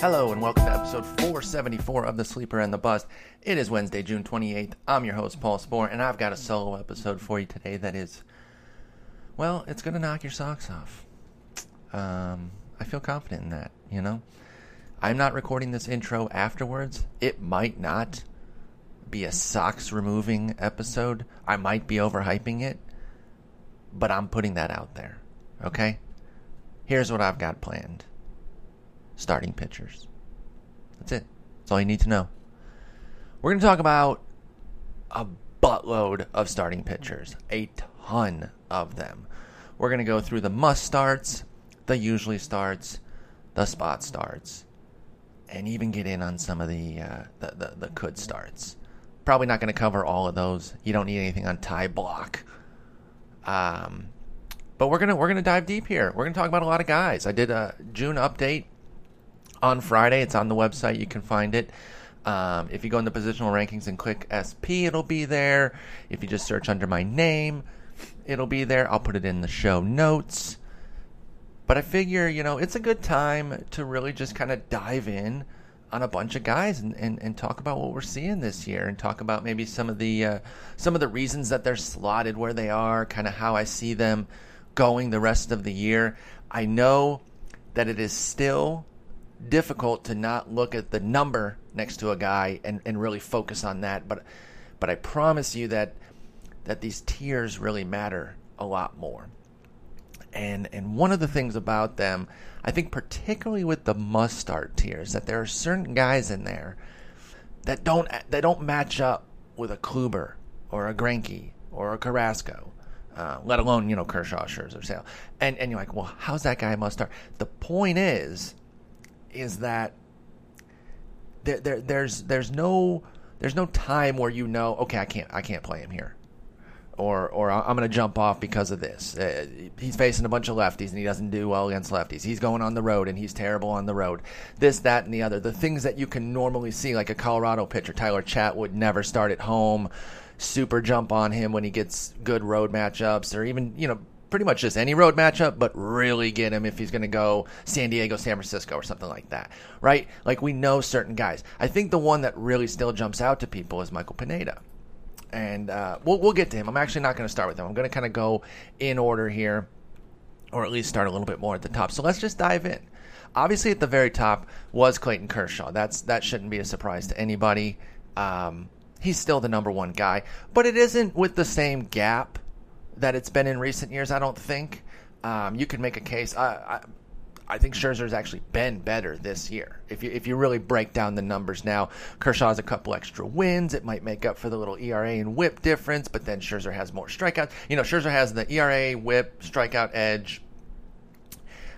Hello and welcome to episode 474 of The Sleeper and the Bust. It is Wednesday, June 28th. I'm your host, Paul Spohr, and I've got a solo episode for you today that is, well, it's going to knock your socks off. I feel confident in that, you know? I'm not recording this intro afterwards. It might not be a socks-removing episode. I might be overhyping it, but I'm putting that out there, okay? Here's what I've got planned. Starting pitchers. That's it. That's all you need to know. We're going to talk about a buttload of starting pitchers. A ton of them. We're going to go through the must starts, the usually starts, the spot starts, and even get in on some of the could starts. Probably not going to cover all of those. You don't need anything on Ty Block. But we're gonna dive deep here. We're going to talk about a lot of guys. I did a June update on Friday. It's on the website. You can find it. If you go in the positional rankings and click SP, it'll be there. If you just search under my name, it'll be there. I'll put it in the show notes. But I figure, you know, it's a good time to really just kind of dive in on a bunch of guys and talk about what we're seeing this year and talk about maybe some of the reasons that they're slotted where they are, kind of how I see them going the rest of the year. I know that it is still difficult to not look at the number next to a guy and really focus on that, but I promise you that these tiers really matter a lot more. And one of the things about them, I think particularly with the must start tiers, that there are certain guys in there that don't match up with a Kluber or a Greinke or a Carrasco, let alone, you know, Kershaw, Scherzer, Sale. And you're like, well, how's that guy must start? The point is that there's no time where, you know, okay, I can't play him here, or I'm going to jump off because of this. He's facing a bunch of lefties and he doesn't do well against lefties. He's going on the road and he's terrible on the road. This, that, and the other. The things that you can normally see, like a Colorado pitcher, Tyler Chatwood, never start at home. Super jump on him when he gets good road matchups, or even, you know, pretty much just any road matchup, but really get him if he's going to go San Diego, San Francisco, or something like that, right? Like, we know certain guys. I think the one that really still jumps out to people is Michael Pineda, and we'll get to him. I'm actually not going to start with him. I'm going to kind of go in order here, or at least start a little bit more at the top. So let's just dive in. Obviously, at the very top was Clayton Kershaw. That shouldn't be a surprise to anybody. He's still the number one guy, but it isn't with the same gap that it's been in recent years, I don't think. You could make a case. I think Scherzer's actually been better this year. If you really break down the numbers now, Kershaw has a couple extra wins. It might make up for the little ERA and whip difference, but then Scherzer has more strikeouts. You know, Scherzer has the ERA, whip, strikeout edge,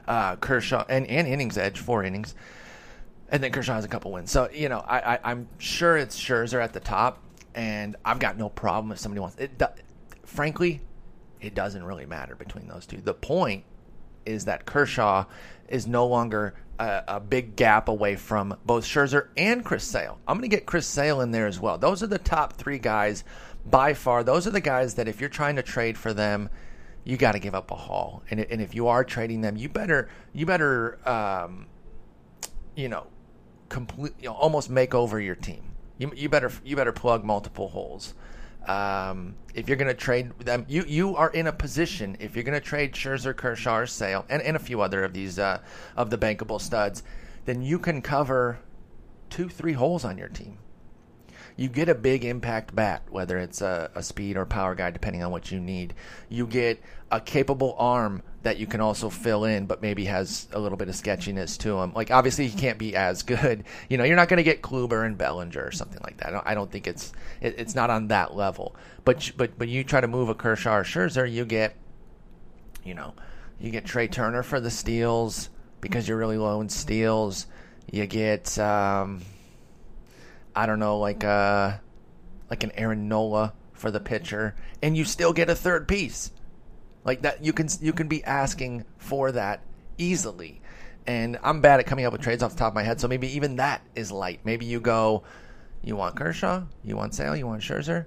Kershaw, and innings edge, 4 innings. And then Kershaw has a couple wins. So, you know, I'm sure it's Scherzer at the top, and I've got no problem if somebody wants it. Frankly, it doesn't really matter between those two. The point is that Kershaw is no longer a big gap away from both Scherzer and Chris Sale. I'm going to get Chris Sale in there as well. Those are the top three guys by far. Those are the guys that if you're trying to trade for them, you got to give up a haul. And if you are trading them, you better almost make over your team. You better plug multiple holes. If you're going to trade them, you are in a position, if you're going to trade Scherzer, Kershaw, or Sale, and a few other of these of the bankable studs, then you can cover 2-3 holes on your team. You get a big impact bat, whether it's a speed or power guy, depending on what you need. You get a capable arm that you can also fill in, but maybe has a little bit of sketchiness to him. Like, obviously, he can't be as good. You know, you're not going to get Kluber and Bellinger or something like that. I don't think it's not on that level. But you try to move a Kershaw or Scherzer, you get Trey Turner for the steals because you're really low in steals. You get like an Aaron Nola for the pitcher, and you still get a third piece. Like that, you can be asking for that easily. And I'm bad at coming up with trades off the top of my head, so maybe even that is light. Maybe you go, you want Kershaw, you want Sale, you want Scherzer,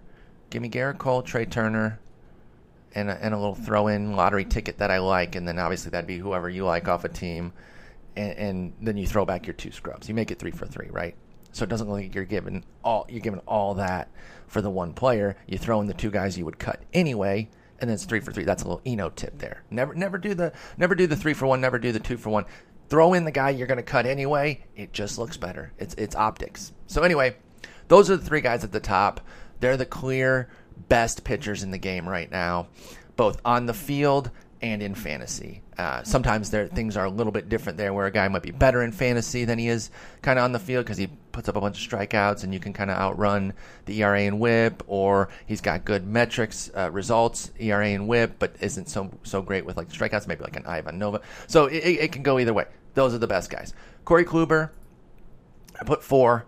give me Gerrit Cole, Trey Turner, and a little throw-in lottery ticket that I like, and then obviously that'd be whoever you like off a team. and then you throw back your two scrubs. You make it 3 for 3, right? So it doesn't look like you're giving all that for the one player. You throw in the two guys you would cut anyway, and then it's 3 for 3. That's a little Eno tip there. Never do the 3 for 1. Never do the 2 for 1. Throw in the guy you're going to cut anyway. It just looks better. It's optics. So anyway, those are the three guys at the top. They're the clear best pitchers in the game right now, both on the field and in fantasy. Sometimes things are a little bit different there, where a guy might be better in fantasy than he is kind of on the field because he puts up a bunch of strikeouts and you can kind of outrun the ERA and WHIP, or he's got good metrics, results, ERA and WHIP, but isn't so great with like strikeouts, maybe like an Ivan Nova. So it can go either way. Those are the best guys. Corey Kluber, I put 4.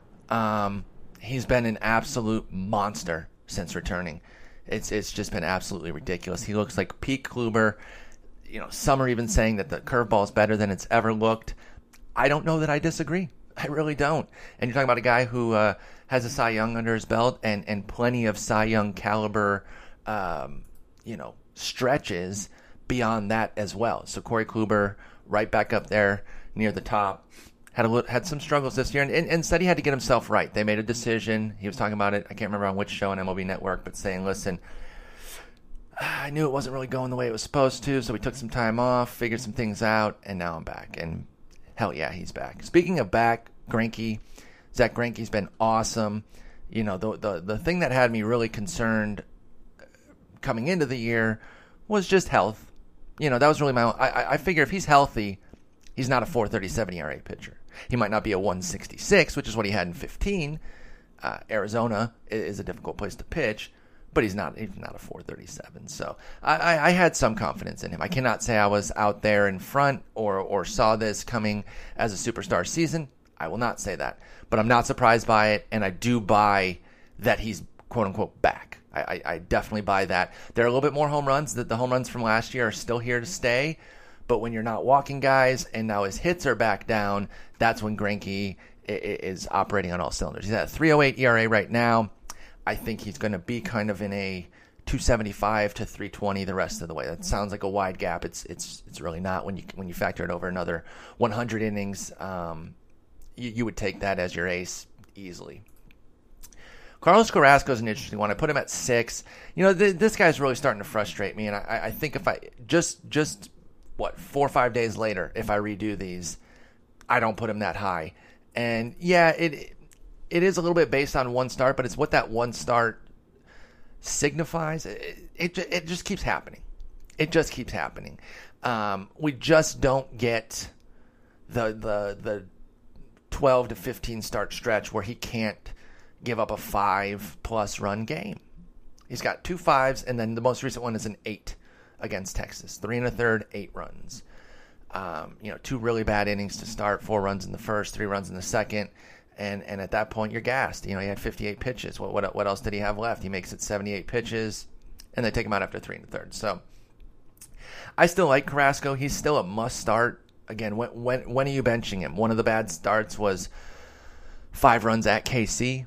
He's been an absolute monster since returning. It's just been absolutely ridiculous. He looks like peak Kluber. You know, some are even saying that the curveball is better than it's ever looked. I don't know that I disagree. I really don't. And you're talking about a guy who has a Cy Young under his belt and plenty of Cy Young caliber, stretches beyond that as well. So Corey Kluber right back up there near the top. Had some struggles this year and said he had to get himself right. They made a decision. He was talking about it. I can't remember on which show on MLB Network, but saying, listen, I knew it wasn't really going the way it was supposed to, so we took some time off, figured some things out, and now I'm back. And hell yeah, he's back. Speaking of back, Greinke, Zach Greinke's been awesome. You know, the thing that had me really concerned coming into the year was just health. You know, that was really my own. I figure if he's healthy, he's not a 4.37 ERA pitcher. He might not be a 1.66, which is what he had in 2015. Arizona is a difficult place to pitch, but he's not a 4.37. So I had some confidence in him. I cannot say I was out there in front or saw this coming as a superstar season. I will not say that. But I'm not surprised by it, and I do buy that he's quote-unquote back. I definitely buy that. There are a little bit more home runs. The home runs from last year are still here to stay. But when you're not walking guys and now his hits are back down, that's when Greinke is operating on all cylinders. He's at a 3.08 ERA right now. I think he's going to be kind of in a 2.75 to 3.20 the rest of the way. That sounds like a wide gap. It's really not when you factor it over another 100 innings. You would take that as your ace easily. Carlos Carrasco is an interesting one. I put him at 6. You know, this guy's really starting to frustrate me, and I think if I just 4 or 5 days later, if I redo these, I don't put him that high. And yeah, it is a little bit based on one start, but it's what that one start signifies. It just keeps happening. It just keeps happening. We just don't get the 12 to 15 start stretch where he can't give up a 5+ run game. He's got 2 5s, and then the most recent one is an 8. Against Texas, 3 1/3, 8 runs. 2 really bad innings to start, 4 runs in the first, 3 runs in the second, and at that point you're gassed. You know, he had 58 pitches. What else did he have left? He makes it 78 pitches, and they take him out after 3 1/3. So I still like Carrasco. He's still a must start. Again, when are you benching him? One of the bad starts was 5 runs at KC.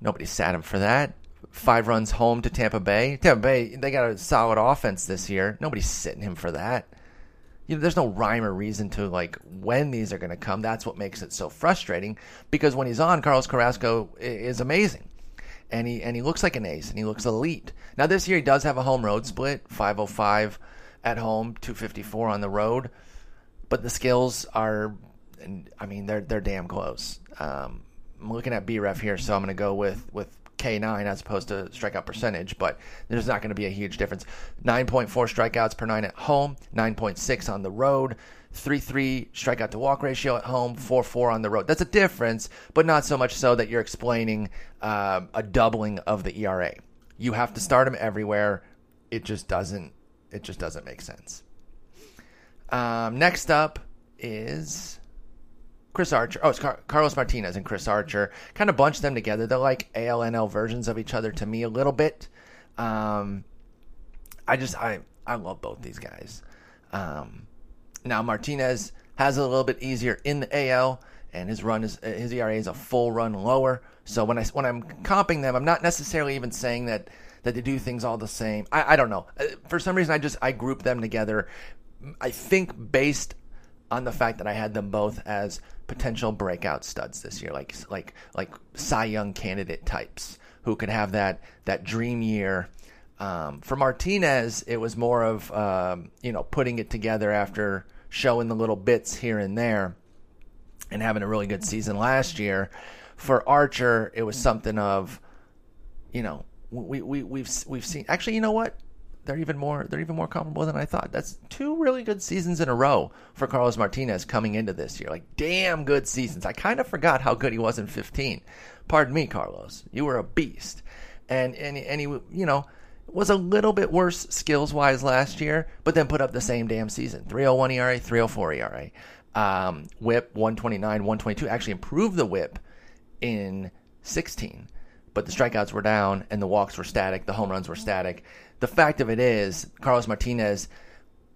Nobody sat him for that. 5 runs home to Tampa Bay. Tampa Bay, they got a solid offense this year. Nobody's sitting him for that. You know, there's no rhyme or reason to like when these are going to come. That's what makes it so frustrating, because when he's on, Carlos Carrasco is amazing, and he looks like an ace, and he looks elite. Now this year he does have a home road split, 505 at home, 254 on the road, but the skills are, I mean, they're damn close. I'm looking at BREF here, so I'm going to go with K9 as opposed to strikeout percentage, but there's not going to be a huge difference. 9.4 strikeouts per 9 at home, 9.6 on the road, 3.3 strikeout to walk ratio at home, 4.4 on the road. That's a difference, but not so much so that you're explaining a doubling of the ERA. You have to start him everywhere. It just doesn't make sense. Next up is Chris Archer. Oh, it's Carlos Martinez and Chris Archer. Kind of bunched them together. They're like ALNL versions of each other to me a little bit. I love both these guys. Now Martinez has it a little bit easier in the AL, and his ERA is a full run lower. So when I'm comping them, I'm not necessarily even saying that they do things all the same. I don't know. For some reason, I group them together. I think based on the fact that I had them both as potential breakout studs this year, like Cy Young candidate types who could have that dream year. For Martinez, it was more of putting it together after showing the little bits here and there, and having a really good season last year. For Archer, it was something of, we've seen. Actually, you know what? They're even more comparable than I thought. That's two really good seasons in a row for Carlos Martinez coming into this year. Like, damn good seasons. I kind of forgot how good he was in 15. Pardon me, Carlos. You were a beast. And he, was a little bit worse skills-wise last year, but then put up the same damn season. 3.01 ERA, 3.04 ERA. Whip, 129, 122. Actually improved the whip in 16. But the strikeouts were down, and the walks were static. The home runs were static. The fact of it is, Carlos Martinez,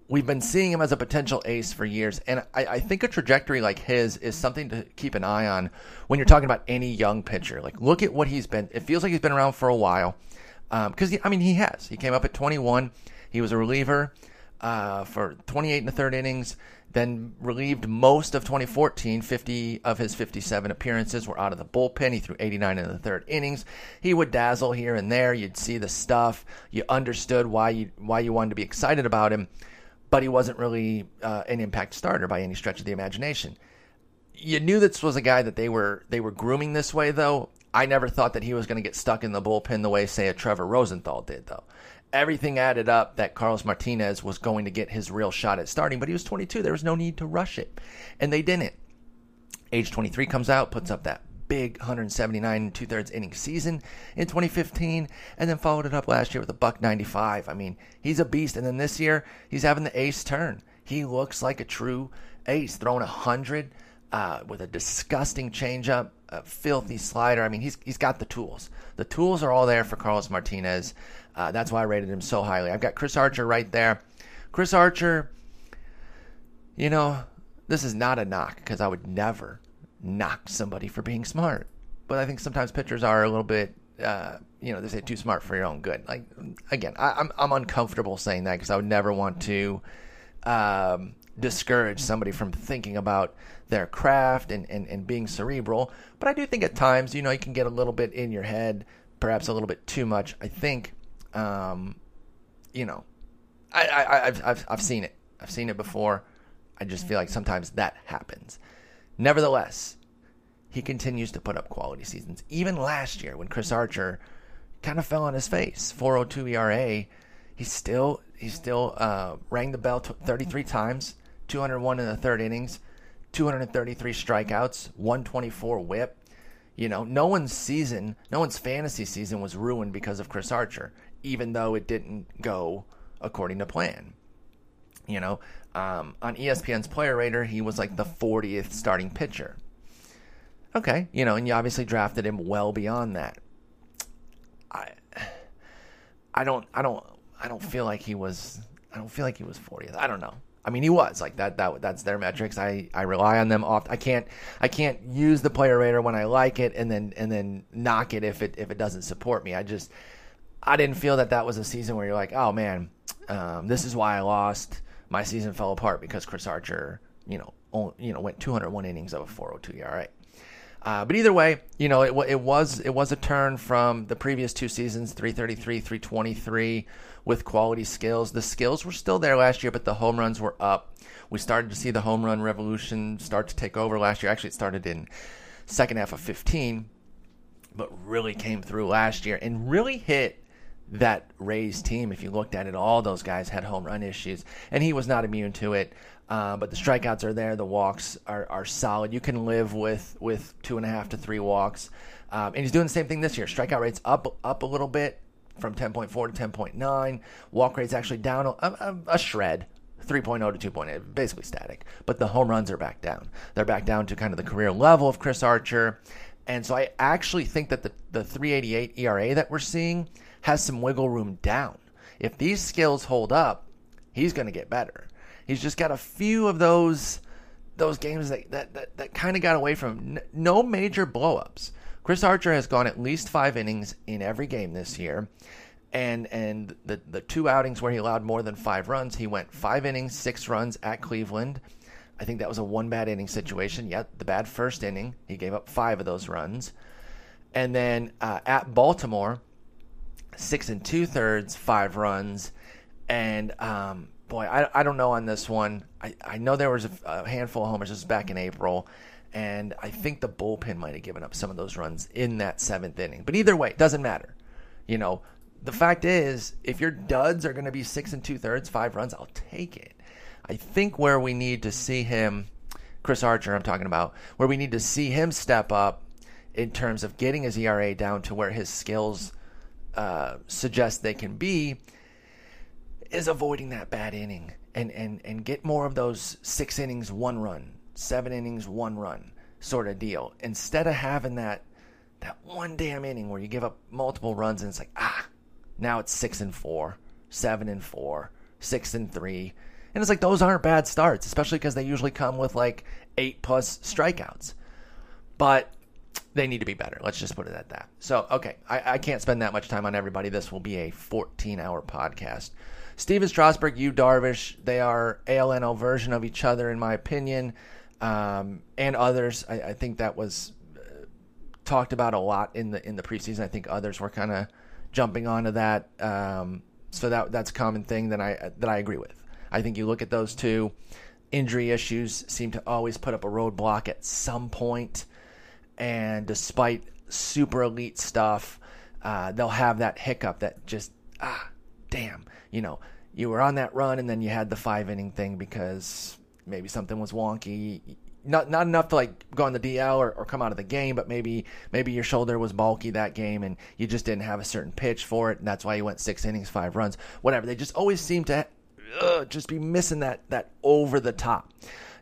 we've been seeing him as a potential ace for years. And I think a trajectory like his is something to keep an eye on when you're talking about any young pitcher. Like, look at what he's been. It feels like he's been around for a while. Because, he has. He came up at 21. He was a reliever for 28 and a third innings, then relieved most of 2014. 50 of his 57 appearances were out of the bullpen. He threw 89 in the third innings. He would dazzle here and there. You'd see the stuff. You understood why you wanted to be excited about him, but he wasn't really an impact starter by any stretch of the imagination. You knew this was a guy that they were grooming this way, though. I never thought that he was going to get stuck in the bullpen the way, say, a Trevor Rosenthal did, though. Everything added up that Carlos Martinez was going to get his real shot at starting, but he was 22. There was no need to rush it, and they didn't. Age 23 comes out, puts up that big 179 and two-thirds inning season in 2015, and then followed it up last year with a .195. I mean, he's a beast, and then this year he's having the ace turn. He looks like a true ace, throwing 100 with a disgusting changeup, a filthy slider. I mean, he's got the tools. The tools are all there for Carlos Martinez. That's why I rated him so highly. I've got Chris Archer right there. Chris Archer, this is not a knock, because I would never knock somebody for being smart. But I think sometimes pitchers are a little bit, they say too smart for your own good. Like, again, I'm uncomfortable saying that, because I would never want to discourage somebody from thinking about their craft and being cerebral. But I do think at times, you can get a little bit in your head, perhaps a little bit too much. I think, I've seen it. I've seen it before. I just feel like sometimes that happens. Nevertheless, he continues to put up quality seasons. Even last year when Chris Archer kind of fell on his face, 4.02 ERA, he still rang the bell 33 times, 201 in the third innings, 233 strikeouts, 124 whip. No one's fantasy season was ruined because of Chris Archer, even though it didn't go according to plan. On ESPN's Player Rater, he was like the 40th starting pitcher. Okay, and you obviously drafted him well beyond that. I don't feel like he was 40th. I don't know. I mean, he was like that. That's their metrics. I rely on them often. I can't use the Player Rater when I like it and then knock it if it doesn't support me. I didn't feel that was a season where you're like, oh man, this is why I lost. My season fell apart because Chris Archer, went 201 innings of a 4.02 ERA. But either way, it was a turn from the previous two seasons, 333, 323, with quality skills. The skills were still there last year, but the home runs were up. We started to see the home run revolution start to take over last year. Actually, it started in second half of 15, but really came through last year and really hit that Rays team. If you looked at it, all those guys had home run issues, and he was not immune to it. But the strikeouts are there. The walks are solid. You can live with 2.5 to 3 walks. And he's doing the same thing this year. Strikeout rate's up a little bit from 10.4 to 10.9. Walk rate's actually down a shred, 3.0 to 2.8, basically static. But the home runs are back down. They're back down to kind of the career level of Chris Archer. And so I actually think that the 3.88 ERA that we're seeing has some wiggle room down. If these skills hold up, he's going to get better. He's just got a few of those games that kind of got away from him. No major blowups. Chris Archer has gone at least 5 innings in every game this year, and the two outings where he allowed more than 5 runs, he went 5 innings, 6 runs at Cleveland. I think that was a one-bad inning situation. Yep, the bad first inning. He gave up 5 of those runs. And then at Baltimore, 6 2/3, 5 runs. And, boy, I don't know on this one. I know there was a handful of homers. This was back in April. And I think the bullpen might have given up some of those runs in that 7th inning. But either way, it doesn't matter. You know, the fact is, if your duds are going to be 6 2/3, 5 runs, I'll take it. I think where we need to see him, Chris Archer I'm talking about, where we need to see him step up in terms of getting his ERA down to where his skills suggest they can be, is avoiding that bad inning and get more of those 6 innings, 1 run, 7 innings, 1 run sort of deal. Instead of having that one damn inning where you give up multiple runs and it's like, now it's 6 4, 7 4, 6 3. And it's like, those aren't bad starts, especially because they usually come with like 8+ strikeouts. But they need to be better. Let's just put it at that. So, okay, I can't spend that much time on everybody. This will be a 14-hour podcast. Steven Strasburg, Yu Darvish, they are ALNL version of each other, in my opinion, and others. I think that was talked about a lot in the preseason. I think others were kind of jumping onto that. So that's a common thing that I agree with. I think you look at those two, injury issues seem to always put up a roadblock at some point. And despite super elite stuff, they'll have that hiccup that just, damn, you know, you were on that run and then you had the 5-inning thing because maybe something was wonky. Not enough to like go on the DL or come out of the game, but maybe your shoulder was bulky that game and you just didn't have a certain pitch for it. And that's why you went 6 innings, 5 runs, whatever. They just always seem to just be missing that over the top.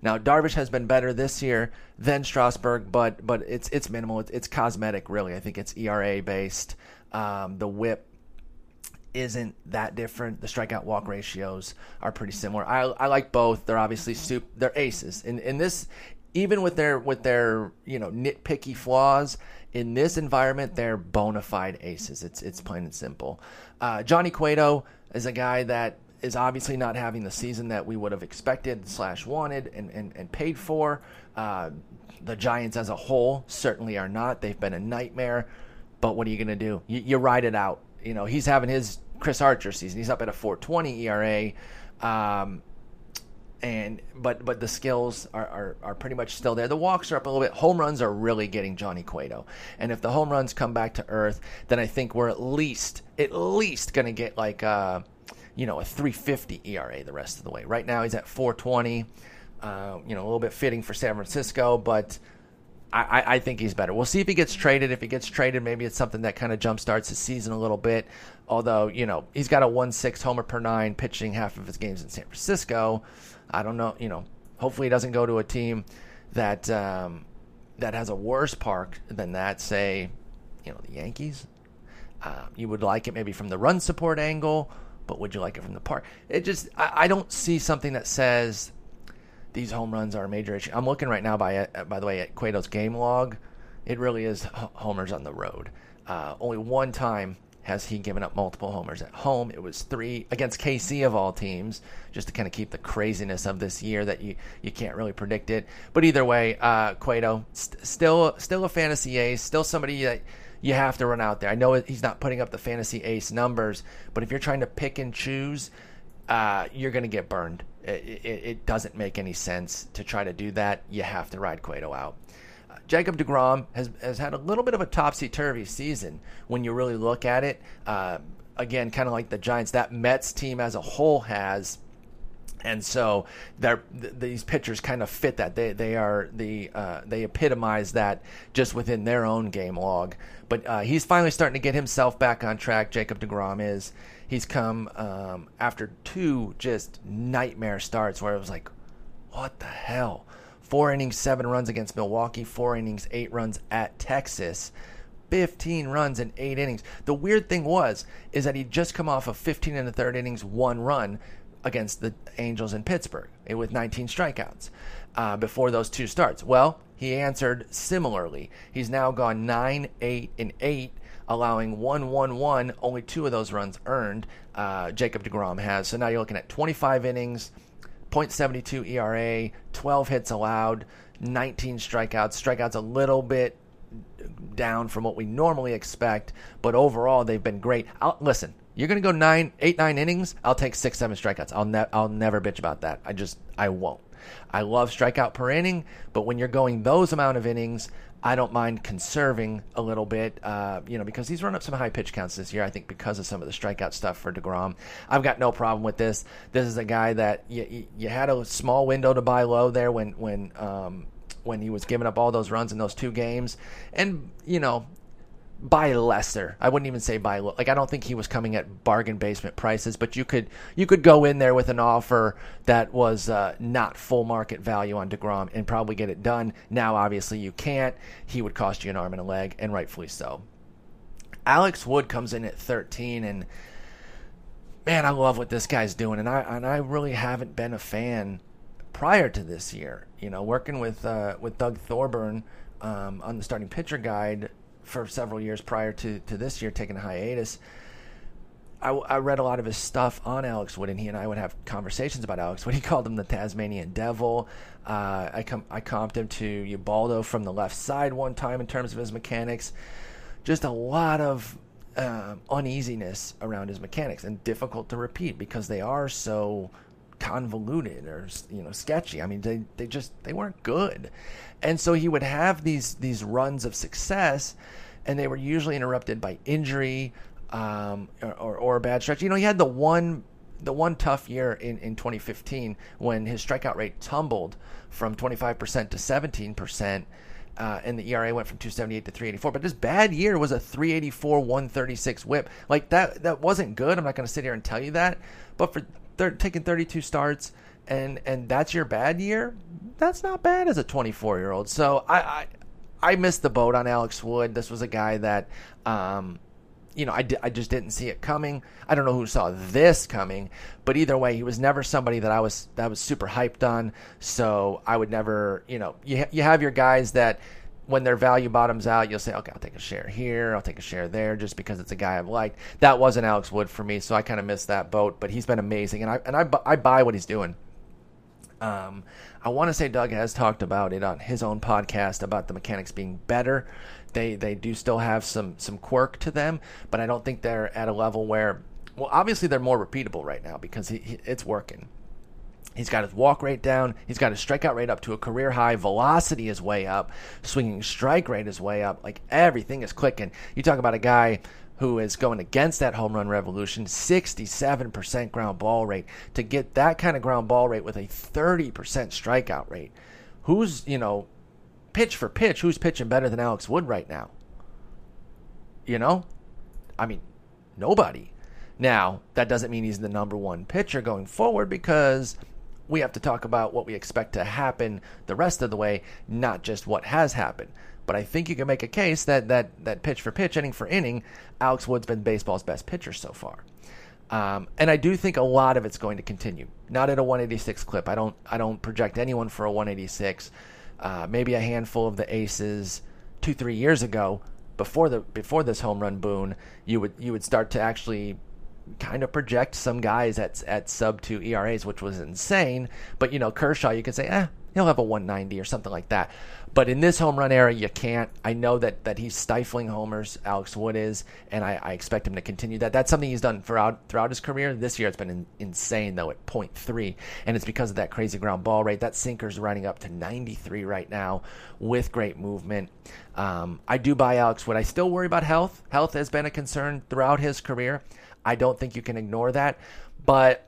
Now Darvish has been better this year than Strasburg, but it's minimal. It's cosmetic, really. I think it's ERA based. The WHIP isn't that different. The strikeout walk ratios are pretty similar. I like both. They're obviously they're aces. In this, even with their nitpicky flaws, in this environment, they're bona fide aces. It's plain and simple. Johnny Cueto is a guy that is obviously not having the season that we would have expected / wanted and paid for. The Giants as a whole certainly are not. They've been a nightmare, but what are you going to do? You ride it out. You know, he's having his Chris Archer season. He's up at a 4.20 ERA. But the skills are pretty much still there. The walks are up a little bit. Home runs are really getting Johnny Cueto. And if the home runs come back to earth, then I think we're at least going to get like, a 3.50 ERA the rest of the way. Right now he's at 4.20, a little bit fitting for San Francisco, but I think he's better. We'll see if he gets traded. If he gets traded, maybe it's something that kind of jumpstarts his season a little bit. Although, he's got a 1.6 homer per 9 pitching half of his games in San Francisco. I don't know, hopefully he doesn't go to a team that has a worse park than that, say, the Yankees. You would like it maybe from the run support angle, but would you like it from the park? It just, I don't see something that says these home runs are a major issue. I'm looking right now, by the way, at Cueto's game log. It really is homers on the road. Only one time has he given up multiple homers at home. It was 3 against KC of all teams, just to kind of keep the craziness of this year that you can't really predict it. But either way, Cueto, still a fantasy ace, still somebody that you have to run out there. I know he's not putting up the fantasy ace numbers, but if you're trying to pick and choose, you're going to get burned. It doesn't make any sense to try to do that. You have to ride Cueto out. Jacob deGrom has had a little bit of a topsy-turvy season when you really look at it. Again, kind of like the Giants, that Mets team as a whole has. And so these pitchers kind of fit that. They epitomize that just within their own game log. But he's finally starting to get himself back on track. Jacob deGrom is. He's come after 2 just nightmare starts where it was like, what the hell? 4 innings, 7 runs against Milwaukee. 4 innings, 8 runs at Texas. 15 runs in 8 innings. The weird thing is that he'd just come off of 15 in the 3rd innings, 1 run against the Angels in Pittsburgh with 19 strikeouts before those 2 starts. Well, he answered similarly. He's now gone 9, 8, and 8, allowing 1, 1, 1, only 2 of those runs earned. Jacob deGrom has. So now you're looking at 25 innings, .72 ERA, 12 hits allowed, 19 strikeouts. Strikeouts a little bit down from what we normally expect, but overall they've been great. Listen, you're going to go 8, 9 innings, I'll take 6, 7 strikeouts. I'll never bitch about that. I won't. I love strikeout per inning, but when you're going those amount of innings, I don't mind conserving a little bit, because he's run up some high pitch counts this year, I think, because of some of the strikeout stuff for DeGrom. I've got no problem with this. This is a guy that you had a small window to buy low there when he was giving up all those runs in those two games. And, buy lesser. I wouldn't even say buy low. I don't think he was coming at bargain basement prices, but you could go in there with an offer that was not full market value on DeGrom and probably get it done. Now, obviously, you can't. He would cost you an arm and a leg, and rightfully so. Alex Wood comes in at 13, and man, I love what this guy's doing, and I really haven't been a fan prior to this year. Working with Doug Thorburn on the starting pitcher guide for several years prior to this year taking a hiatus, I read a lot of his stuff on Alex Wood, and he and I would have conversations about Alex Wood. He called him the Tasmanian Devil. I comped him to Ubaldo from the left side one time in terms of his mechanics. Just a lot of uneasiness around his mechanics, and difficult to repeat because they are so convoluted or sketchy. I mean, they weren't good, and so he would have these runs of success, and they were usually interrupted by injury or a bad stretch. He had the one tough year in 2015 when his strikeout rate tumbled from 25% to 17%, and the ERA went from 278 to 384. But this bad year was a 384 136 whip. That wasn't good. I'm not going to sit here and tell you that, but for taking 32 starts and that's your bad year, that's not bad as a 24-year-old. So I missed the boat on Alex Wood. This was a guy that I just didn't see it coming. I don't know who saw this coming, but either way, he was never somebody that I was super hyped on. So I would never, you have your guys that when their value bottoms out, you'll say, okay, I'll take a share here, I'll take a share there, just because it's a guy I've liked. That wasn't Alex Wood for me, so I kind of missed that boat, but he's been amazing, and I buy what he's doing. I want to say Doug has talked about it on his own podcast about the mechanics being better. They do still have some quirk to them, but I don't think they're at a level where, well, obviously they're more repeatable right now because it's working. He's got his walk rate down. He's got his strikeout rate up to a career high. Velocity is way up. Swinging strike rate is way up. Everything is clicking. You talk about a guy who is going against that home run revolution, 67% ground ball rate. To get that kind of ground ball rate with a 30% strikeout rate, who's, pitch for pitch, who's pitching better than Alex Wood right now? Nobody. Now, that doesn't mean he's the number one pitcher going forward, because we have to talk about what we expect to happen the rest of the way, not just what has happened. But I think you can make a case that pitch for pitch, inning for inning, Alex Wood's been baseball's best pitcher so far. And I do think a lot of it's going to continue. Not at a 186 clip. I don't project anyone for a 186. Maybe a handful of the aces 2-3 years ago, before this home run boon, you would start to actually kind of project some guys at sub 2 ERAs, which was insane. But Kershaw, you could say, he'll have a 190 or something like that. But in this home run era, you can't. I know that he's stifling homers, Alex Wood is, and I expect him to continue that. That's something he's done throughout his career. This year, it's been insane, though, at 0.3, and it's because of that crazy ground ball rate. That sinker's running up to 93 right now with great movement. I do buy Alex Wood. I still worry about health. Health has been a concern throughout his career. I don't think you can ignore that, but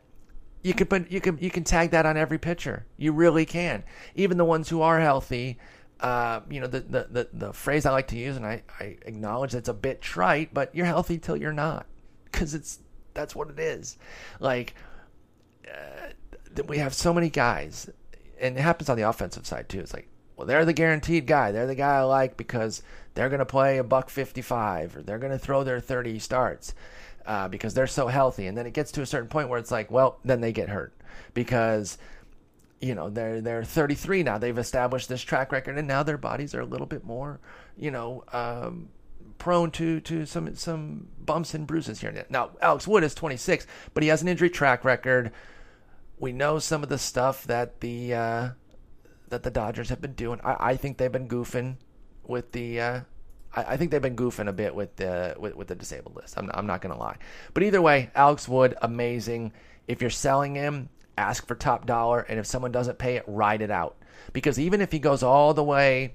you can tag that on every pitcher. You really can, even the ones who are healthy. The phrase I like to use, and I acknowledge that's a bit trite, but you're healthy till you're not, because that's what it is. We have so many guys, and it happens on the offensive side too. It's well, they're the guaranteed guy. They're the guy I like because they're going to play a $155, or they're going to throw their 30 starts. Because they're so healthy, and then it gets to a certain point where it's then they get hurt because they're 33 now. They've established this track record, and now their bodies are a little bit more prone to some bumps and bruises here and there. Now Alex Wood is 26, but he has an injury track record. we know some of the stuff that the Dodgers have been doing. I think they've been goofing with the. I think they've been goofing a bit with the disabled list. I'm not going to lie. But either way, Alex Wood, amazing. If you're selling him, ask for top dollar, and if someone doesn't pay it, ride it out. Because even if he goes all the way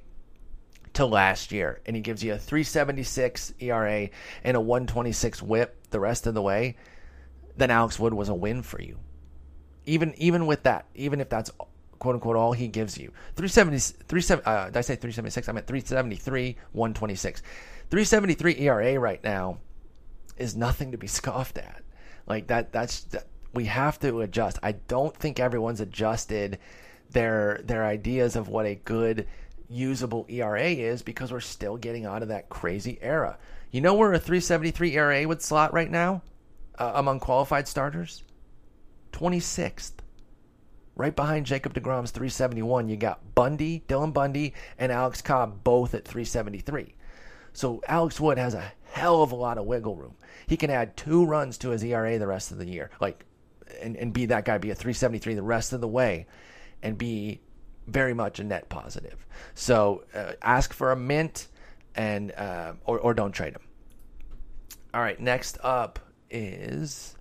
to last year and he gives you a 3.76 ERA and a 1.26 WHIP the rest of the way, then Alex Wood was a win for you. Even with that, even if that's quote unquote all he gives you, 373, 1.26, 3.73 ERA right now is nothing to be scoffed at. Like that we have to adjust. I don't think everyone's adjusted their ideas of what a good usable ERA is, because we're still getting out of that crazy era. You know where a 3.73 ERA would slot right now among qualified starters? 26th. Right behind Jacob deGrom's 3.71, you got Dylan Bundy, and Alex Cobb both at 3.73. So Alex Wood has a hell of a lot of wiggle room. He can add 2 runs to his ERA the rest of the year, and be that guy, be a 3.73 the rest of the way, and be very much a net positive. So ask for a mint, and or don't trade him. All right, next up is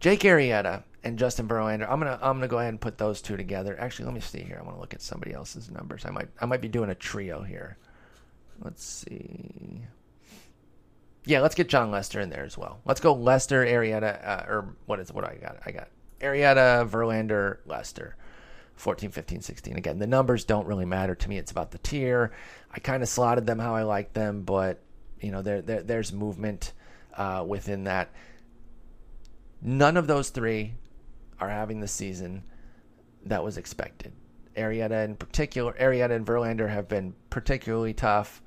Jake Arrieta and Justin Verlander. I'm gonna go ahead and put those two together. Actually, let me see here. I want to look at somebody else's numbers. I might be doing a trio here. Let's see. Yeah, let's get John Lester in there as well. Let's go Lester, Arrieta, I got Arrieta, Verlander, Lester. 14, 15, 16. Again, the numbers don't really matter to me. It's about the tier. I kind of slotted them how I like them, but you know, there's movement within that. None of those three are having the season that was expected. Arrieta and Verlander have been particularly tough.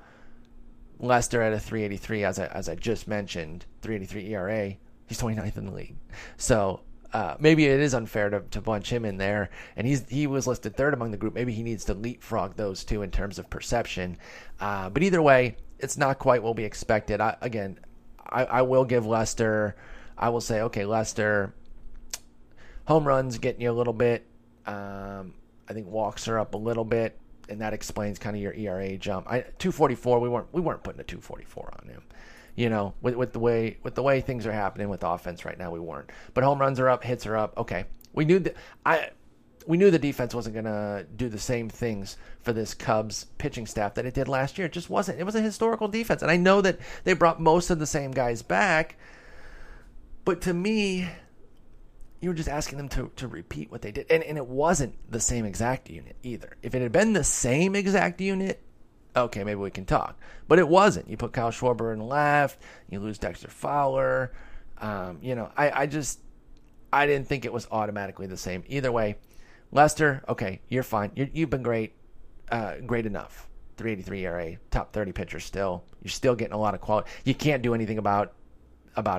Lester at a 3.83, as I just mentioned, 3.83 ERA. He's 29th in the league. So maybe it is unfair to bunch him in there, and he was listed third among the group. Maybe he needs to leapfrog those two in terms of perception. But either way, it's not quite what we expected. I will give Lester. I will say, okay, Lester, home runs getting you a little bit. I think walks are up a little bit, and that explains kind of your ERA jump. 2.44. We weren't putting a 2.44 on him, you know, with the way things are happening with offense right now. We weren't. But home runs are up, hits are up. Okay, we knew the defense wasn't gonna do the same things for this Cubs pitching staff that it did last year. It just wasn't. It was a historical defense, and I know that they brought most of the same guys back. But to me, you were just asking them to repeat what they did. And it wasn't the same exact unit either. If it had been the same exact unit, okay, maybe we can talk. But it wasn't. You put Kyle Schwarber in left. You lose Dexter Fowler. I didn't think it was automatically the same. Either way, Lester, okay, you're fine. You've been great. Great enough. 3.83 ERA, top 30 pitcher still. You're still getting a lot of quality. You can't do anything about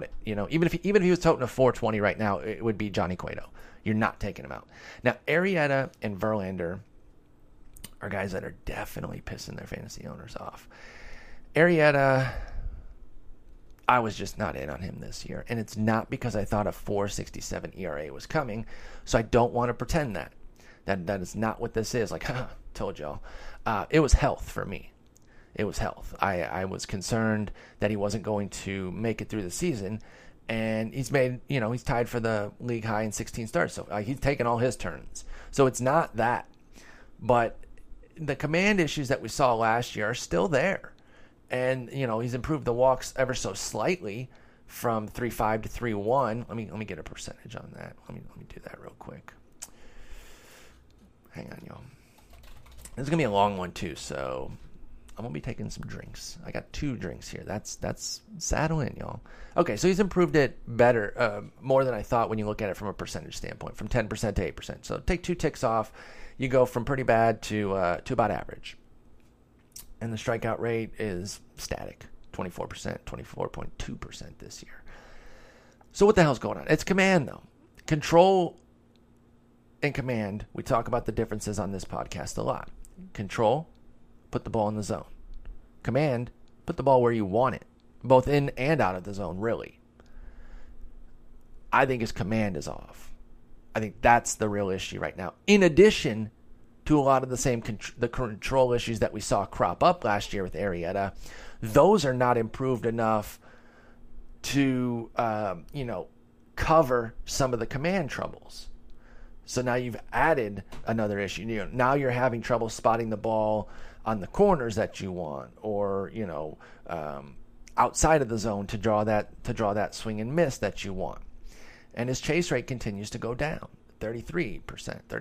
it, you know. Even if he was toting a 4.20 right now, it would be Johnny Cueto. You're not taking him out. Now, Arrieta and Verlander are guys that are definitely pissing their fantasy owners off. Arrieta, I was just not in on him this year, and it's not because I thought a 4.67 ERA was coming, so I don't want to pretend that. That is not what this is. Like, told y'all. It was health for me. It was health. I was concerned that he wasn't going to make it through the season, and he's tied for the league high in 16 starts. So he's taken all his turns. So it's not that, but the command issues that we saw last year are still there. And, you know, he's improved the walks ever so slightly from 3.5 to 3.1. Let me get a percentage on that. Let me do that real quick. Hang on, y'all. This is going to be a long one too. So I'm going to be taking some drinks. I got 2 drinks here. That's saddle in, y'all. Okay, so he's improved it better, more than I thought when you look at it from a percentage standpoint, from 10% to 8%. So take 2 ticks off. You go from pretty bad to about average. And the strikeout rate is static, 24%, 24.2% this year. So what the hell's going on? It's command, though. Control and command. We talk about the differences on this podcast a lot. Control, put the ball in the zone. Command, put the ball where you want it, both in and out of the zone, really. I think his command is off. I think that's the real issue right now. In addition to a lot of the same control issues that we saw crop up last year with Arrieta, those are not improved enough to, cover some of the command troubles. So now you've added another issue. Now you're having trouble spotting the ball on the corners that you want, or outside of the zone to draw that swing and miss that you want. And his chase rate continues to go down: 33%, 34%,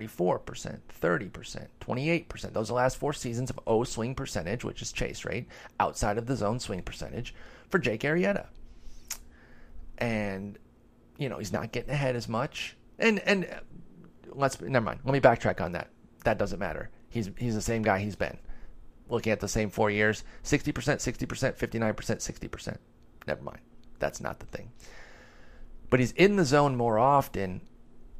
30%, 28%. Those are the last four seasons of O swing percentage, which is chase rate, outside of the zone swing percentage, for Jake Arrieta. And he's not getting ahead as much. And never mind. Let me backtrack on that. That doesn't matter. He's the same guy he's been. Looking at the same 4 years: 60%, 60%, 59%, 60%. Never mind. That's not the thing. But he's in the zone more often,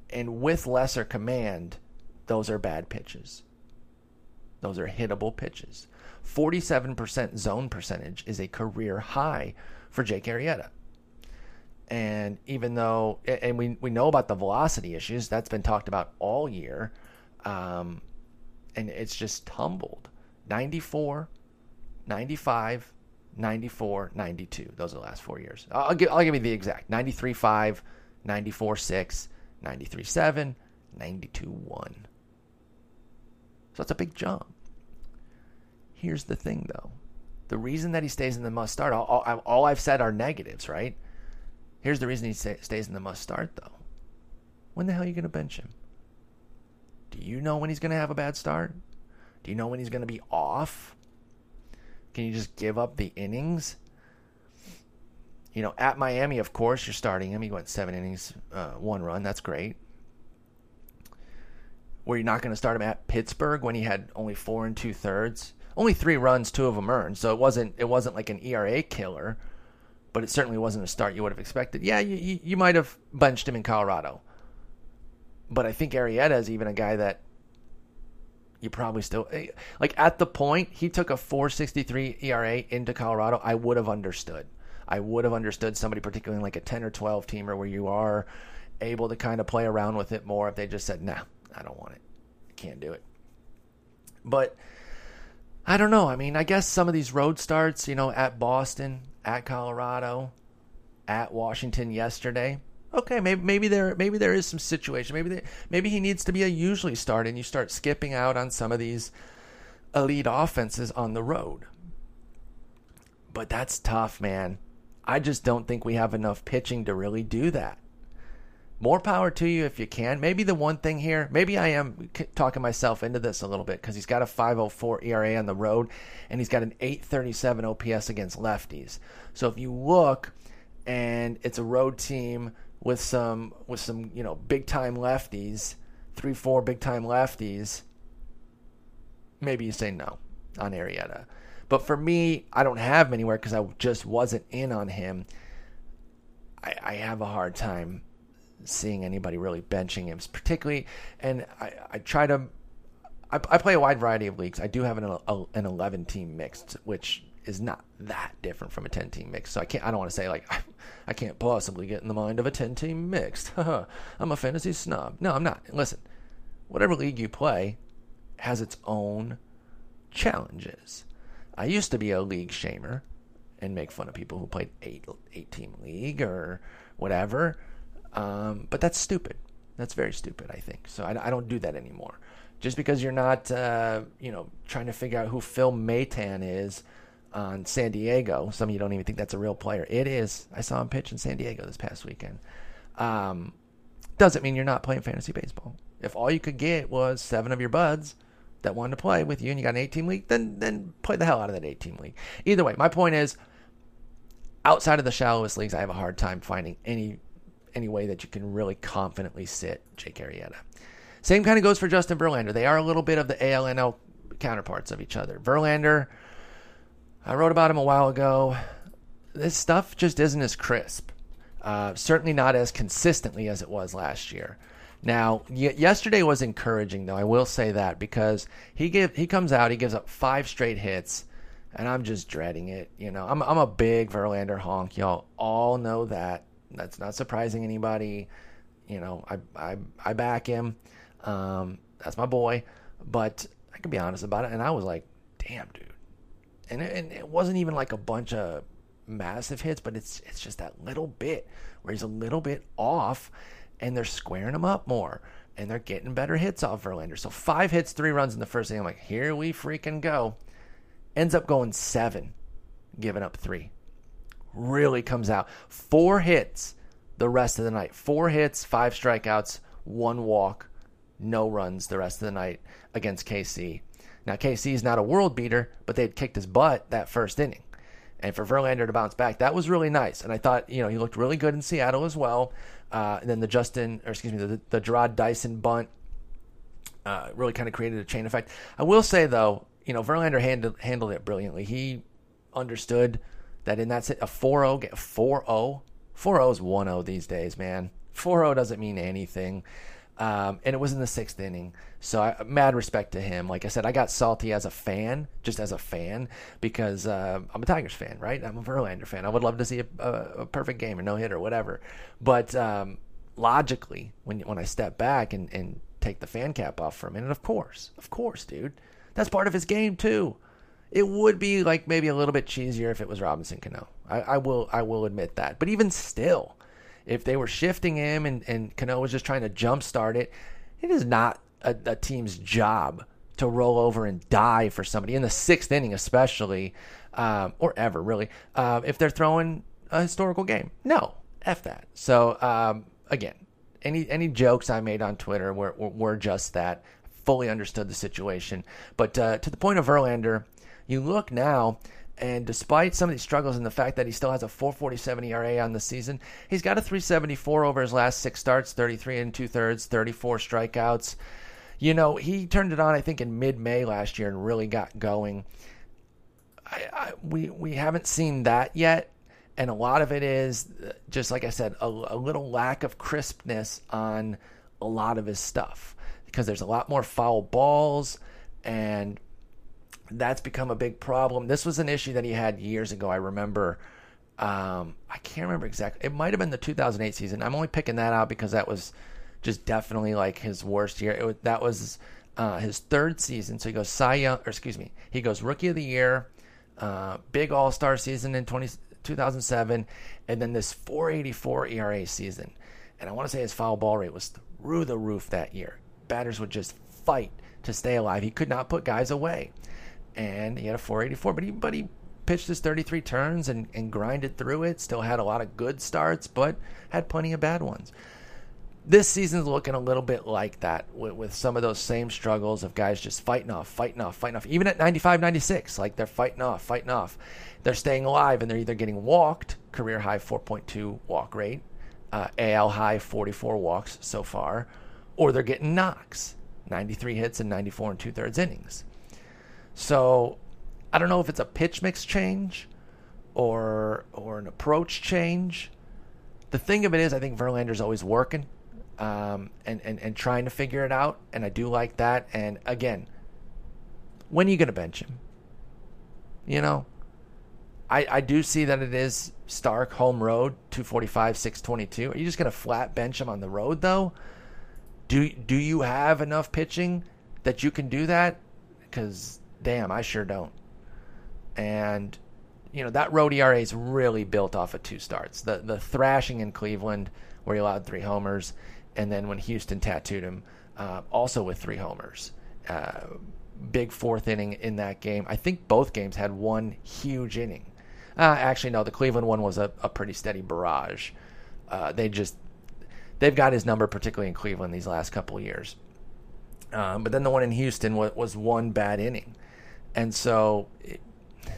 and with lesser command. Those are bad pitches. Those are hittable pitches. 47% zone percentage is a career high for Jake Arrieta. And even though, and we know about the velocity issues, that's been talked about all year, and it's just tumbled. 94, 95, 94, 92. Those are the last 4 years. I'll give you the exact: 93.5, 94.6, 93.7, 92.1. So it's a big jump. Here's the thing, though: the reason that he stays in the must start, all I've said are negatives, right? Here's the reason he stays in the must start, though. When the hell are you going to bench him? Do you know when he's going to have a bad start? Do you know when he's going to be off? Can you just give up the innings? At Miami, of course, you're starting him. He went 7 innings, 1 run. That's great. Were you not going to start him at Pittsburgh when he had only 4 2/3? Only 3 runs, 2 of them earned. So it wasn't like an ERA killer, but it certainly wasn't a start you would have expected. Yeah, you might have benched him in Colorado. But I think Arrieta is even a guy that you probably still... Like, at the point, he took a 4.63 ERA into Colorado, I would have understood. I would have understood somebody, particularly like a 10 or 12-teamer, where you are able to kind of play around with it more, if they just said, nah, I don't want it. I can't do it. But I don't know. I mean, I guess some of these road starts, at Boston, at Colorado, at Washington yesterday. Okay, maybe there is some situation. Maybe he needs to be a usually start, and you start skipping out on some of these elite offenses on the road. But that's tough, man. I just don't think we have enough pitching to really do that. More power to you if you can. Maybe the one thing here, maybe I am talking myself into this a little bit, because he's got a 5.04 ERA on the road, and he's got an 8.37 OPS against lefties. So if you look, and it's a road team with some big time lefties, 3-4 big time lefties, maybe you say no on Arrieta. But for me, I don't have him anywhere because I just wasn't in on him. I have a hard time seeing anybody really benching him, particularly, and I play a wide variety of leagues. I do have an 11-team mixed, which is not that different from a 10-team mixed. So I don't want to say like I can't possibly get in the mind of a 10-team mixed. I'm a fantasy snob. No, I'm not. Listen, whatever league you play has its own challenges. I used to be a league shamer and make fun of people who played 8-team league or whatever. But that's stupid. That's very stupid, I think. So I don't do that anymore. Just because you're not, trying to figure out who Phil Maton is on San Diego. Some of you don't even think that's a real player. It is. I saw him pitch in San Diego this past weekend. Doesn't mean you're not playing fantasy baseball. If all you could get was 7 of your buds that wanted to play with you and you got an 8-team league, then play the hell out of that 8-team league. Either way, my point is, outside of the shallowest leagues, I have a hard time finding any way that you can really confidently sit Jake Arrieta. Same kind of goes for Justin Verlander. They are a little bit of the AL/NL counterparts of each other. Verlander, I wrote about him a while ago. This stuff just isn't as crisp. Certainly not as consistently as it was last year. Now, yesterday was encouraging, though. I will say that, because he comes out, he gives up 5 straight hits, and I'm just dreading it. I'm a big Verlander honk. Y'all all know that. That's not surprising anybody. You know, I back him. That's my boy. But I can be honest about it. And I was like, damn, dude. And it wasn't even like a bunch of massive hits, but it's just that little bit where he's a little bit off, and they're squaring him up more, and they're getting better hits off Verlander. So 5 hits, 3 runs in the first inning. I'm like, here we freaking go. Ends up going 7, giving up 3. Really comes out. 4 hits the rest of the night. 4 hits, 5 strikeouts, 1 walk, no runs the rest of the night against KC. Now, KC's not a world beater, but they had kicked his butt that first inning. And for Verlander to bounce back, that was really nice. And I thought, you know, he looked really good in Seattle as well. And then the Gerard Dyson bunt really kind of created a chain effect. I will say, though, you know, Verlander handled it brilliantly. He understood that in that set, a 4-0 get 4-0. 4-0 is 1-0 these days, man. 4-0 doesn't mean anything. And it was in the 6th inning. So mad respect to him. Like I said, I got salty as a fan, because I'm a Tigers fan, right? I'm a Verlander fan. I would love to see a perfect game or no hit or whatever. But logically, when I step back and take the fan cap off for a minute, of course, dude. That's part of his game too. It would be like maybe a little bit cheesier if it was Robinson Cano. I will admit that. But even still, if they were shifting him and Cano was just trying to jumpstart it, it is not a team's job to roll over and die for somebody in the 6th inning, especially, or ever really, if they're throwing a historical game. No, F that. So again, any jokes I made on Twitter were just that. Fully understood the situation. But to the point of Verlander, you look now, and despite some of these struggles and the fact that he still has a 4.47 ERA on the season, he's got a 3.74 over his last 6 starts, 33 2/3, 34 strikeouts. You know, he turned it on, I think, in mid-May last year and really got going. We haven't seen that yet, and a lot of it is, just like I said, a little lack of crispness on a lot of his stuff because there's a lot more foul balls, and that's become a big problem. This was an issue that he had years ago. I remember, I can't remember exactly. It might have been the 2008 season. I'm only picking that out because that was just definitely like his worst year. That was his 3rd season. So he goes he goes Rookie of the Year, big All-Star season in 2007, and then this 4.84 ERA season. And I want to say his foul ball rate was through the roof that year. Batters would just fight to stay alive. He could not put guys away. And he had a 4.84, but he pitched his 33 turns and grinded through it. Still had a lot of good starts, but had plenty of bad ones. This season's looking a little bit like that with some of those same struggles of guys just fighting off. Even at 95, 96, like they're fighting off. They're staying alive, and they're either getting walked, career high 4.2 walk rate, AL high 44 walks so far, or they're getting knocks, 93 hits and 94 2/3 innings. So I don't know if it's a pitch mix change or an approach change. The thing of it is, I think Verlander's always working and trying to figure it out, and I do like that. And, again, when are you going to bench him? You know, I do see that it is Stark, home road, 245, 622. Are you just going to flat bench him on the road, though? Do you have enough pitching that you can do that? Because damn, I sure don't. And, you know, that road ERA is really built off of 2 starts. The thrashing in Cleveland where he allowed 3 homers, and then when Houston tattooed him, also with 3 homers. Big 4th inning in that game. I think both games had 1 huge inning. Actually, no, the Cleveland one was a pretty steady barrage. They've got his number, particularly in Cleveland, these last couple of years. But then the one in Houston was 1 bad inning. And so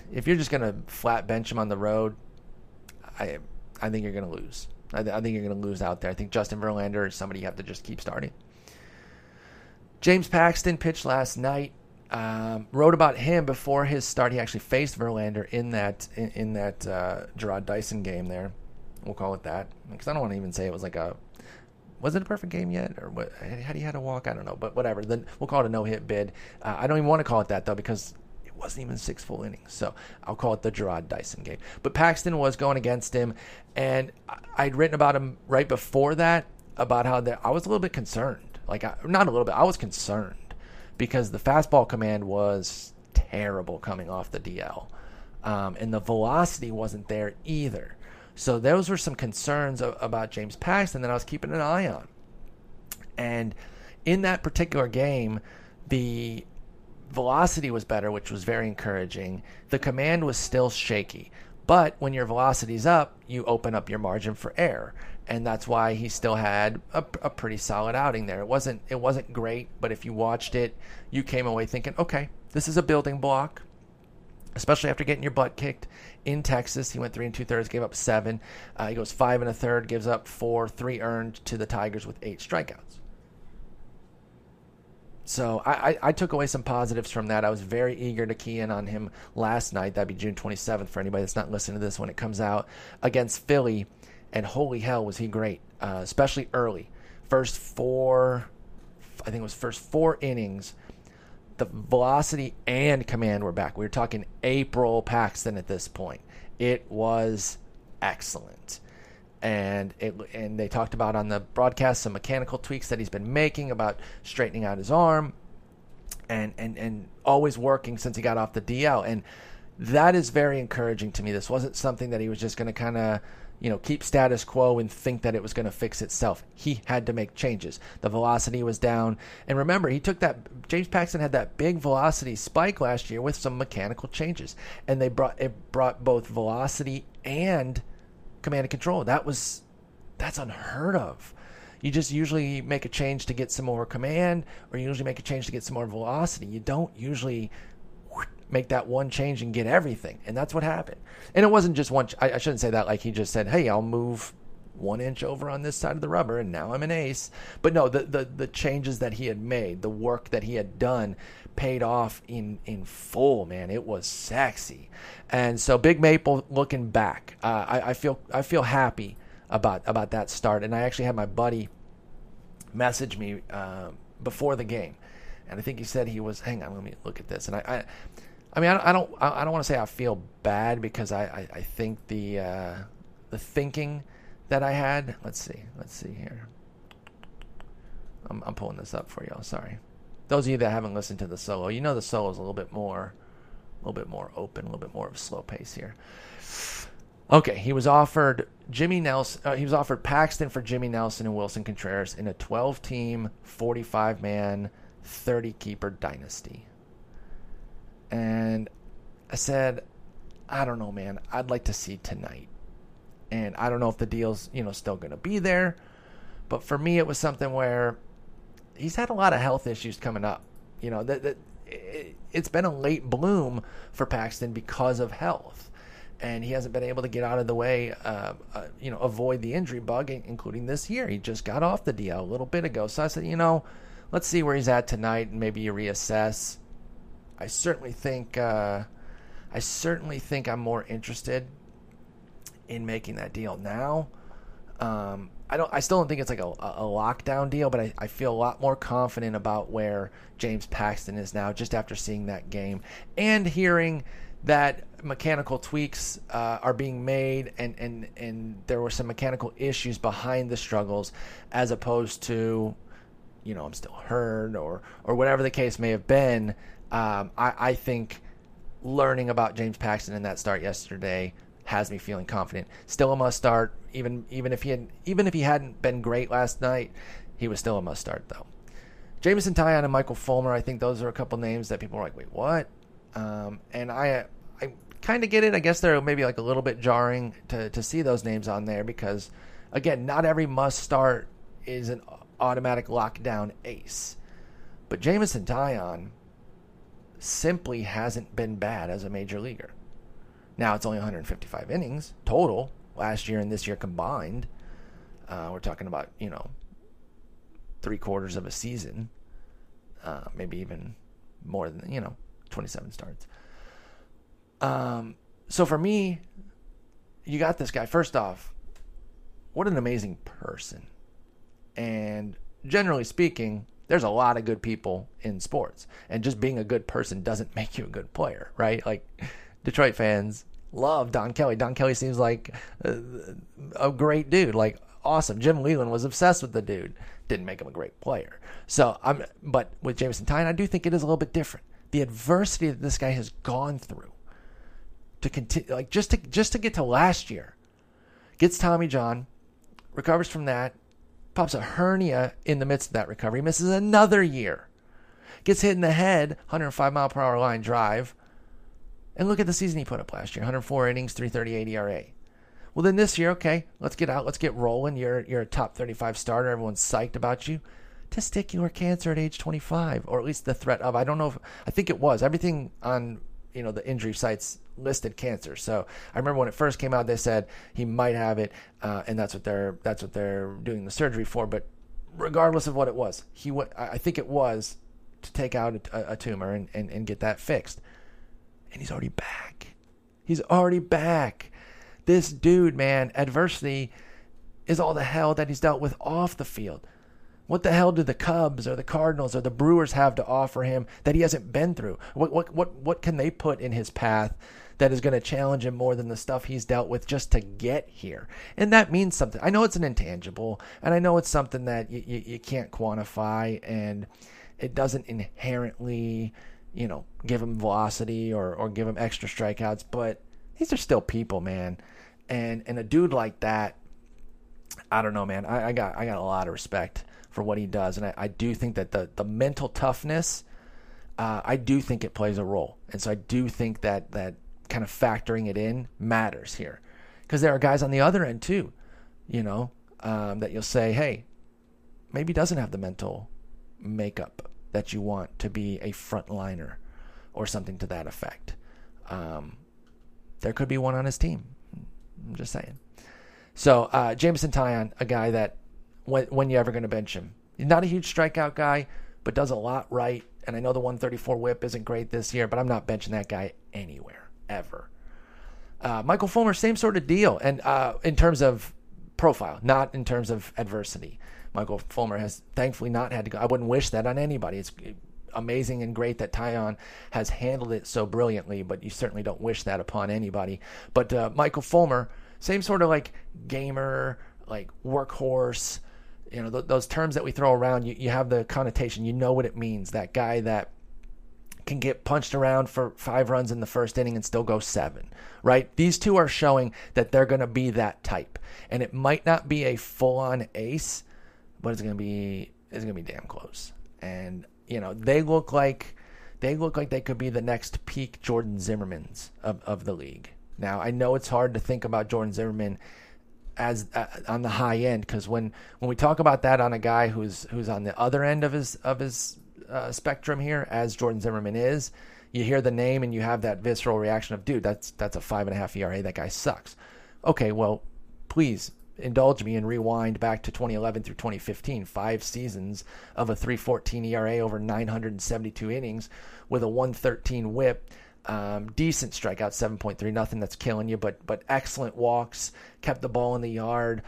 if you're just going to flat bench him on the road, I think you're going to lose. I think you're going to lose out there. I think Justin Verlander is somebody you have to just keep starting. James Paxton pitched last night. Wrote about him before his start. He actually faced Verlander in that Gerard Dyson game there. We'll call it that, because I don't want to even say it was like a... Was it a perfect game yet? Or what? Had he had a walk? I don't know, but whatever. Then we'll call it a no-hit bid. I don't even want to call it that, though, because it wasn't even 6 full innings. So I'll call it the Gerard Dyson game. But Paxton was going against him, and I'd written about him right before that, about how I was a little bit concerned. Like, not a little bit. I was concerned because the fastball command was terrible coming off the DL. And the velocity wasn't there either. So those were some concerns about James Paxton that I was keeping an eye on. And in that particular game, the velocity was better, which was very encouraging. The command was still shaky. But when your velocity's up, you open up your margin for error. And that's why he still had a pretty solid outing there. It wasn't great, but if you watched it, you came away thinking, okay, this is a building block. Especially after getting your butt kicked in Texas. He went 3 2/3, gave up 7. He goes 5 1/3, gives up 4, 3 earned to the Tigers with 8 strikeouts. So I took away some positives from that. I was very eager to key in on him last night. That'd be June 27th for anybody that's not listening to this when it comes out, against Philly. And holy hell, was he great, especially early. First four innings, the velocity and command were back. We were talking April Paxton at this point. It was excellent. And they talked about on the broadcast some mechanical tweaks that he's been making about straightening out his arm and always working since he got off the DL. And that is very encouraging to me. This wasn't something that he was just going to kind of, keep status quo and think that it was going to fix itself. He had to make changes. The velocity was down. And remember, James Paxton had that big velocity spike last year with some mechanical changes. And it brought both velocity and command and control. That's unheard of. You just usually make a change to get some more command, or you usually make a change to get some more velocity. You don't usually make that one change and get everything. And that's what happened. And it wasn't just one. I shouldn't say that. Like, he just said, hey, I'll move 1 inch over on this side of the rubber and now I'm an ace. But no, the changes that he had made, the work that he had done, paid off in full, man. It was sexy. And so Big Maple looking back, I feel happy about that start. And I actually had my buddy message me before the game, and I think he said he was, hang on, let me look at this. And I don't want to say I feel bad, because I think the thinking that I had, let's see here. I'm pulling this up for y'all. Sorry. Those of you that haven't listened to the solo, the solo is a little bit more open, a little bit more of a slow pace here. Okay, he was offered Paxton for Jimmy Nelson and Wilson Contreras in a 12-team, 45-man, 30-keeper dynasty. And I said, I don't know, man. I'd like to see tonight. And I don't know if the deal's, still going to be there. But for me, it was something where he's had a lot of health issues coming up. It's been a late bloom for Paxton because of health, and he hasn't been able to get out of the way, avoid the injury bug, including this year. He just got off the DL a little bit ago. So I said, let's see where he's at tonight, and maybe you reassess. I certainly think I'm more interested in making that deal now. I still don't think it's like a lockdown deal, but I feel a lot more confident about where James Paxton is now, just after seeing that game and hearing that mechanical tweaks are being made, and there were some mechanical issues behind the struggles, as opposed to, I'm still hurt or whatever the case may have been. I think learning about James Paxton in that start yesterday has me feeling confident. Still a must start, even if he hadn't been great last night. He was still a must start, though. Jameson Taillon and Michael Fulmer, I think those are a couple names that people are like, wait, what? And I kind of get it. I guess they're maybe like a little bit jarring to see those names on there, because again, not every must start is an automatic lockdown ace. But Jameson Taillon simply hasn't been bad as a major leaguer. Now, it's only 155 innings total last year and this year combined. We're talking about, 3/4 of a season, maybe even more than, 27 starts. So for me, you got this guy. First off, what an amazing person. And generally speaking, there's a lot of good people in sports, and just being a good person doesn't make you a good player, right? Like, Detroit fans love Don Kelly. Don Kelly seems like a great dude. Like, awesome. Jim Leland was obsessed with the dude. Didn't make him a great player. So but with Jameson Taillon, I do think it is a little bit different. The adversity that this guy has gone through to continue, like just to get to last year, gets Tommy John, recovers from that, pops a hernia in the midst of that recovery, misses another year, gets hit in the head, 105-mile-per-hour line drive, and look at the season he put up last year, 104 innings, 3.38 ERA. Well, then this year, okay, let's get out, let's get rolling. You're a top 35 starter. Everyone's psyched about you. Testicular cancer at age 25, or at least the threat of. I don't know if I think it was everything on the injury sites listed cancer. So I remember when it first came out, they said he might have it, and that's what they're doing the surgery for. But regardless of what it was, I think it was to take out a tumor and get that fixed. And he's already back. This dude, man, adversity is all the hell that he's dealt with off the field. What the hell do the Cubs or the Cardinals or the Brewers have to offer him that he hasn't been through? What can they put in his path that is going to challenge him more than the stuff he's dealt with just to get here? And that means something. I know it's an intangible, and I know it's something that you can't quantify, and it doesn't inherently, give him velocity or give him extra strikeouts, but these are still people, man. And a dude like that, I don't know, man. I got a lot of respect for what he does. And I do think that the mental toughness, I do think it plays a role. And so I do think that kind of factoring it in matters here. Because there are guys on the other end too, that you'll say, hey, maybe doesn't have the mental makeup that you want to be a frontliner or something to that effect. There could be one on his team. I'm just saying. So Jameson Taillon, a guy that, when you ever going to bench him? He's not a huge strikeout guy, but does a lot right. And I know the 134 whip isn't great this year, but I'm not benching that guy anywhere, ever. Michael Fulmer, same sort of deal. And in terms of profile, not in terms of adversity. Michael Fulmer has thankfully not had to go. I wouldn't wish that on anybody. It's amazing and great that Taillon has handled it so brilliantly, but you certainly don't wish that upon anybody. But Michael Fulmer, same sort of like gamer, like workhorse, those terms that we throw around, you have the connotation, what it means. That guy that can get punched around for 5 runs in the first inning and still go 7, right? These two are showing that they're going to be that type. And it might not be a full-on ace, but it's going to be damn close. And, they look like they could be the next peak Jordan Zimmermans of the league. Now, I know it's hard to think about Jordan Zimmerman as on the high end, because when we talk about that on a guy who's on the other end of his spectrum here, as Jordan Zimmerman is, you hear the name and you have that visceral reaction of, dude, that's a 5.5 ERA. That guy sucks. Okay, well, please indulge me and rewind back to 2011 through 2015, 5 seasons of a 3.14 ERA over 972 innings with a 113 whip. Decent strikeout, 7.3, nothing that's killing you, but excellent walks, kept the ball in the yard,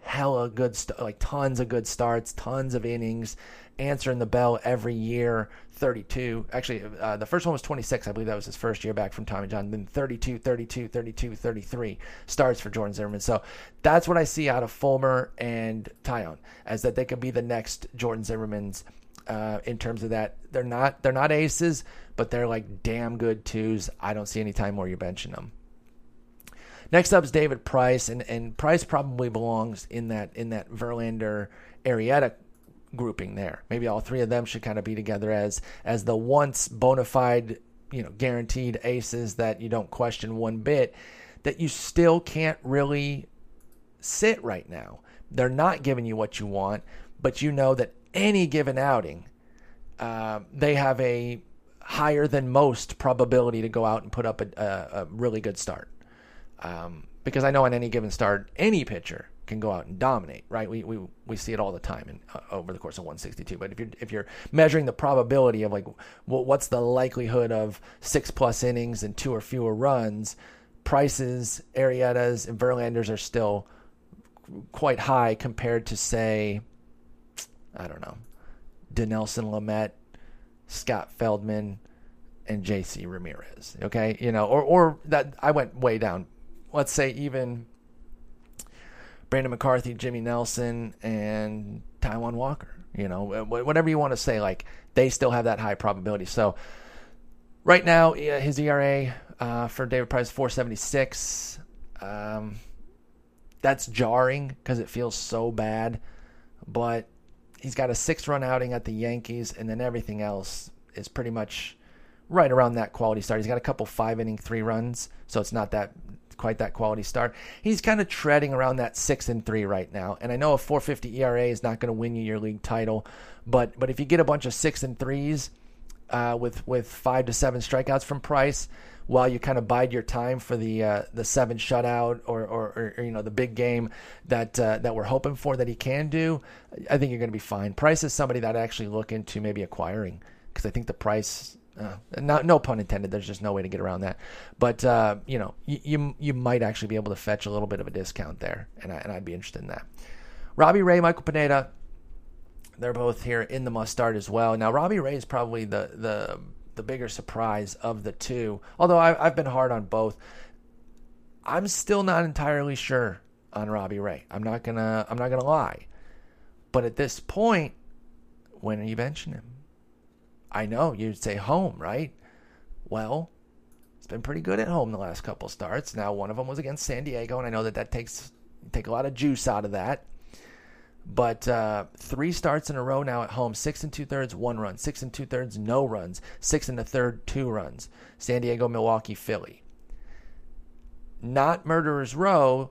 hella good, tons of good starts, tons of innings, answering the bell every year, 32. Actually, the first one was 26. I believe that was his first year back from Tommy John. Then 32, 32, 32, 33 starts for Jordan Zimmerman. So that's what I see out of Fulmer and Taillon, as that they could be the next Jordan Zimmerman's. In terms of that, they're not aces, but they're like damn good twos. I don't see any time where you're benching them. Next up is David Price, and Price probably belongs in that Verlander Arrieta grouping there. Maybe all three of them should kind of be together as the once bona fide, guaranteed aces that you don't question one bit, that you still can't really sit right now. They're not giving you what you want, but that any given outing, they have a higher than most probability to go out and put up a really good start. Because I know on any given start, any pitcher can go out and dominate, right? We see it all the time over the course of 162. But if you're measuring the probability of what's the likelihood of 6+ innings and 2 or fewer runs, Price's, Arrieta's, and Verlander's are still quite high compared to, say, I don't know, DeNelson Lamet, Scott Feldman, and J.C. Ramirez, okay? Or that I went way down. Let's say even Brandon McCarthy, Jimmy Nelson, and Taijuan Walker. You know, whatever you want to say, like, they still have that high probability. So right now, his ERA for David Price is 4.76. That's jarring because it feels so bad. But he's got a 6-run outing at the Yankees, and then everything else is pretty much right around that quality start. He's got a couple 5-inning 3 runs, so it's not that quite that quality start. He's kind of treading around that 6-3 right now. And I know a 4.50 ERA is not going to win you your league title, but if you get a bunch of 6-3s with 5 to 7 strikeouts from Price, while you kind of bide your time for the 7 shutout or you know, the big game that we're hoping for that he can do, I think you're going to be fine. Price is somebody that I actually look into maybe acquiring, because I think the price. No pun intended. There's just no way to get around that. But you know, you might actually be able to fetch a little bit of a discount there, and I'd be interested in that. Robbie Ray, Michael Pineda, they're both here in the must start as well. Now Robbie Ray is probably the bigger surprise of the two, although I've been hard on both. I'm still not entirely sure on Robbie Ray. I'm not gonna lie, but at this point, when are you benching him? I know you'd say home, right? Well, it's been pretty good at home the last couple starts. Now, one of them was against San Diego, and I know that takes a lot of juice out of that. But 3 starts in a row now at home: 6 2/3, 1 run; 6 2/3, no runs; 6 1/3, 2 runs. San Diego, Milwaukee, Philly. Not Murderer's Row,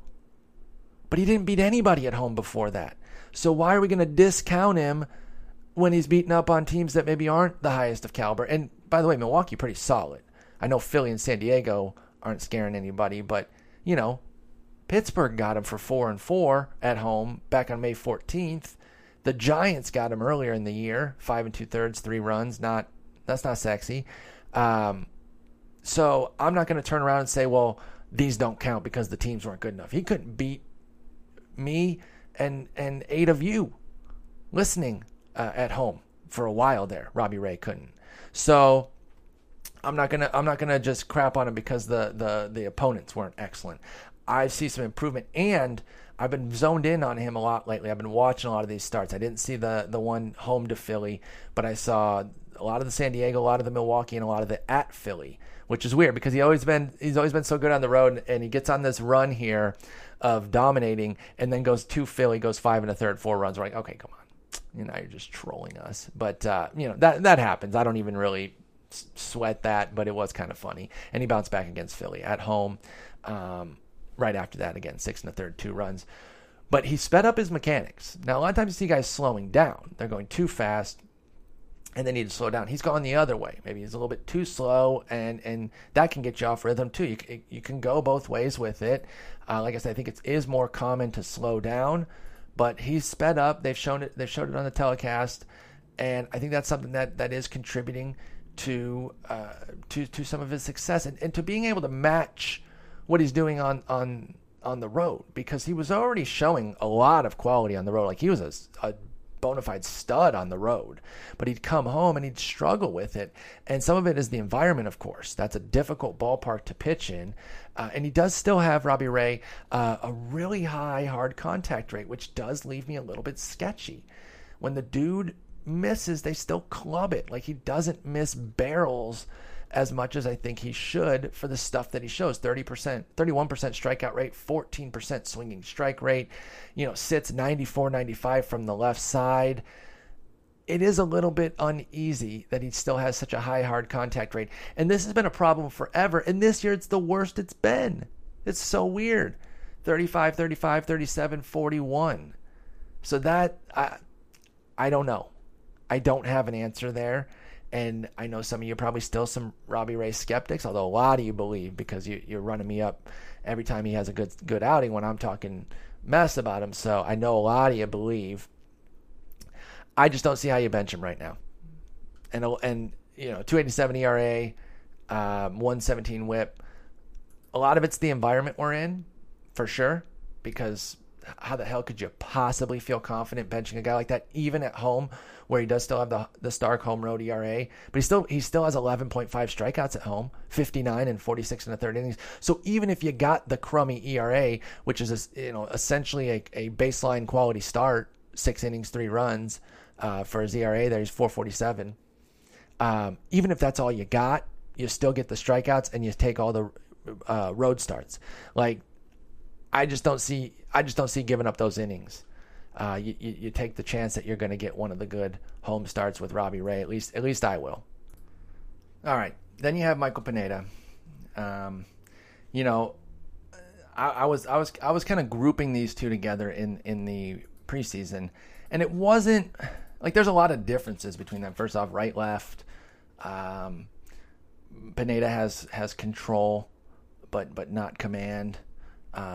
but he didn't beat anybody at home before that. So why are we going to discount him when he's beaten up on teams that maybe aren't the highest of caliber? And by the way, Milwaukee, pretty solid. I know Philly and San Diego aren't scaring anybody, but, you know, Pittsburgh got him for 4-4 at home back on May 14th. The Giants got him earlier in the year, 5 2/3, 3 runs. That's not sexy. So I'm not going to turn around and say, well, these don't count because the teams weren't good enough. He couldn't beat me and 8 of you listening at home for a while there. Robbie Ray couldn't. So I'm not gonna just crap on him because the opponents weren't excellent. I see some improvement, and I've been zoned in on him a lot lately. I've been watching a lot of these starts. I didn't see the one home to Philly, but I saw a lot of the San Diego, a lot of the Milwaukee, and a lot of the at Philly, which is weird because he's always been so good on the road, and he gets on this run here of dominating, and then goes to Philly, goes 5 1/3, 4 runs. We're like, okay, come on. You know, you're just trolling us. But, you know, that happens. I don't even really sweat that, but it was kind of funny. And he bounced back against Philly at home right after that. Again, 6 1/3, 2 runs. But he sped up his mechanics. Now, a lot of times you see guys slowing down. They're going too fast, and they need to slow down. He's gone the other way. Maybe he's a little bit too slow, and that can get you off rhythm too. You can go both ways with it. Like I said, I think it is more common to slow down. But he's sped up. They've shown it on the telecast, and I think that's something that is contributing to some of his success and to being able to match what he's doing on the road, because he was already showing a lot of quality on the road. Like, he was a bona fide stud on the road, but he'd come home and he'd struggle with it. And some of it is the environment, of course. That's a difficult ballpark to pitch in. And he does still have, Robbie Ray, a really high hard contact rate, which does leave me a little bit sketchy. When the dude misses, they still club it. Like, he doesn't miss barrels as much as I think he should for the stuff that he shows. 30%, 31% strikeout rate, 14% swinging strike rate, you know, sits 94, 95 from the left side. It is a little bit uneasy that he still has such a high hard contact rate. And this has been a problem forever. And this year it's the worst it's been. It's so weird. 35, 35, 37, 41. So that, I don't know. I don't have an answer there. And I know some of you are probably still some Robbie Ray skeptics, although a lot of you believe, because you're running me up every time he has a good outing when I'm talking mess about him. So I know a lot of you believe. I just don't see how you bench him right now. And you know, 2.87 ERA, 117 WHIP. A lot of it's the environment we're in, for sure, because how the hell could you possibly feel confident benching a guy like that, even at home, where he does still have the Stark home road ERA, but he still has 11.5 strikeouts at home, 59 and 46 in the third innings. So even if you got the crummy ERA, which is essentially a baseline quality start, 6 innings, 3 runs for his ERA, there he's 4.47. Even if that's all you got, you still get the strikeouts and you take all the road starts. Like, I just don't see giving up those innings. You take the chance that you're going to get one of the good home starts with Robbie Ray. At least I will. All right. Then you have Michael Pineda. I was kind of grouping these two together in the preseason, and it wasn't like there's a lot of differences between them. First off, right, left. Pineda has control, but not command.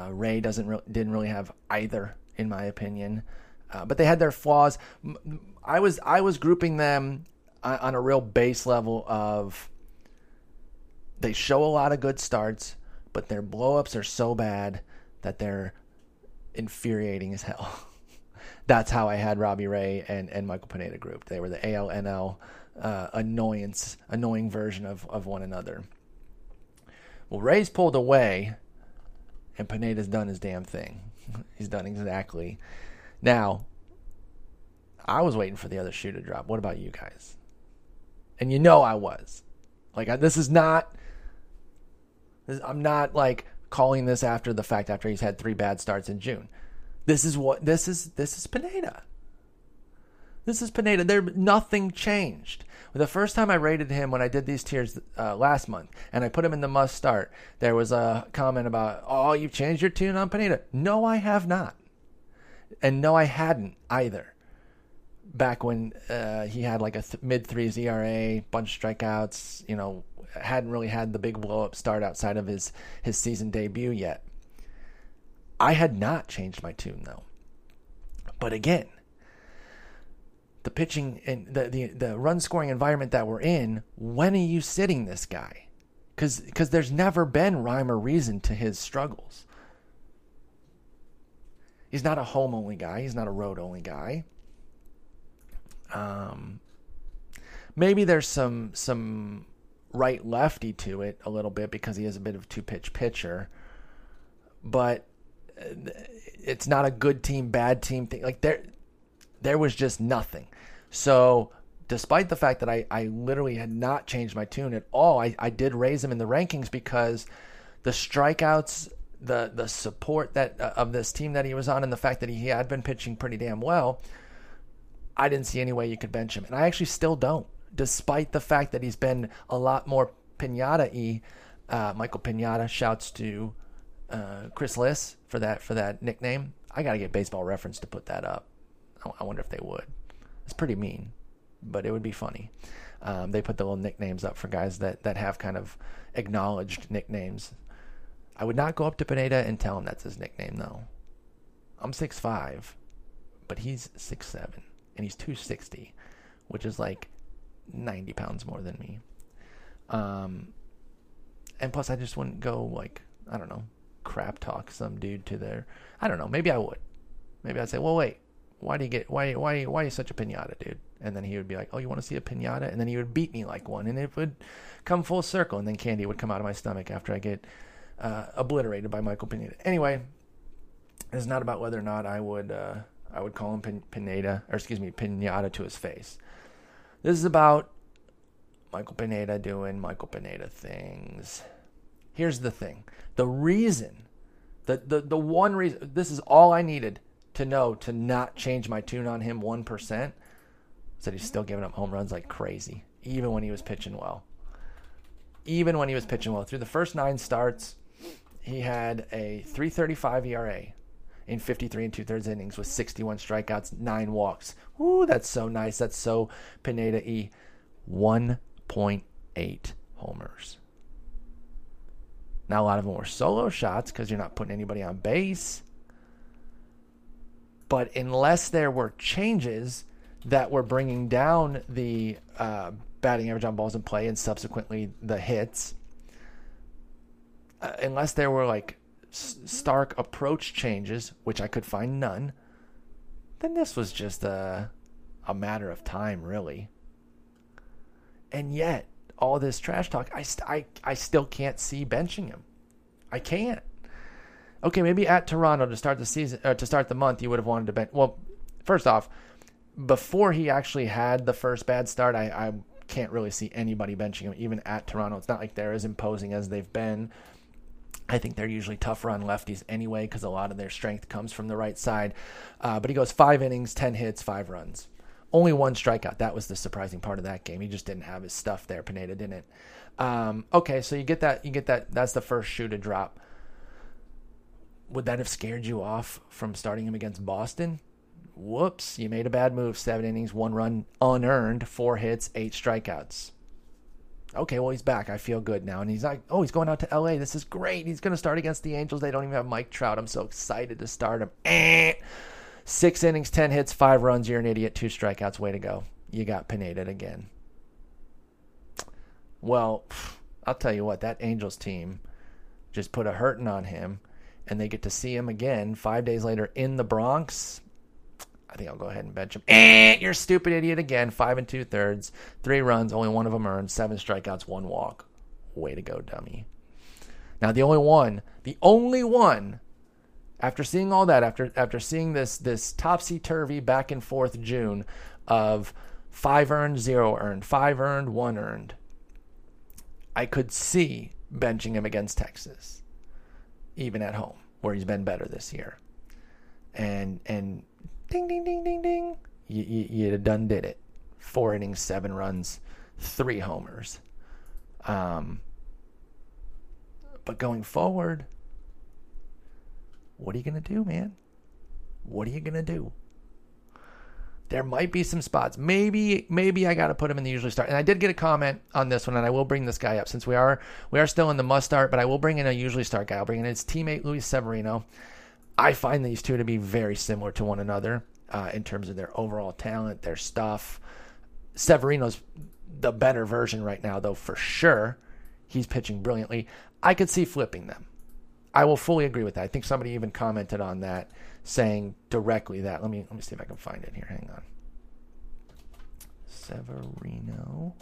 Ray didn't really have either, in my opinion, but they had their flaws. I was grouping them on a real base level of they show a lot of good starts, but their blowups are so bad that they're infuriating as hell. That's how I had Robbie Ray and Michael Pineda grouped. They were the ALNL annoying version of one another. Well, Ray's pulled away, and Pineda's done his damn thing. He's done exactly. Now, I was waiting for the other shoe to drop. What about you guys? And I was. Like, I'm not, like, calling this after the fact, after he's had 3 bad starts in June. This is Pineda. This is Pineda. Nothing changed. The first time I rated him when I did these tiers last month, and I put him in the must start, there was a comment about, oh, you've changed your tune on Pineda. No, I have not. And no, I hadn't either. Back when he had like a mid-threes ERA, bunch of strikeouts, hadn't really had the big blow-up start outside of his season debut yet. I had not changed my tune, though. But again, the pitching and the run scoring environment that we're in, when are you sitting this guy? Because there's never been rhyme or reason to his struggles. He's not a home only guy. He's not a road only guy. Maybe there's some right lefty to it a little bit because he is a bit of a 2-pitch pitcher, but it's not a good team, bad team thing. Like there was just nothing. So despite the fact that I literally had not changed my tune at all, I did raise him in the rankings because the strikeouts, the support that of this team that he was on, and the fact that he had been pitching pretty damn well, I didn't see any way you could bench him. And I actually still don't, despite the fact that he's been a lot more Pineda-y. Michael Pineda, shouts to Chris Liss for that nickname. I got to get Baseball Reference to put that up. I wonder if they would. It's pretty mean, but it would be funny. They put the little nicknames up for guys that have kind of acknowledged nicknames. I would not go up to Pineda and tell him that's his nickname, though. I'm 6'5", but he's 6'7", and he's 260, which is like 90 pounds more than me. And plus, I just wouldn't go, like, I don't know, crap talk some dude to their... I don't know, maybe I would. Maybe I'd say, well, wait. Why are you such a Pineda, dude? And then he would be like, oh, you want to see a Pineda? And then he would beat me like one, and it would come full circle, and then candy would come out of my stomach after I get obliterated by Michael Pineda. Anyway, it's not about whether or not I would call him Pineda to his face. This is about Michael Pineda doing Michael Pineda things. Here's the thing: the reason, the one reason, this is all I needed to know to not change my tune on him 1%, said he's still giving up home runs like crazy, even when he was pitching well. Through the first 9 starts, he had a 3.35 ERA in 53 and 2/3 innings with 61 strikeouts, 9 walks. Ooh, that's so nice. That's so Pineda-y. 1.8 homers. Now, a lot of them were solo shots because you're not putting anybody on base. But unless there were changes that were bringing down the batting average on balls in play and subsequently the hits, unless there were like stark approach changes, which I could find none, then this was just a matter of time, really. And yet, all this trash talk, I still can't see benching him. I can't. Okay, maybe at Toronto to start the season, to start the month, you would have wanted to bench. Well, first off, before he actually had the first bad start, I can't really see anybody benching him, even at Toronto. It's not like they're as imposing as they've been. I think they're usually tougher on lefties anyway because a lot of their strength comes from the right side. But he goes 5 innings, 10 hits, 5 runs. Only 1 strikeout. That was the surprising part of that game. He just didn't have his stuff there. Pineda didn't. Okay, so you get that. That's the first shoe to drop. Would that have scared you off from starting him against Boston? Whoops, you made a bad move. 7 innings, 1 run unearned, 4 hits, 8 strikeouts. Okay, well, he's back. I feel good now. And he's like, oh, he's going out to L.A. This is great. He's going to start against the Angels. They don't even have Mike Trout. I'm so excited to start him. 6 innings, 10 hits, 5 runs. You're an idiot. 2 strikeouts. Way to go. You got Pineda again. Well, I'll tell you what. That Angels team just put a hurting on him, and they get to see him again 5 days later in the Bronx. I think I'll go ahead and bench him. You're a stupid idiot again. 5 2/3, 3 runs, only 1 of them earned, 7 strikeouts, 1 walk. Way to go, dummy. Now the only one, after seeing all that, after seeing this topsy-turvy back and forth June of 5 earned, 0 earned, 5 earned, 1 earned, I could see benching him against Texas, even at home, where he's been better this year. And ding, ding, ding, ding, ding. You done did it. 4 innings, 7 runs, 3 homers. But going forward, what are you going to do, man? What are you going to do? There might be some spots. Maybe I got to put him in the usually start. And I did get a comment on this one, and I will bring this guy up since we are still in the must start, but I will bring in a usually start guy. I'll bring in his teammate, Luis Severino. I find these two to be very similar to one another in terms of their overall talent, their stuff. Severino's the better version right now, though, for sure. He's pitching brilliantly. I could see flipping them. I will fully agree with that. I think somebody even commented on that, saying directly that. Let me see if I can find it here. Hang on. Severino.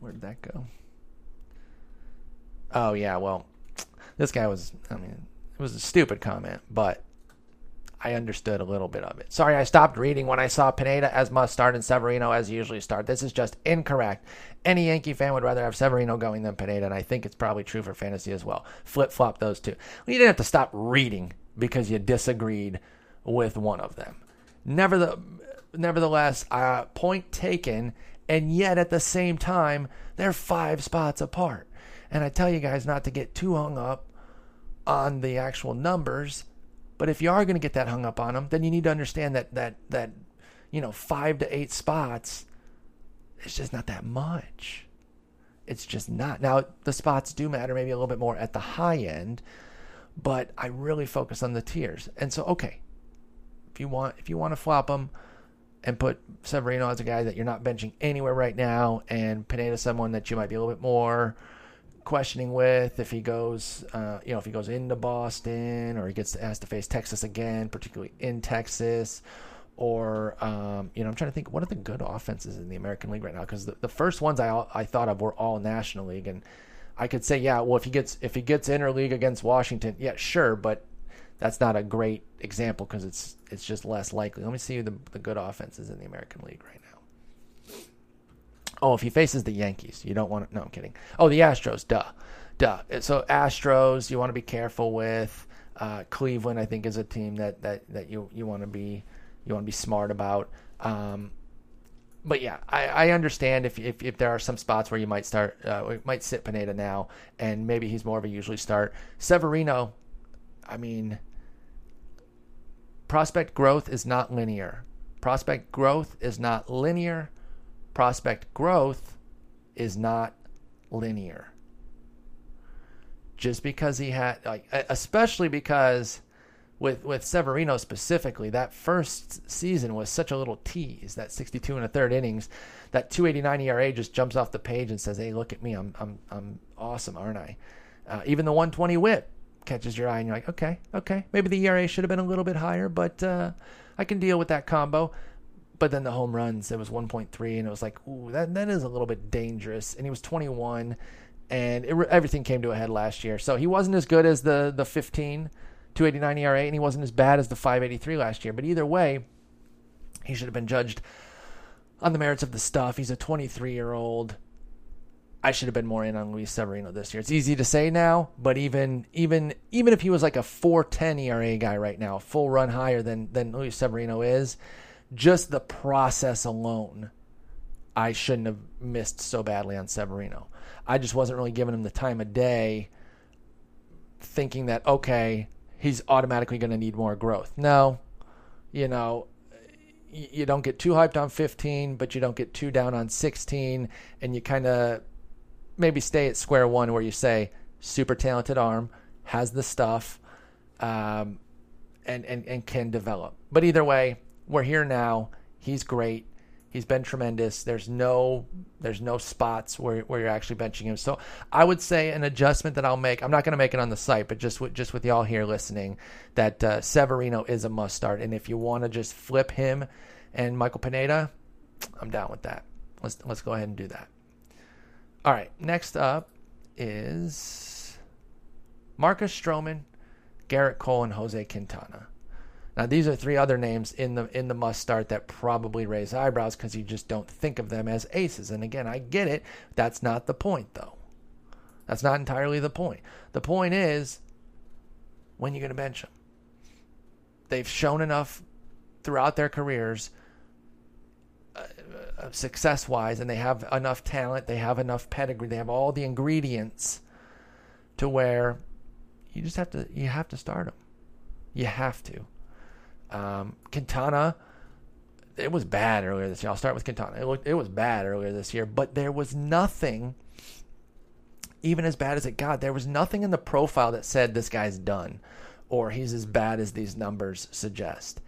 Where'd that go? Oh, yeah, well, this guy was, it was a stupid comment, but I understood a little bit of it. Sorry, I stopped reading when I saw Pineda as must start and Severino as usually start. This is just incorrect. Any Yankee fan would rather have Severino going than Pineda, and I think it's probably true for fantasy as well. Flip-flop those two. Well, you didn't have to stop reading because you disagreed with one of them. Nevertheless, point taken, and yet at the same time, they're 5 spots apart. And I tell you guys not to get too hung up on the actual numbers, but if you are going to get that hung up on them, then you need to understand that 5 to 8 spots, it's just not that much. It's just not. Now, the spots do matter maybe a little bit more at the high end, but I really focus on the tiers. And so, okay, if you want to flop them and put Severino as a guy that you're not benching anywhere right now, and Pineda someone that you might be a little bit more questioning with if he goes if he goes into Boston, or he has to face Texas again, particularly in Texas, or I'm trying to think, what are the good offenses in the American League right now? Because the first ones I thought of were all National League, and I could say, yeah, well, if he gets interleague against Washington, yeah, sure, but that's not a great example because it's just less likely. Let me see the good offenses in the American League right now. Oh, if he faces the Yankees, you don't want to... No, I'm kidding. Oh, the Astros, duh. So Astros, you want to be careful with. Cleveland, I think, is a team that you want to be smart about. But yeah, I understand if there are some spots where you might start, might sit Pineda now, and maybe he's more of a usually start. Severino, prospect growth is not linear. Just because he had, especially because with Severino specifically, that first season was such a little tease. That 62 1/3 innings, that 2.89 ERA just jumps off the page and says, "Hey, look at me! I'm awesome, aren't I?" Even the 120 whip catches your eye, and you're like, okay. Maybe the ERA should have been a little bit higher, but I can deal with that combo. But then the home runs, it was 1.3, and it was like, ooh, that is a little bit dangerous. And he was 21, and everything came to a head last year. So he wasn't as good as the 15, 289 ERA, and he wasn't as bad as the 583 last year. But either way, he should have been judged on the merits of the stuff. He's a 23-year-old. I should have been more in on Luis Severino this year. It's easy to say now, but even if he was like a 4.10 ERA guy right now, a full run higher than Luis Severino is, just the process alone, I shouldn't have missed so badly on Severino. I just wasn't really giving him the time of day, thinking that, okay, he's automatically going to need more growth. No, you don't get too hyped on 15, but you don't get too down on 16, and you kind of maybe stay at square one where you say, super talented arm, has the stuff, and can develop. But either way, we're here now. He's great. He's been tremendous. There's no spots where you're actually benching him. So I would say an adjustment that I'll make, I'm not going to make it on the site, but just with y'all here listening, that Severino is a must start. And if you want to just flip him and Michael Pineda, I'm down with that. Let's go ahead and do that. All right. Next up is Marcus Stroman, Gerrit Cole, and Jose Quintana. Now, these are three other names in the must start that probably raise eyebrows because you just don't think of them as aces. And again, I get it. That's not the point, though. That's not entirely the point. The point is, when you're going to bench them. They've shown enough throughout their careers, success-wise, and they have enough talent, they have enough pedigree, they have all the ingredients to where you just have to start them. You have to. Quintana, it was bad earlier this year. I'll start with Quintana. It was bad earlier this year, but there was nothing, even as bad as it got, there was nothing in the profile that said this guy's done or he's as bad as these numbers suggest.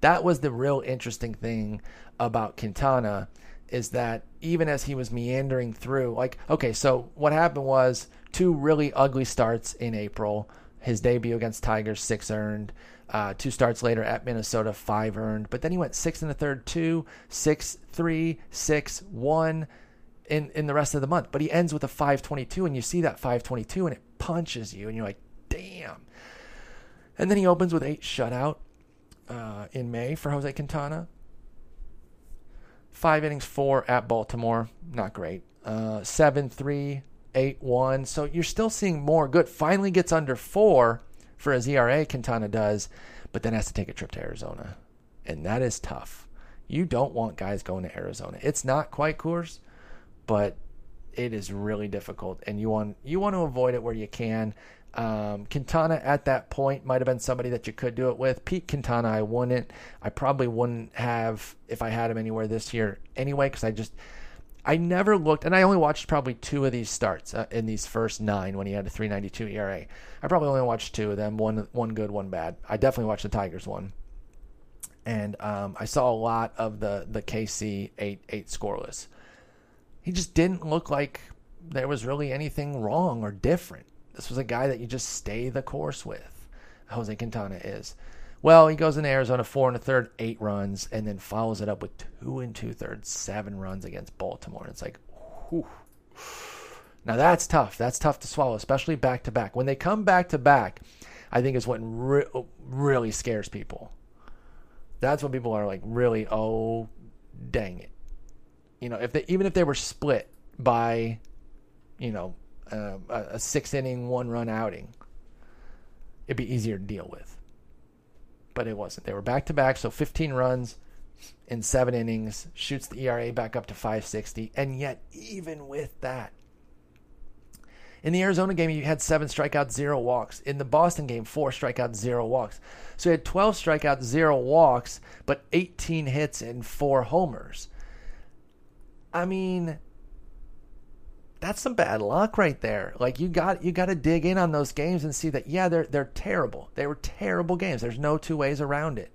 That was the real interesting thing about Quintana, is that even as he was meandering through, like, okay, so what happened was two really ugly starts in April, his debut against Tigers, 6 earned, two starts later at Minnesota, 5 earned, but then he went 6 1/3, 2, 6, 3, 6, 1 in the rest of the month. But he ends with a 5.22, and you see that 5.22, and it punches you, and you're like, damn. And then he opens with 8 shutout in May for Jose Quintana. 5 innings, 4 at Baltimore, not great. 7-3, 8-1. So you're still seeing more good. Finally gets under 4. For his ERA, Quintana does, but then has to take a trip to Arizona. And that is tough. You don't want guys going to Arizona. It's not quite Coors, but it is really difficult. And you want to avoid it where you can. Quintana at that point might have been somebody that you could do it with. Pete Quintana, I probably wouldn't have if I had him anywhere this year anyway, because I never looked, and I only watched probably 2 of these starts in these first 9 when he had a 3.92 ERA. I probably only watched 2 of them, one good, one bad. I definitely watched the Tigers one. And I saw a lot of the KC 8-8 scoreless. He just didn't look like there was really anything wrong or different. This was a guy that you just stay the course with. Jose Quintana is. Well, he goes into Arizona, 4 1/3, 8 runs, and then follows it up with 2 2/3, 7 runs against Baltimore. And it's like, whew. Now that's tough. That's tough to swallow, especially back-to-back. When they come back-to-back, I think is what really scares people. That's when people are like, really, oh, dang it. Even if they were split by, a 6-inning, 1-run outing, it'd be easier to deal with. But it wasn't. They were back-to-back, so 15 runs in 7 innings, shoots the ERA back up to 5.60, and yet even with that, in the Arizona game, you had 7 strikeouts, 0 walks. In the Boston game, 4 strikeouts, 0 walks. So you had 12 strikeouts, 0 walks, but 18 hits and 4 homers. I mean, that's some bad luck right there. Like you got to dig in on those games and see that, yeah, they're terrible. They were terrible games. There's no two ways around it.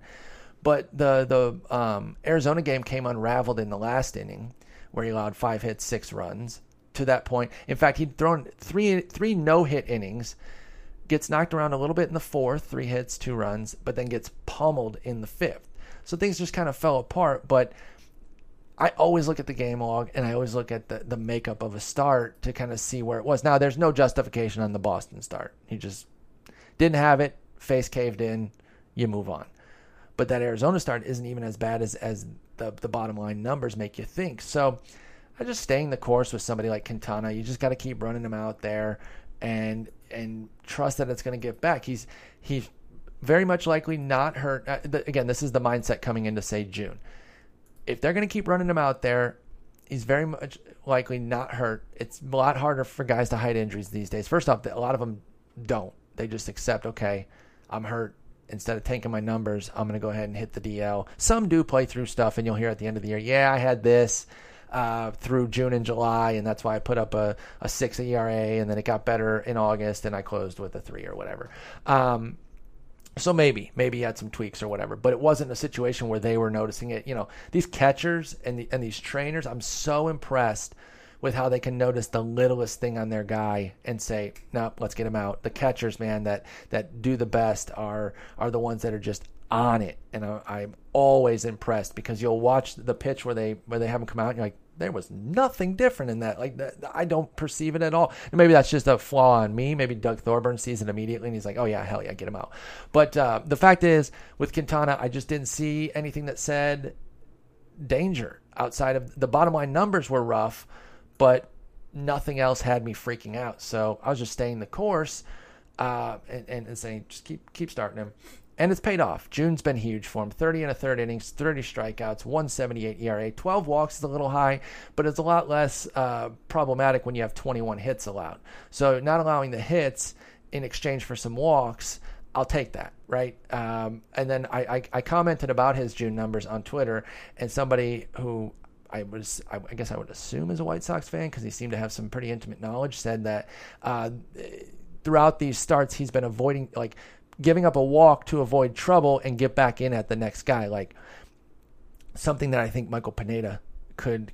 But the Arizona game came unraveled in the last inning, where he allowed 5 hits, 6 runs, to that point. In fact, he'd thrown three no-hit innings, gets knocked around a little bit in the fourth, 3 hits, 2 runs, but then gets pummeled in the fifth. So things just kind of fell apart, but I always look at the game log, and I always look at the makeup of a start to kind of see where it was. Now, there's no justification on the Boston start. He just didn't have it, face caved in, you move on. But that Arizona start isn't even as bad as the bottom line numbers make you think. So I just staying the course with somebody like Quintana. You just got to keep running him out there and trust that it's going to get back. He's very much likely not hurt. Again, this is the mindset coming into, say, June. If they're going to keep running him out there, he's very much likely not hurt. It's a lot harder for guys to hide injuries these days. First off, a lot of them don't. They just accept, okay, I'm hurt. Instead of tanking my numbers, I'm going to go ahead and hit the DL. Some do play through stuff, and you'll hear at the end of the year, yeah, I had this through June and July, and that's why I put up a 6 ERA, and then it got better in August, and I closed with a 3 or whatever. So maybe he had some tweaks or whatever, but it wasn't a situation where they were noticing it. You know, these catchers and these trainers, I'm so impressed with how they can notice the littlest thing on their guy and say, no, let's get him out. The catchers, man, that do the best are the ones that are just on it. And I'm always impressed because you'll watch the pitch where they have him come out and you're like, there was nothing different in that. Like, I don't perceive it at all. And maybe that's just a flaw on me. Maybe Doug Thorburn sees it immediately and he's like, oh, yeah, hell yeah, get him out. But the fact is, with Quintana, I just didn't see anything that said danger outside of the bottom line numbers were rough, but nothing else had me freaking out. So I was just staying the course and saying, just keep starting him. And it's paid off. June's been huge for him. 30 and a third innings, 30 strikeouts, 1.78 ERA. 12 walks is a little high, but it's a lot less problematic when you have 21 hits allowed. So not allowing the hits in exchange for some walks, I'll take that, right? And then I commented about his June numbers on Twitter, and somebody who I guess I would assume is a White Sox fan because he seemed to have some pretty intimate knowledge, said that throughout these starts he's been avoiding – like giving up a walk to avoid trouble and get back in at the next guy, like something that I think Michael Pineda could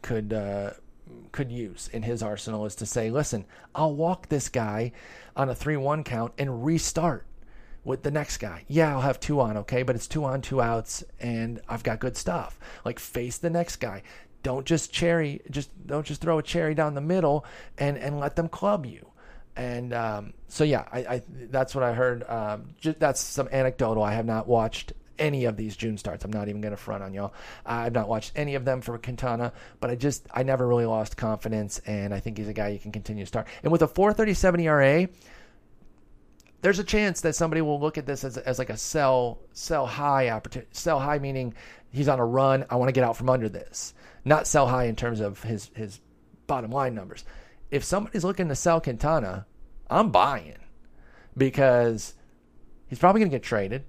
use in his arsenal is to say, listen, I'll walk this guy on a 3-1 count and restart with the next guy. Yeah, I'll have 2 on, okay, but it's 2 on, 2 outs, and I've got good stuff. Like, face the next guy. Don't just throw a cherry down the middle and let them club you. And so, yeah, I that's what I heard. That's some anecdotal. I have not watched any of these June starts. I'm not even going to front on y'all. I've not watched any of them for Quintana, but I never really lost confidence, and I think he's a guy you can continue to start. And with a 4.37 ERA, there's a chance that somebody will look at this as like a sell high opportunity. Sell high meaning he's on a run. I want to get out from under this. Not sell high in terms of his bottom line numbers. If somebody's looking to sell Quintana, I'm buying because he's probably going to get traded.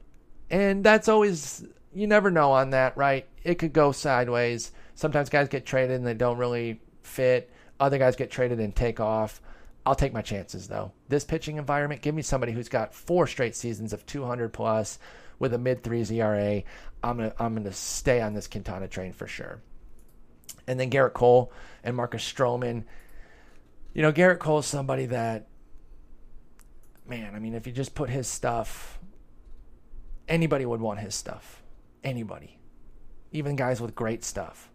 And that's always, you never know on that, right? It could go sideways. Sometimes guys get traded and they don't really fit. Other guys get traded and take off. I'll take my chances, though. This pitching environment, give me somebody who's got 4 straight seasons of 200-plus with a mid-3s ERA. I'm gonna stay on this Quintana train for sure. And then Gerrit Cole and Marcus Stroman. You know, Gerrit Cole is somebody that, man, I mean, if you just put his stuff, anybody would want his stuff. Anybody. Even guys with great stuff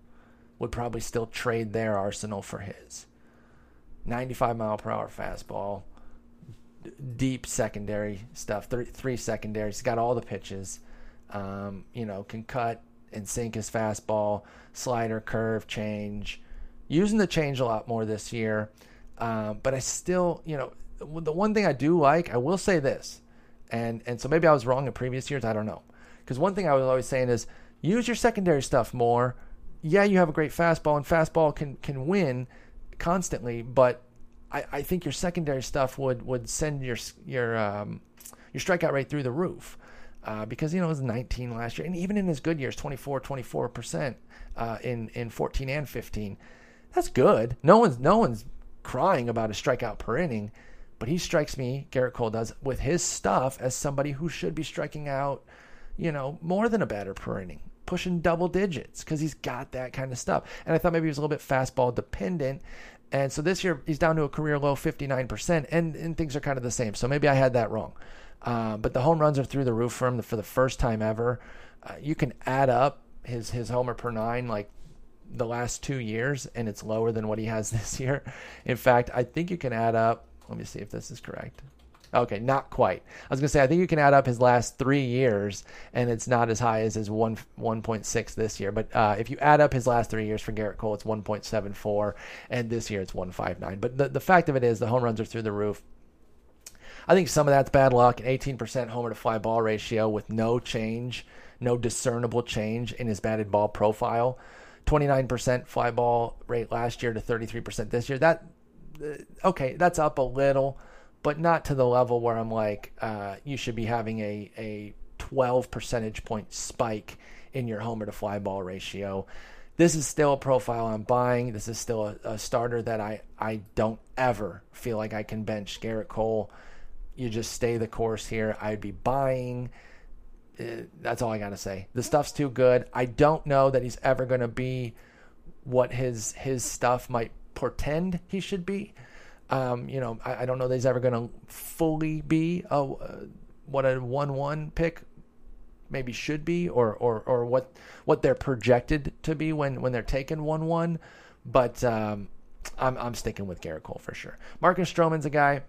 would probably still trade their arsenal for his. 95-mile-per-hour fastball, deep secondary stuff, 3 secondaries. He's got all the pitches, you know, can cut and sink his fastball, slider, curve, change. Using the change a lot more this year. But I still, you know, the one thing I do like, I will say this, and so maybe I was wrong in previous years, I don't know. Because one thing I was always saying is use your secondary stuff more. Yeah, you have a great fastball, and fastball can win constantly, but I think your secondary stuff would send your strikeout rate through the roof. Because, you know, it was 19 last year, and even in his good years, 24% in 14 and 15. That's good. No one's crying about a strikeout per inning, but he strikes me, Gerrit Cole does, with his stuff as somebody who should be striking out, you know, more than a batter per inning, pushing double digits because he's got that kind of stuff. And I thought maybe he was a little bit fastball dependent, And so this year he's down to a career low 59%, and things are kind of the same. So maybe I had that wrong. But the home runs are through the roof for him for the first time ever. You can add up his homer per nine like the last 2 years, and it's lower than what he has this year. In fact, I think you can add up. Let me see if this is correct. Okay, not quite. I was going to say, I think you can add up his last 3 years, and it's not as high as his 1.6 this year. But if you add up his last 3 years for Gerrit Cole, it's 1.74, and this year it's 1.59. But the fact of it is the home runs are through the roof. I think some of that's bad luck, an 18% homer to fly ball ratio with no change, no discernible change in his batted ball profile. 29% fly ball rate last year to 33% this year. That's up a little, but not to the level where I'm like, you should be having a 12 percentage point spike in your homer to fly ball ratio. This is still a profile I'm buying. This is still a starter that I don't ever feel like I can bench. Gerrit Cole, you just stay the course here. I'd be buying. That's all I got to say. The stuff's too good. I don't know that he's ever going to be what his stuff might portend he should be. I don't know that he's ever going to fully be what a 1-1 pick maybe should be, or what they're projected to be when they're taken 1-1. But I'm sticking with Gerrit Cole for sure. Marcus Stroman's a guy,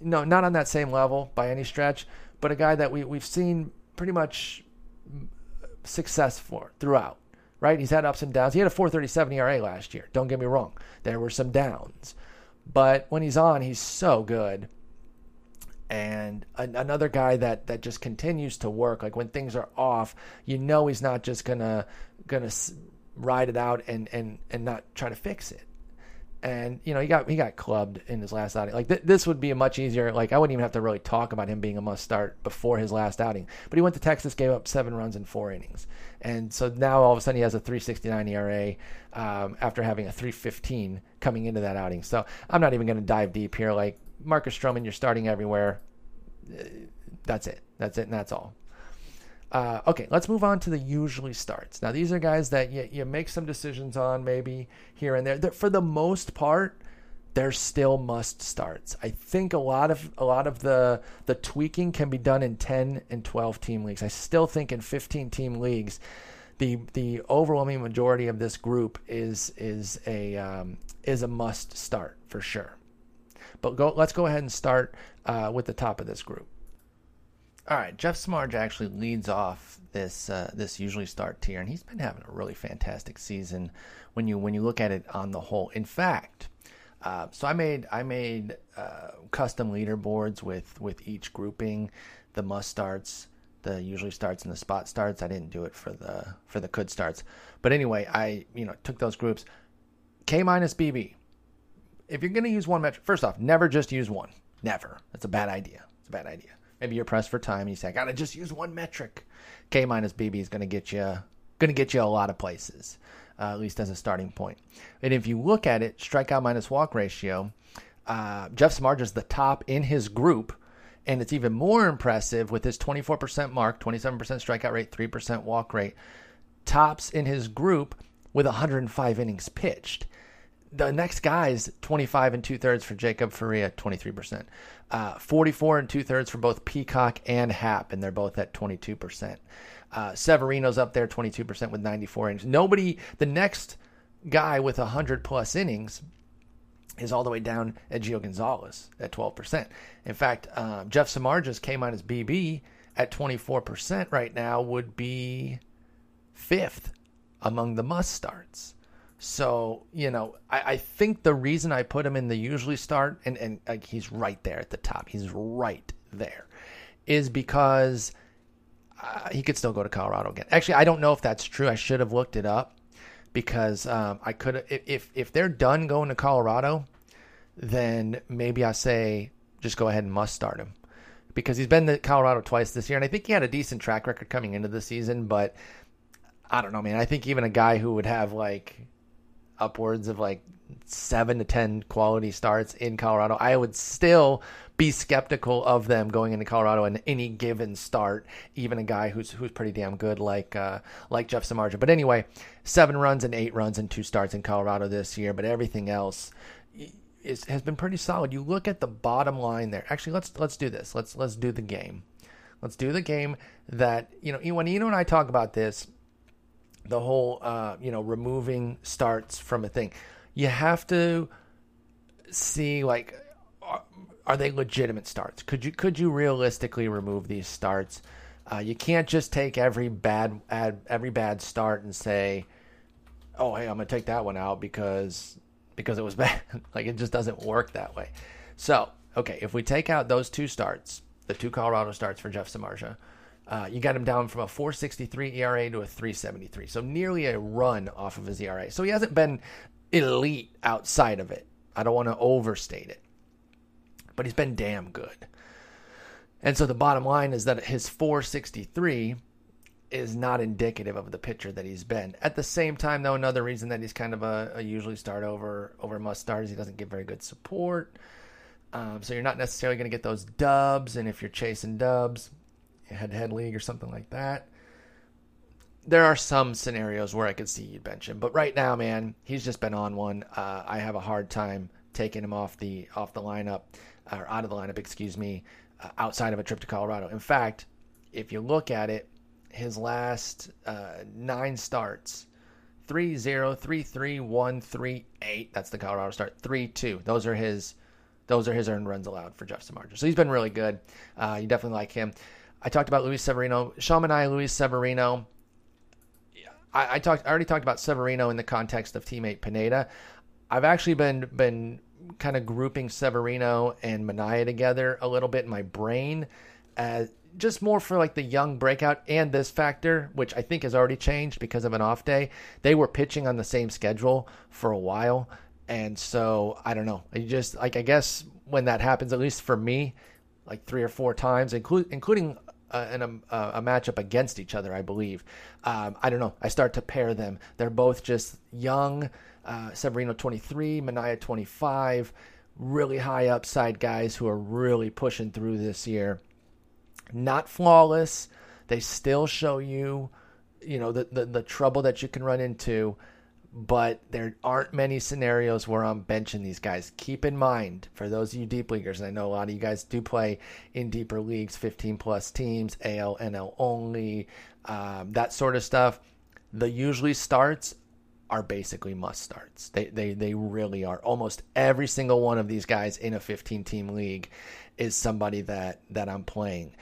no, not on that same level by any stretch, but a guy that we've seen pretty much success for throughout, right? He's had ups and downs. He had a 4.37 ERA last year. Don't get me wrong. There were some downs. But when he's on, he's so good. And another guy that just continues to work. Like when things are off, you know he's not just gonna ride it out and not try to fix it. And, he got clubbed in his last outing. Like, this would be a much easier, like, I wouldn't even have to really talk about him being a must-start before his last outing. But he went to Texas, gave up 7 runs in 4 innings. And so now all of a sudden he has a 3.69 ERA after having a 3.15 coming into that outing. So I'm not even going to dive deep here. Like, Marcus Stroman, you're starting everywhere. That's it, and that's all. Okay, let's move on to the usually starts. Now, these are guys that you make some decisions on maybe here and there. For the most part, they're still must starts. I think a lot of the tweaking can be done in 10 and 12 team leagues. I still think in 15 team leagues, the overwhelming majority of this group is a must start for sure. But let's go ahead and start with the top of this group. All right, Jeff Samardzija actually leads off this usually start tier, and he's been having a really fantastic season when you look at it on the whole. In fact, so I made custom leaderboards with each grouping, the must starts, the usually starts, and the spot starts. I didn't do it for the could starts, but anyway, I took those groups. K minus BB. If you're going to use one metric, first off, never just use one. Never. That's a bad idea. It's a bad idea. Maybe you're pressed for time and you say, I got to just use one metric. K minus BB is going to get you a lot of places, at least as a starting point. And if you look at it, strikeout minus walk ratio, Jeff Samardzija is the top in his group, and it's even more impressive with his 24% mark, 27% strikeout rate, 3% walk rate, tops in his group with 105 innings pitched. The next guy's 25 2/3 for Jacob Faria, 23%. 44 2/3 for both Peacock and Happ, and they're both at 22%. Severino's up there, 22% with 94 innings. The next guy with 100+ innings is all the way down at Gio Gonzalez at 12%. In fact, Jeff Samardzja's K minus BB at 24% right now would be 5th among the must starts. So, I think the reason I put him in the usually start, and like, he's right there at the top, he's right there, is because he could still go to Colorado again. Actually, I don't know if that's true. I should have looked it up because I could – if they're done going to Colorado, then maybe I say just go ahead and must start him because he's been to Colorado twice this year, and I think he had a decent track record coming into the season, but I don't know, man. I think even a guy who would have like – upwards of like 7 to 10 quality starts in Colorado, I would still be skeptical of them going into Colorado in any given start, even a guy who's pretty damn good like Jeff Samardzija. But anyway, 7 runs and 8 runs and 2 starts in Colorado this year, but everything else has been pretty solid. You look at the bottom line there. Actually, let's do this. Let's do the game. Let's do the game that, you know, when Eno and I talk about this, the whole, removing starts from a thing, you have to see, like, are they legitimate starts? Could you realistically remove these starts? You can't just take every bad start and say, oh, hey, I'm going to take that one out because it was bad. Like, it just doesn't work that way. So, okay, if we take out those two starts, the two Colorado starts for Jeff Samardzija, you got him down from a 4.63 ERA to a 3.73. So nearly a run off of his ERA. So he hasn't been elite outside of it. I don't want to overstate it. But he's been damn good. And so the bottom line is that his 4.63 is not indicative of the pitcher that he's been. At the same time, though, another reason that he's kind of a usually start over must start is he doesn't get very good support. So you're not necessarily going to get those dubs. And if you're chasing dubs, head-to-head league or something like that, there are some scenarios where I could see you bench him. But right now, man, he's just been on one. I have a hard time taking him out of the lineup, outside of a trip to Colorado. In fact, if you look at it, his last 9 starts, 3-0, 3-3, 1-3, 8. That's the Colorado start. 3-2. Those are his earned runs allowed for Jeff Samardzija. So he's been really good. You definitely like him. I talked about Luis Severino. Luis Severino. I already talked about Severino in the context of teammate Pineda. I've actually been kind of grouping Severino and Minaya together a little bit in my brain, just more for like the young breakout and this factor, which I think has already changed because of an off day. They were pitching on the same schedule for a while, and so I don't know. You just like, I guess when that happens, at least for me, like 3 or 4 times, including a matchup against each other, I believe. I don't know. I start to pair them. They're both just young. Severino 23, Minaya 25, really high upside guys who are really pushing through this year. Not flawless. They still show you the trouble that you can run into, but there aren't many scenarios where I'm benching these guys. Keep in mind, for those of you deep leaguers, and I know a lot of you guys do play in deeper leagues, 15-plus teams, AL, NL only, that sort of stuff, the usually starts are basically must starts. They really are. Almost every single one of these guys in a 15-team league is somebody that I'm playing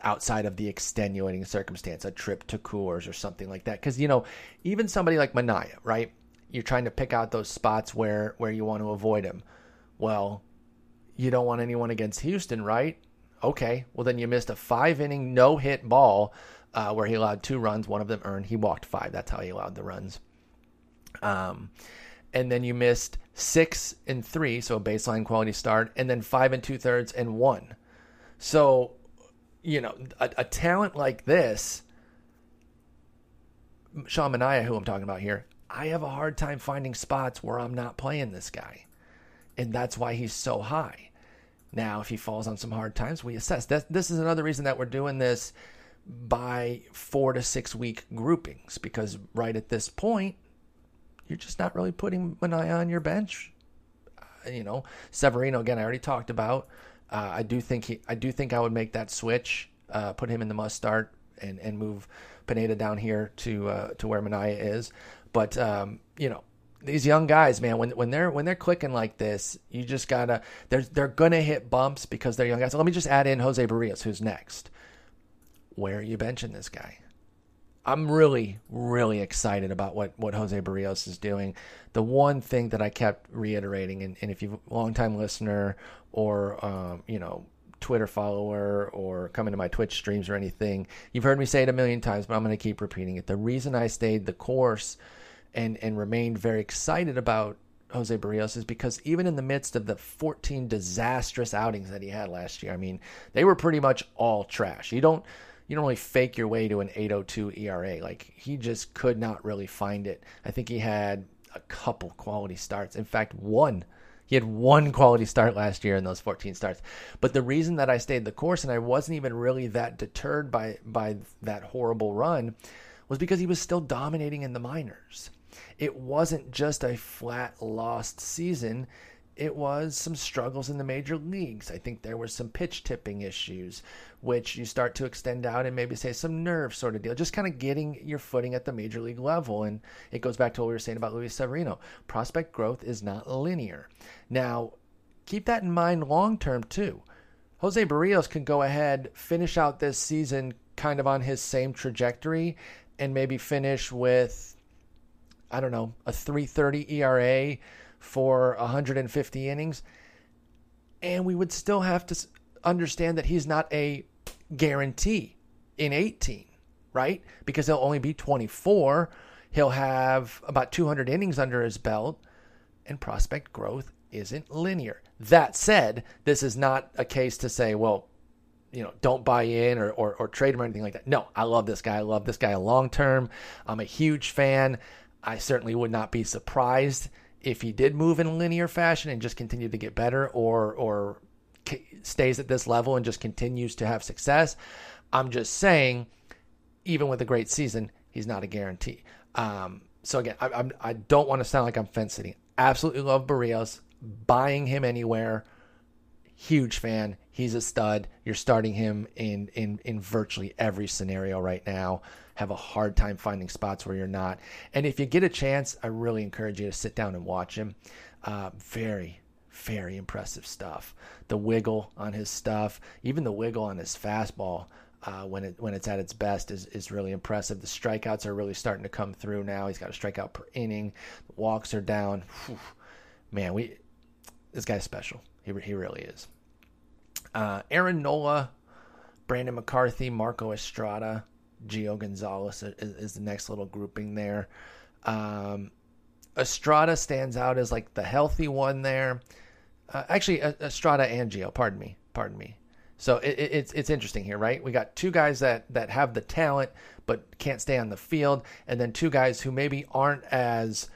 outside of the extenuating circumstance, a trip to Coors or something like that. Because, even somebody like Minaya, right? You're trying to pick out those spots where you want to avoid him. Well, you don't want anyone against Houston, right? Okay, well, then you missed a 5-inning no-hit ball where he allowed 2 runs, one of them earned. He walked 5. That's how he allowed the runs. And then you missed 6 and 3, so a baseline quality start, and then 5 2/3 and 1. So, a talent like this, Sean Minaya, who I'm talking about here, I have a hard time finding spots where I'm not playing this guy. And that's why he's so high. Now, if he falls on some hard times, we assess. This is another reason that we're doing this by 4 to 6 week groupings, because right at this point, you're just not really putting Minaya on your bench. Severino, again, I already talked about. I do think I would make that switch, put him in the must start, and move Pineda down here to where Minaya is. But these young guys, man, when they're clicking like this, you just gotta. They're gonna hit bumps because they're young guys. So let me just add in Jose Barrios, who's next. Where are you benching this guy? I'm really, really excited about what Jose Barrios is doing. The one thing that I kept reiterating, and if you're a longtime listener or, Twitter follower or coming to my Twitch streams or anything, you've heard me say it a million times, but I'm going to keep repeating it. The reason I stayed the course and remained very excited about Jose Barrios is because even in the midst of the 14 disastrous outings that he had last year, I mean, they were pretty much all trash. You don't really fake your way to an 8.02 ERA. Like, he just could not really find it. I think he had a couple quality starts. In fact, one. He had one quality start last year in those 14 starts. But the reason that I stayed the course and I wasn't even really that deterred by that horrible run was because he was still dominating in the minors. It wasn't just a flat lost season. It was some struggles in the major leagues. I think there was some pitch tipping issues, which you start to extend out and maybe say some nerve sort of deal, just kind of getting your footing at the major league level. And it goes back to what we were saying about Luis Severino. Prospect growth is not linear. Now, keep that in mind long-term too. Jose Barrios can go ahead, finish out this season kind of on his same trajectory and maybe finish with, I don't know, a 3.30 ERA for 150 innings, and we would still have to understand that he's not a guarantee in 18, right? Because he'll only be 24. He'll have about 200 innings under his belt, and prospect growth isn't linear. That said, this is not a case to say, well, you know, don't buy in or trade him or anything like that. No, I love this guy. I love this guy long term. I'm a huge fan. I certainly would not be surprised if he did move in a linear fashion and just continue to get better or stays at this level and just continues to have success. I'm just saying, even with a great season, he's not a guarantee. So again, I don't want to sound like I'm fence sitting. Absolutely love Barrios. Buying him anywhere, huge fan. He's a stud. You're starting him in virtually every scenario right now. Have a hard time finding spots where you're not. And if you get a chance, I really encourage you to sit down and watch him. Very, very impressive stuff. The wiggle on his stuff, even the wiggle on his fastball when it's at its best is really impressive. The strikeouts are really starting to come through now. He's got a strikeout per inning. The walks are down. Whew. Man, this guy's special. He really is. Aaron Nola, Brandon McCarthy, Marco Estrada, Gio Gonzalez is the next little grouping there. Estrada stands out as like the healthy one there. Estrada and Gio, pardon me. So it's interesting here, right? We got two guys that have the talent but can't stay on the field, and then two guys who maybe aren't as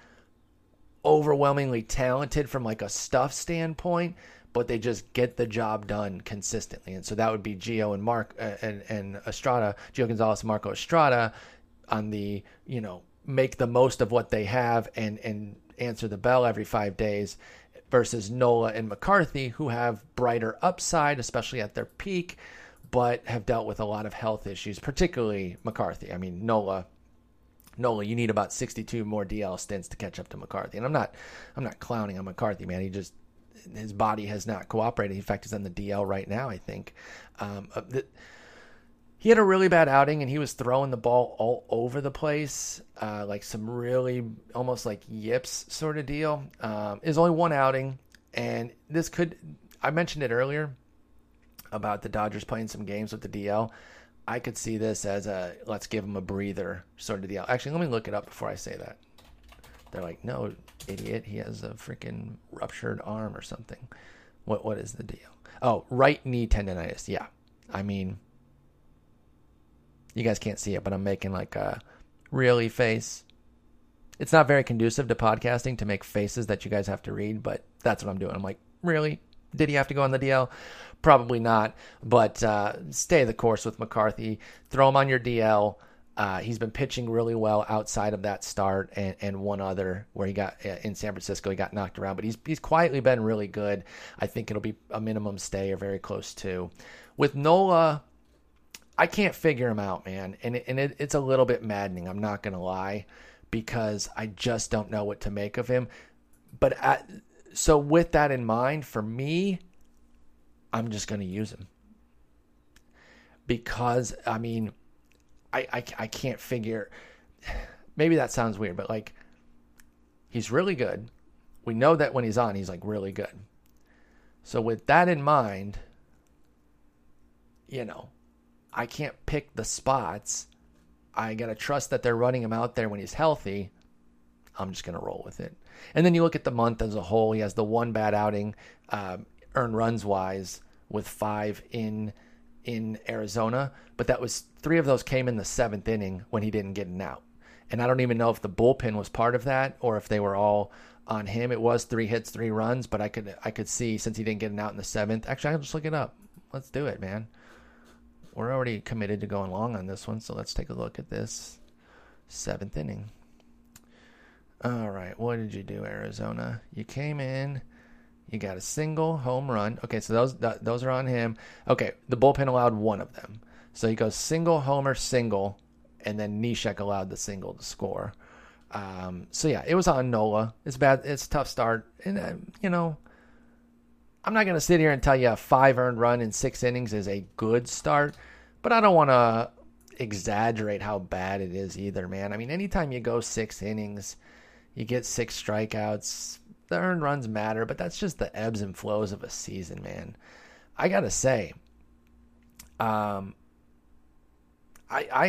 overwhelmingly talented from like a stuff standpoint, but they just get the job done consistently. And so that would be Gio and Estrada, Gio Gonzalez, Marco Estrada, on the, you know, make the most of what they have and answer the bell every 5 days, versus Nola and McCarthy, who have brighter upside, especially at their peak, but have dealt with a lot of health issues, particularly McCarthy. I mean, Nola, you need about 62 more DL stints to catch up to McCarthy. And I'm not clowning on McCarthy, man. He just, his body has not cooperated. In fact, he's on the DL right now, I think. He had a really bad outing, and he was throwing the ball all over the place, like some really almost like yips sort of deal. It was only one outing, and this could, I mentioned it earlier about the Dodgers playing some games with the DL. I could see this as a let's give him a breather sort of deal. Actually, let me look it up before I say that. They're like, no, idiot, he has a freaking ruptured arm or something. What is the deal? Oh, right knee tendonitis. Yeah, I mean, you guys can't see it, but I'm making like a really face. It's not very conducive to podcasting to make faces that you guys have to read, but that's what I'm doing. I'm like, really? Did he have to go on the DL? Probably not, but stay the course with McCarthy. Throw him on your DL. He's been pitching really well outside of that start and one other where he got in San Francisco. He got knocked around, but he's quietly been really good. I think it'll be a minimum stay or very close to. With Nola, I can't figure him out, man, and it's a little bit maddening. I'm not going to lie, because I just don't know what to make of him. But so with that in mind, for me, I'm just going to use him because, I mean, I can't figure, maybe that sounds weird, but like, he's really good. We know that when he's on, he's like really good. So with that in mind, you know, I can't pick the spots. I got to trust that they're running him out there when he's healthy. I'm just going to roll with it. And then you look at the month as a whole. He has the one bad outing, earned runs wise, with five in Arizona, but that was three of those came in the seventh inning when he didn't get an out. And I don't even know if the bullpen was part of that or if they were all on him. It was 3 hits, 3 runs, but I could see, since he didn't get an out in the seventh. Actually, I'll just look it up. Let's do it, man. We're already committed to going long on this one, so let's take a look at this seventh inning. All right, what did you do, Arizona? You came in, you got a single, home run. Okay, so those are on him. Okay, the bullpen allowed one of them. So he goes single, homer, single, and then Neshek allowed the single to score. So, yeah, it was on Nola. It's bad. It's a tough start. And, you know, I'm not going to sit here and tell you a 5 earned run in 6 innings is a good start, but I don't want to exaggerate how bad it is either, man. I mean, anytime you go 6 innings, you get 6 strikeouts. The earned runs matter, but that's just the ebbs and flows of a season, man. I got to say, I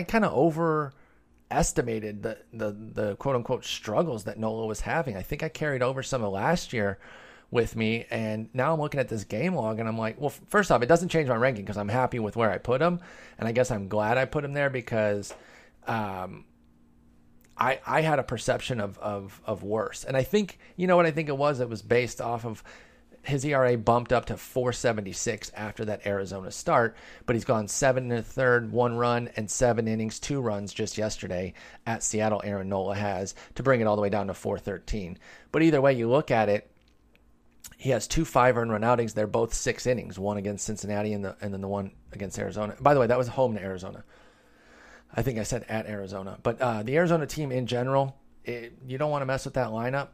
kind of overestimated the quote-unquote struggles that Nola was having. I think I carried over some of last year with me, and now I'm looking at this game log, and I'm like, well, first off, it doesn't change my ranking because I'm happy with where I put him, and I guess I'm glad I put him there because I had a perception of worse. And I think, you know what I think it was? It was based off of his ERA bumped up to 4.76 after that Arizona start, but he's gone 7 1/3, 1 run, and 7 innings, 2 runs just yesterday at Seattle. Aaron Nola has to bring it all the way down to 4.13. But either way you look at it, he has 2 5 earned run outings. They're both 6 innings, one against Cincinnati and then the one against Arizona. By the way, that was home to Arizona. I think I said at Arizona, but the Arizona team in general, you don't want to mess with that lineup.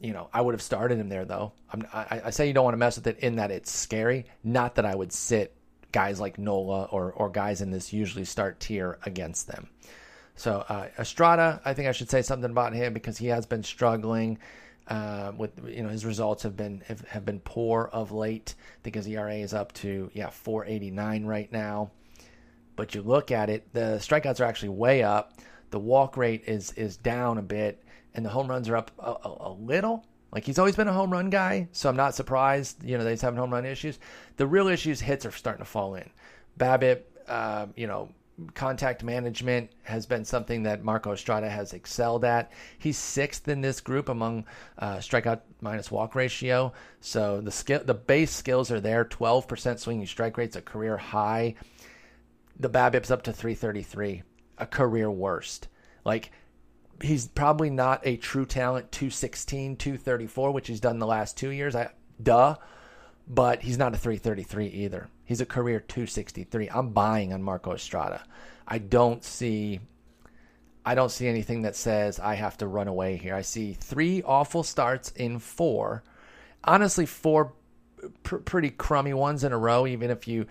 You know, I would have started him there though. I say you don't want to mess with it in that it's scary. Not that I would sit guys like Nola or guys in this usually start tier against them. So Estrada, I think I should say something about him because he has been struggling. With, you know, his results have been poor of late. I think his ERA is up to 4.89 right now. But you look at it, the strikeouts are actually way up. The walk rate is down a bit, and the home runs are up a little. Like, he's always been a home run guy, so I'm not surprised. You know, they're having home run issues. The real issues, hits are starting to fall in. Babbitt, you know, contact management has been something that Marco Estrada has excelled at. He's 6th in this group among strikeout minus walk ratio. So the base skills are there. 12% swinging strike rate's a career high. The BABIP's up to 333, a career worst. Like, he's probably not a true talent 216, 234, which he's done the last 2 years. But he's not a 333 either. He's a career 263. I'm buying on Marco Estrada. I don't see anything that says I have to run away here. I see 3 awful starts in 4. Honestly, 4 pretty crummy ones in a row. Even if you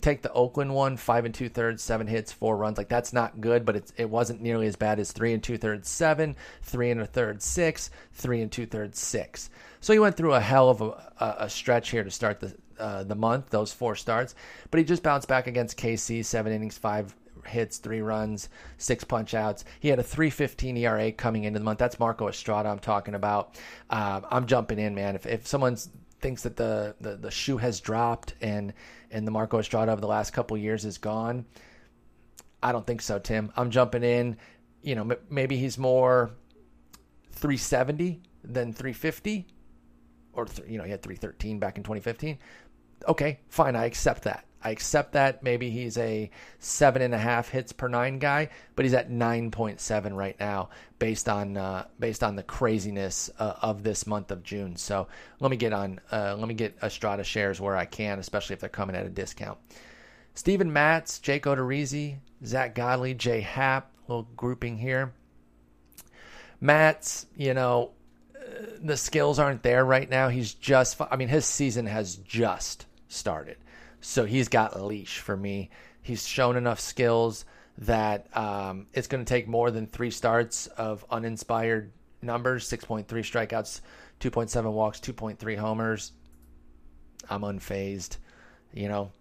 take the Oakland one, 5 2/3, 7 hits, 4 runs, like, that's not good, but it wasn't nearly as bad as 3 2/3, 7, 3 1/3, 6, 3 2/3, 6. So he went through a hell of a stretch here to start the month, those 4 starts, but he just bounced back against KC, 7 innings, 5 hits, 3 runs, 6 punch outs. He had a 3.15 ERA coming into the month. That's Marco Estrada I'm talking about. I'm jumping in, man. If someone's thinks that the shoe has dropped and the Marco Estrada of the last couple of years is gone, I don't think so, Tim. I'm jumping in. You know, maybe he's more 370 than 350, or you know, he had 313 back in 2015. Okay, fine, I accept that. Maybe he's a 7.5 hits per 9 guy, but he's at 9.7 right now based on the craziness of this month of June. So let me get Estrada shares where I can, especially if they're coming at a discount. Steven Matz, Jake Odorizzi, Zach Godley, Jay Happ, little grouping here. Matz, you know, the skills aren't there right now. He's just, I mean, his season has just started. So he's got a leash for me. He's shown enough skills that it's going to take more than 3 starts of uninspired numbers, 6.3 strikeouts, 2.7 walks, 2.3 homers. I'm unfazed. You know,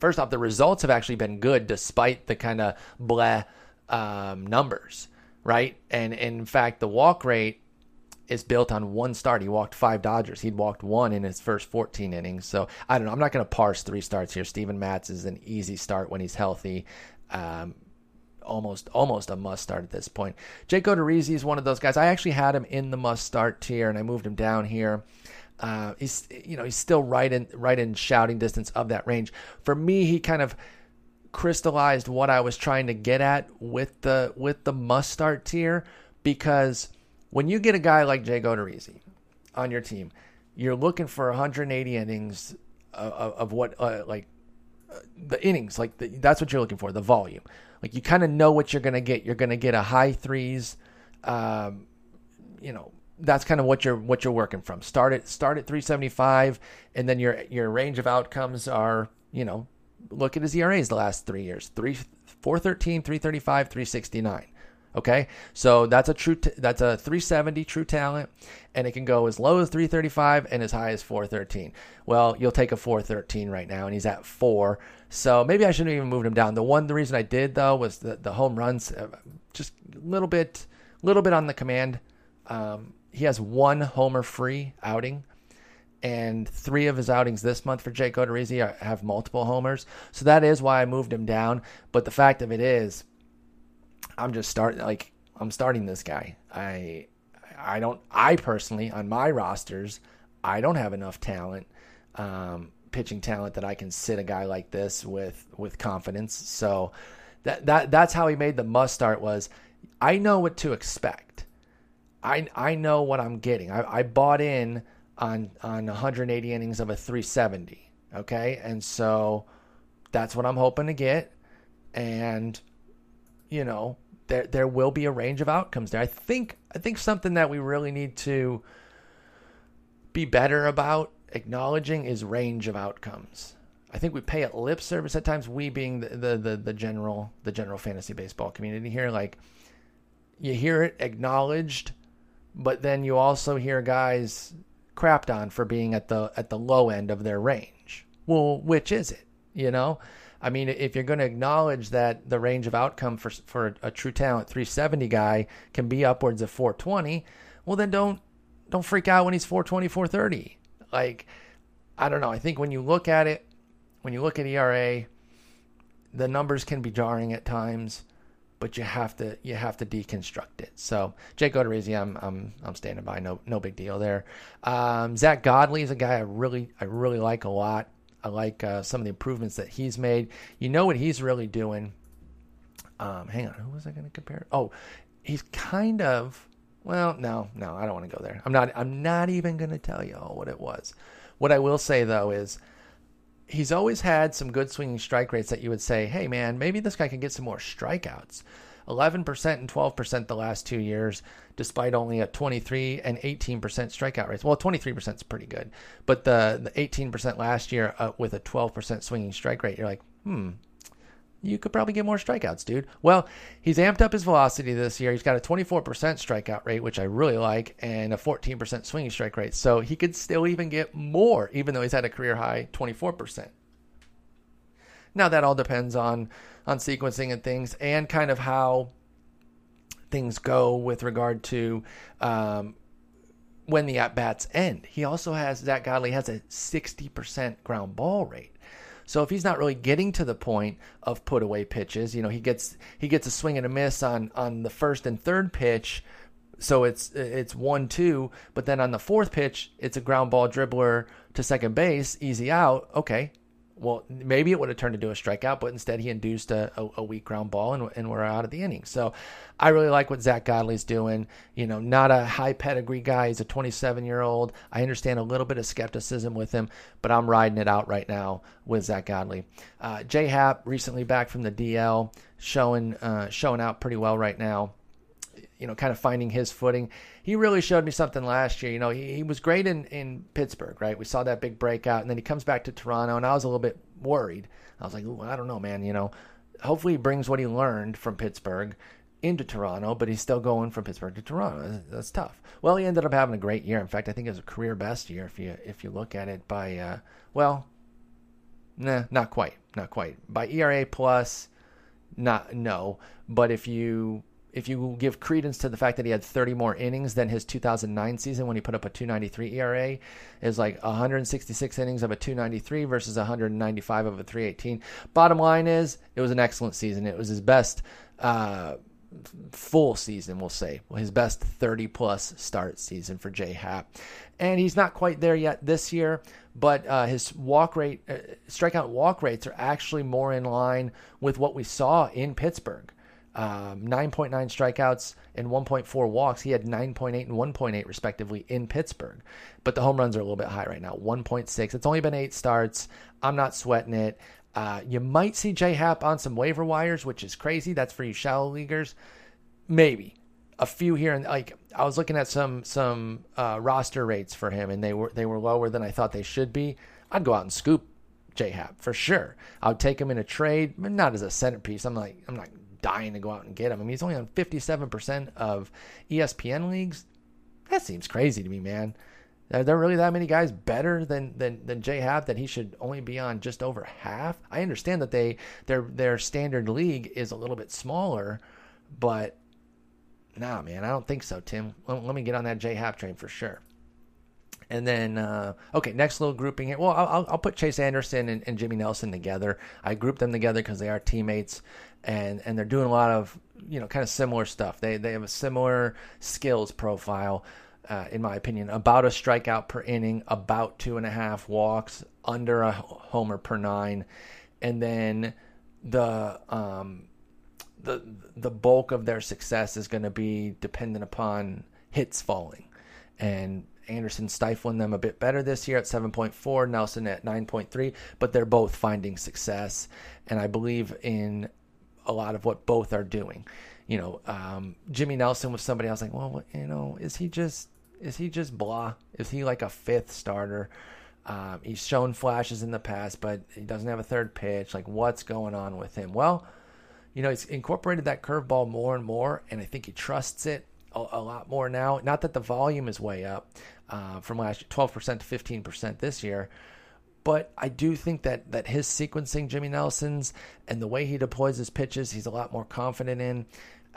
first off, the results have actually been good despite the kind of bleh numbers, right? And in fact, the walk rate is built on 1 start. He walked 5 Dodgers. He'd walked 1 in his first 14 innings. So I don't know. I'm not going to parse 3 starts here. Steven Matz is an easy start when he's healthy. Almost a must start at this point. Jake Odorizzi is one of those guys. I actually had him in the must start tier, and I moved him down here. He's still right in shouting distance of that range. For me, he kind of crystallized what I was trying to get at with the must start tier, because when you get a guy like Jay Odorizzi on your team, you're looking for 180 innings of what the innings, like that's what you're looking for, the volume. Like you kind of know what you're going to get. You're going to get a high threes, you know, that's kind of what you're working from. Start at 375, and then your range of outcomes are, you know, look at his ERAs the last 3 years, 4.13, 3.35, 3.69. Okay. So that's a that's a 370 true talent, and it can go as low as 3.35 and as high as 4.13. Well, you'll take a 4.13 right now, and he's at 4. So maybe I shouldn't have even moved him down. The reason I did though was the home runs, just a little bit on the command. He has one homer free outing, and 3 of his outings this month for Jake Odorizzi have multiple homers. So that is why I moved him down. But the fact of it is, I'm starting this guy. I personally, on my rosters, I don't have enough talent, pitching talent, that I can sit a guy like this with confidence. So that's how he made the must start, was I know what to expect. I know what I'm getting. I bought in on 180 innings of a 370. Okay. And so that's what I'm hoping to get. And you know, there will be a range of outcomes there. I think something that we really need to be better about acknowledging is range of outcomes. I think we pay it lip service at times, we being the general fantasy baseball community here. Like, you hear it acknowledged, but then you also hear guys crapped on for being at the low end of their range. Well, which is it? You know, I mean, if you're going to acknowledge that the range of outcome for a true talent 370 guy can be upwards of 420, well then don't freak out when he's 420, 430. Like, I don't know. I think when you look at it, when you look at ERA, the numbers can be jarring at times, but you have to deconstruct it. So Jake Odorizzi, I'm standing by. No big deal there. Zach Godley is a guy I really like a lot. I like some of the improvements that he's made. You know what he's really doing. Hang on, who was I going to compare? Oh, he's kind of. Well, no, I don't want to go there. I'm not even going to tell you all what it was. What I will say though is, he's always had some good swinging strike rates that you would say, hey man, maybe this guy can get some more strikeouts. 11% and 12% the last 2 years, despite only a 23 and 18% strikeout rates. Well, 23% is pretty good, but the 18% last year with a 12% swinging strike rate, you're like, you could probably get more strikeouts, dude. Well, he's amped up his velocity this year. He's got a 24% strikeout rate, which I really like, and a 14% swinging strike rate. So he could still even get more, even though he's had a career-high 24%. Now, that all depends on sequencing and things, and kind of how things go with regard to when the at-bats end. He also has, Zach Godley has a 60% ground ball rate. So if he's not really getting to the point of put away pitches, you know, he gets a swing and a miss on the first and third pitch, so it's 1-2, but then on the fourth pitch it's a ground ball dribbler to second base, easy out. Okay, well maybe it would have turned into a strikeout, but instead he induced a weak ground ball, and we're out of the inning. So I really like what Zach Godley's doing. You know, not a high pedigree guy. He's a 27-year-old. I understand a little bit of skepticism with him, but I'm riding it out right now with Zach Godley. Jay Happ, recently back from the DL, showing out pretty well right now. You know, kind of finding his footing. He really showed me something last year. You know, he was great in Pittsburgh, right? We saw that big breakout, and then he comes back to Toronto, and I was a little bit worried. I was like, ooh, I don't know, man. You know, hopefully he brings what he learned from Pittsburgh into Toronto, but he's still going from Pittsburgh to Toronto. That's tough. Well, he ended up having a great year. In fact, I think it was a career best year if you look at it by not quite by ERA plus, but if you give credence to the fact that he had 30 more innings than his 2009 season, when he put up a 2.93 ERA, is like 166 innings of a 2.93 versus 195 of a 3.18. Bottom line is, it was an excellent season. It was his best full season, we'll say, his best 30-plus start season for Jay Happ. And he's not quite there yet this year, but his walk rate, strikeout walk rates are actually more in line with what we saw in Pittsburgh. 9.9 strikeouts and 1.4 walks. He had 9.8 and 1.8 respectively in Pittsburgh, but the home runs are a little bit high right now, 1.6. It's only been 8 starts. I'm not sweating it. You might see Jay Happ on some waiver wires, which is crazy. That's for you shallow leaguers. Maybe a few here, and like I was looking at some roster rates for him, and they were lower than I thought they should be. I'd go out and scoop Jay Happ for sure. I would take him in a trade, but not as a centerpiece. I'm not dying to go out and get him. I mean, he's only on 57% of ESPN leagues. That seems crazy to me, man. Are there really that many guys better than Jay Happ that he should only be on just over half? I understand that their standard league is a little bit smaller, but nah, man, I don't think so, Tim. Let me get on that Jay Happ train for sure. And then, okay, next little grouping here. Well, I'll put Chase Anderson and Jimmy Nelson together. I grouped them together because they are teammates, and they're doing a lot of, you know, kind of similar stuff. They have a similar skills profile. In my opinion, about a strikeout per inning, about 2.5 walks, under a homer per 9, and then the bulk of their success is going to be dependent upon hits falling, and Anderson stifling them a bit better this year at 7.4, Nelson at 9.3, but they're both finding success, and I believe in a lot of what both are doing. You know, Jimmy Nelson was somebody I was like, well, you know, is he just blah? Is he like a fifth starter? He's shown flashes in the past, but he doesn't have a third pitch. Like, what's going on with him? Well, you know, he's incorporated that curveball more and more, and I think he trusts it a lot more now. Not that the volume is way up from last year, 12% to 15% this year, but I do think that his sequencing, Jimmy Nelson's, and the way he deploys his pitches, he's a lot more confident in,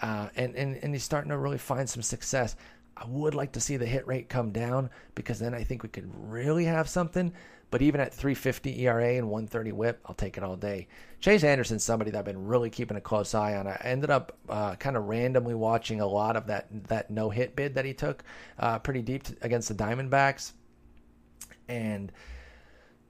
and he's starting to really find some success. I would like to see the hit rate come down, because then I think we could really have something. But even at 3.50 ERA and 1.30 whip, I'll take it all day. Chase Anderson's somebody that I've been really keeping a close eye on. I ended up kind of randomly watching a lot of that no-hit bid that he took pretty deep against the Diamondbacks. And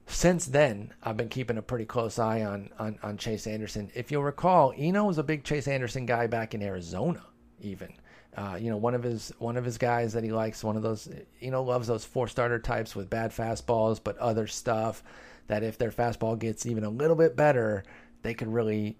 since then, I've been keeping a pretty close eye on Chase Anderson. If you'll recall, Eno was a big Chase Anderson guy back in Arizona, even. You know, one of his guys that he likes, one of those, you know, loves those four-starter types with bad fastballs, but other stuff that if their fastball gets even a little bit better, they could really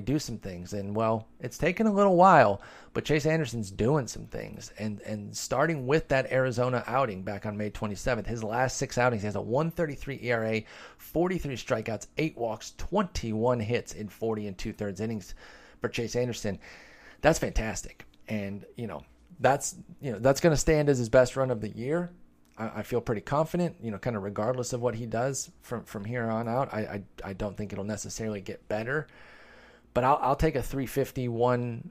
do some things. And, well, it's taken a little while, but Chase Anderson's doing some things. And starting with that Arizona outing back on May 27th, his last 6 outings, he has a 1.33 ERA, 43 strikeouts, 8 walks, 21 hits in 40 2/3 innings for Chase Anderson. That's fantastic. And, that's going to stand as his best run of the year. I feel pretty confident, you know, kind of regardless of what he does from here on out. I don't think it'll necessarily get better, but I'll take a 351,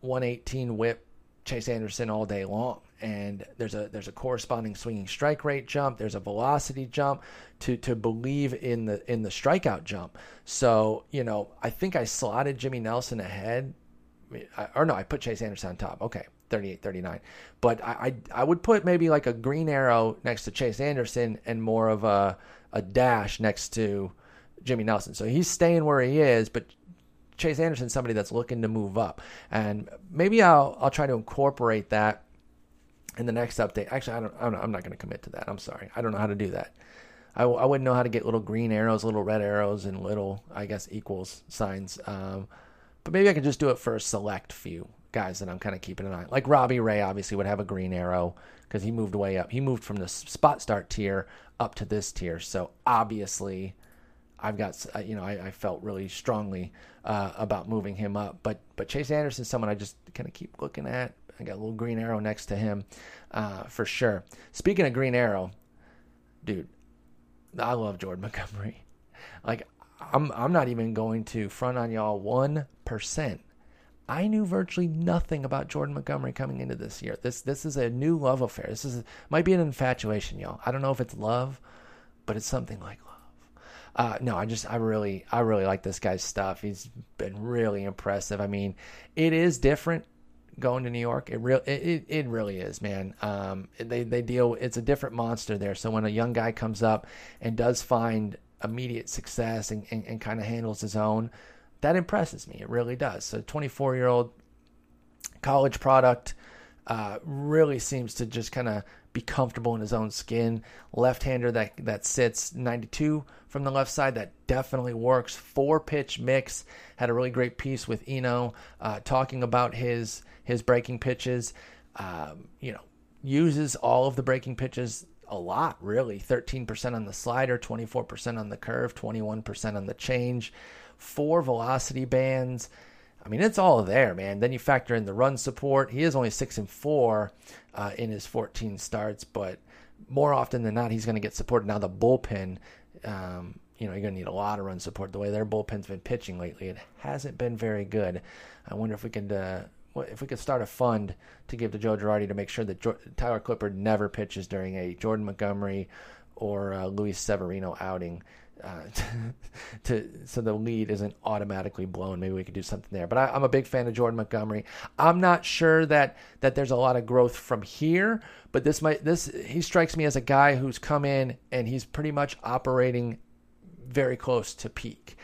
118 whip Chase Anderson all day long. And there's a corresponding swinging strike rate jump. There's a velocity jump to believe in the strikeout jump. So, you know, I think I slotted Jimmy Nelson ahead. Or no, I put Chase Anderson on top. Okay, 38-39. But I would put maybe like a green arrow next to Chase Anderson and more of a dash next to Jimmy Nelson. So he's staying where he is, but Chase Anderson's somebody that's looking to move up. And maybe I'll try to incorporate that in the next update. Actually, I don't know. I'm not going to commit to that. I'm sorry. I don't know how to do that. I wouldn't know how to get little green arrows, little red arrows, and little, I guess, equals signs. But maybe I can just do it for a select few guys that I'm kind of keeping an eye on. Like Robbie Ray obviously would have a green arrow because he moved way up. He moved from the spot start tier up to this tier. So obviously I've got, you know, I felt really strongly about moving him up. But Chase Anderson is someone I just kind of keep looking at. I got a little green arrow next to him for sure. Speaking of green arrow, dude, I love Jordan Montgomery. Like, I'm not even going to front on y'all 1%. I knew virtually nothing about Jordan Montgomery coming into this year. This is a new love affair. This might be an infatuation, y'all. I don't know if it's love, but it's something like love. I really like this guy's stuff. He's been really impressive. I mean, it is different going to New York. It really is, man. They deal. It's a different monster there. So when a young guy comes up and does find immediate success and kind of handles his own, that impresses me. It really does. So 24-year-old college product really seems to just kind of be comfortable in his own skin. Left-hander that sits 92 from the left side, that definitely works. 4-pitch mix. Had a really great piece with Eno talking about his breaking pitches. Uses all of the breaking pitches a lot, really. 13% on the slider, 24% on the curve, 21% on the change. 4 velocity bands. I mean, it's all there, man. Then you factor in the run support. He is only 6-4 in his 14 starts, but more often than not, he's going to get support. Now the bullpen, you're going to need a lot of run support. The way their bullpen's been pitching lately, it hasn't been very good. I wonder if we could start a fund to give to Joe Girardi to make sure that Tyler Clippard never pitches during a Jordan Montgomery or Luis Severino outing. So the lead isn't automatically blown. Maybe we could do something there. But I'm a big fan of Jordan Montgomery. I'm not sure that there's a lot of growth from here, but he strikes me as a guy who's come in and he's pretty much operating very close to peak.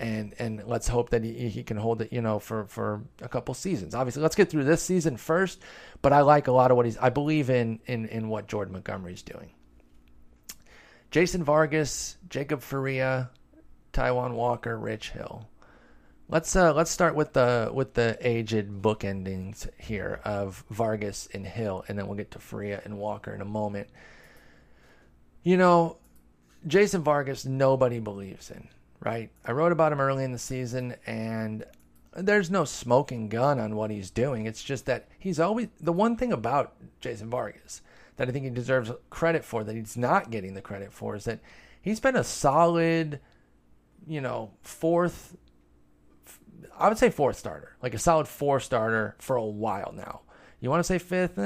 And let's hope that he can hold it, for a couple seasons. Obviously, let's get through this season first, but I like a lot of what I believe in what Jordan Montgomery's doing. Jason Vargas, Jacob Faria, Taijuan Walker, Rich Hill. Let's start with the aged bookendings here of Vargas and Hill, and then we'll get to Faria and Walker in a moment. Jason Vargas, nobody believes in, right? I wrote about him early in the season, and there's no smoking gun on what he's doing. It's just that he's always the one thing about Jason Vargas that I think he deserves credit for, that he's not getting the credit for, is that he's been a solid, fourth starter, like a solid 4 starter for a while now. You want to say fifth?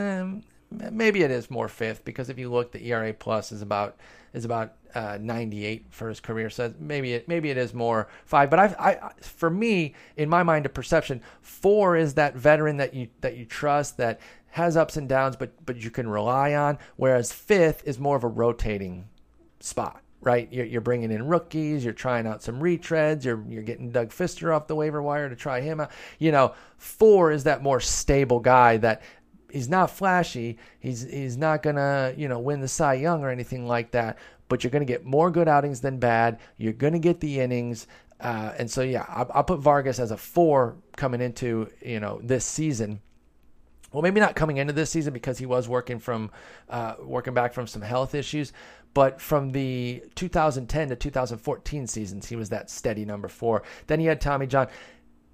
Maybe it is more fifth, because if you look, the ERA plus is about 98 for his career. So maybe it is more 5. But I for me, in my mind, a perception, 4 is that veteran that you trust, that has ups and downs, but you can rely on, whereas 5th is more of a rotating spot, right? You're bringing in rookies, you're trying out some retreads, you're getting Doug Fister off the waiver wire to try him out. 4 is that more stable guy that he's not flashy, he's not gonna win the Cy Young or anything like that, but you're gonna get more good outings than bad. You're gonna get the innings. And so yeah, I'll put Vargas as a 4 coming into this season. Well, maybe not coming into this season, because he was working back from some health issues, but from the 2010 to 2014 seasons, he was that steady number 4. Then he had Tommy John.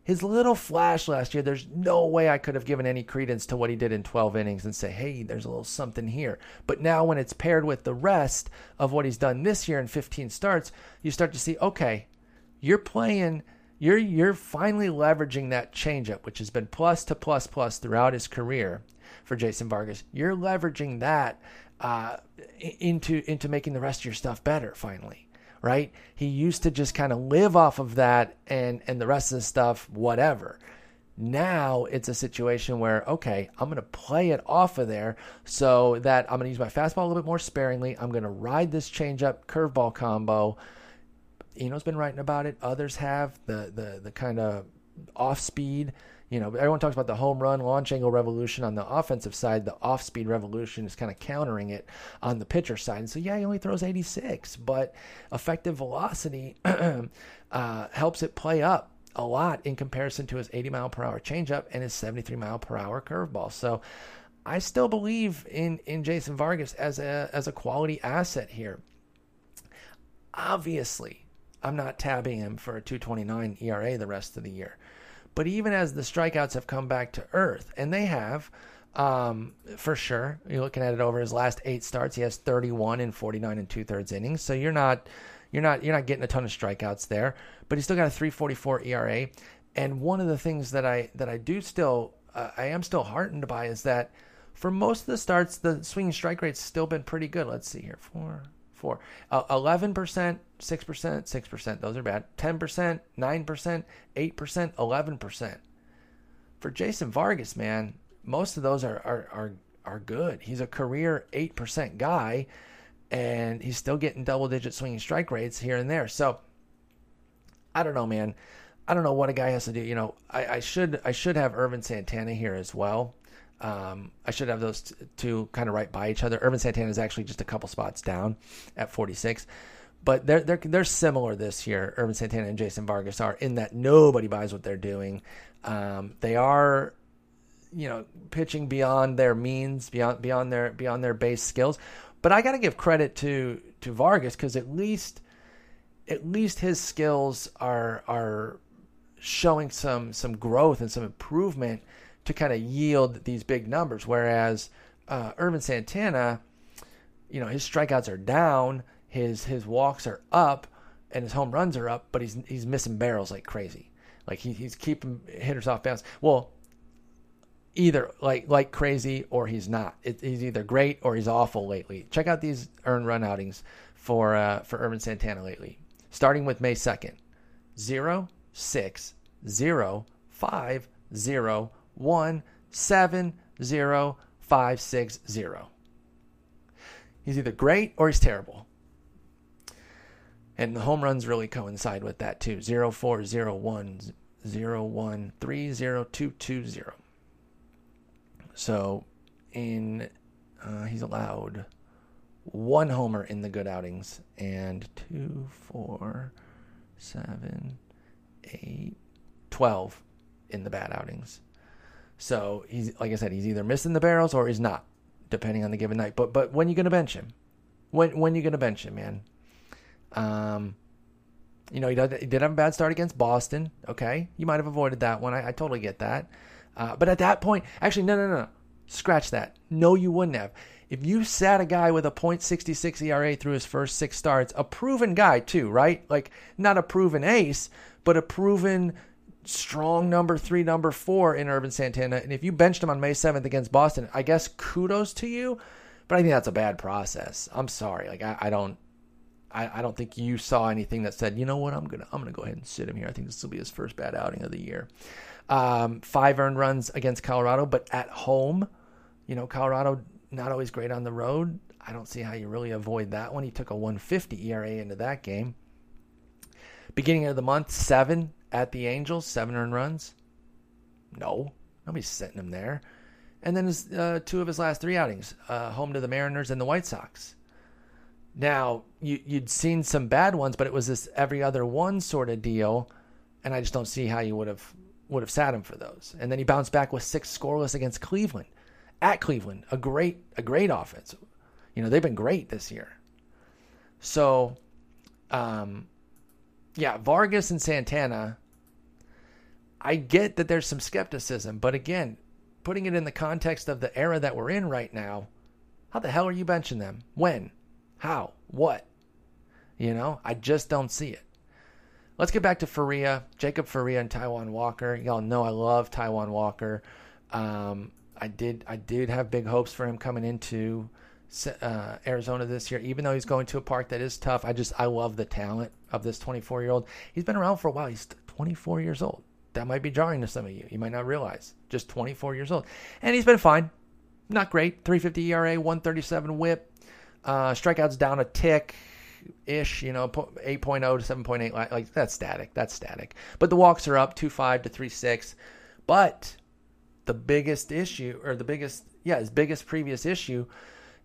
His little flash last year, there's no way I could have given any credence to what he did in 12 innings and say, hey, there's a little something here. But now when it's paired with the rest of what he's done this year in 15 starts, you start to see, okay, you're playing – You're finally leveraging that changeup, which has been plus to plus plus throughout his career for Jason Vargas. You're leveraging that into making the rest of your stuff better finally, right? He used to just kind of live off of that and the rest of the stuff, whatever. Now it's a situation where, okay, I'm going to play it off of there so that I'm going to use my fastball a little bit more sparingly. I'm going to ride this changeup curveball combo. Eno's been writing about it. Others have the kind of off speed. Everyone talks about the home run launch angle revolution on the offensive side. The off speed revolution is kind of countering it on the pitcher side. And so yeah, he only throws 86, but effective velocity helps it play up a lot in comparison to his 80-mile-per-hour changeup and his 73-mile-per-hour curveball. So I still believe in Jason Vargas as a quality asset here. Obviously, I'm not tabbing him for a 2.29 ERA the rest of the year. But even as the strikeouts have come back to earth, and they have, for sure, you're looking at it over his last 8 starts, he has 31 in 49 and 2/3 innings. So you're not getting a ton of strikeouts there. But he's still got a 3.44 ERA. And one of the things that I do still, I am still heartened by, is that for most of the starts, the swing strike rate's still been pretty good. Let's see here, 4. 4. 11%, 6%, 6%. Those are bad. 10%, 9%, 8%, 11%. For Jason Vargas, man, most of those are good. He's a career 8% guy, and he's still getting double-digit swinging strike rates here and there. So I don't know, man. I don't know what a guy has to do. You know, I should have Irvin Santana here as well. I should have those two kind of right by each other. Irvin Santana is actually just a couple spots down at 46, but they're similar this year. Irvin Santana and Jason Vargas are, in that nobody buys what they're doing. They are, you know, pitching beyond their means, beyond their base skills. But I got to give credit to Vargas, because at least his skills are showing some growth and some improvement to kind of yield these big numbers. Whereas Irvin Santana, you know, his strikeouts are down, his walks are up, and his home runs are up, but he's missing barrels like crazy. Like he's keeping hitters off balance. Well, either like crazy, or he's not. He's either great or he's awful lately. Check out these earned run outings for Irvin Santana lately. Starting with May 2nd, 0, 6, 0, 5, 0, 1, 7, 0, 5, 6, 0. He's either great or he's terrible. And the home runs really coincide with that too. 0, 4, 0, 1, 0, 1, 3, 0, 2, 2, 0. So he's allowed one homer in the good outings, and 2, 4, 7, 8, 12 in the bad outings. So he's, like I said, he's either missing the barrels or he's not, depending on the given night. But when are you going to bench him? When are you going to bench him, man? You know, he did have a bad start against Boston. Okay, you might have avoided that one. I totally get that. But at that point, actually, no. Scratch that. No, you wouldn't have. If you sat a guy with a .66 ERA through his first 6 starts, a proven guy too, right? Like, not a proven ace, but a proven strong number 3, number 4 in Irvin Santana. And if you benched him on May 7th against Boston, I guess kudos to you, but I think that's a bad process. I'm sorry. Like, I don't think you saw anything that said, you know what, I'm gonna go ahead and sit him here. I think this will be his first bad outing of the year. 5 earned runs against Colorado, but at home, you know, Colorado not always great on the road. I don't see how you really avoid that one. He took a 1.50 ERA into that game. Beginning of the month, 7 at the Angels, 7 earned runs. No, nobody's sitting him there. And then his 2 of his last 3 outings, home to the Mariners and the White Sox. Now, you'd seen some bad ones, but it was this every other one sort of deal, and I just don't see how you would have sat him for those. And then he bounced back with 6 scoreless against Cleveland. At Cleveland, a great offense. You know, they've been great this year. So, yeah, Vargas and Santana, I get that there's some skepticism, but again, putting it in the context of the era that we're in right now, how the hell are you benching them? When? How? What? You know, I just don't see it. Let's get back to Faria, Jacob Faria and Taijuan Walker. Y'all know I love Taijuan Walker. I did have big hopes for him coming into Arizona this year, even though he's going to a park that is tough. I love the talent of this 24-year-old. He's been around for a while. He's 24 years old. That might be jarring to some of you. You might not realize. Just 24 years old. And he's been fine. Not great. 3.50 ERA, 1.37 whip. Strikeouts down a tick-ish, you know, 8.0 to 7.8. Like, that's static. But the walks are up 2.5 to 3.6. But his biggest previous issue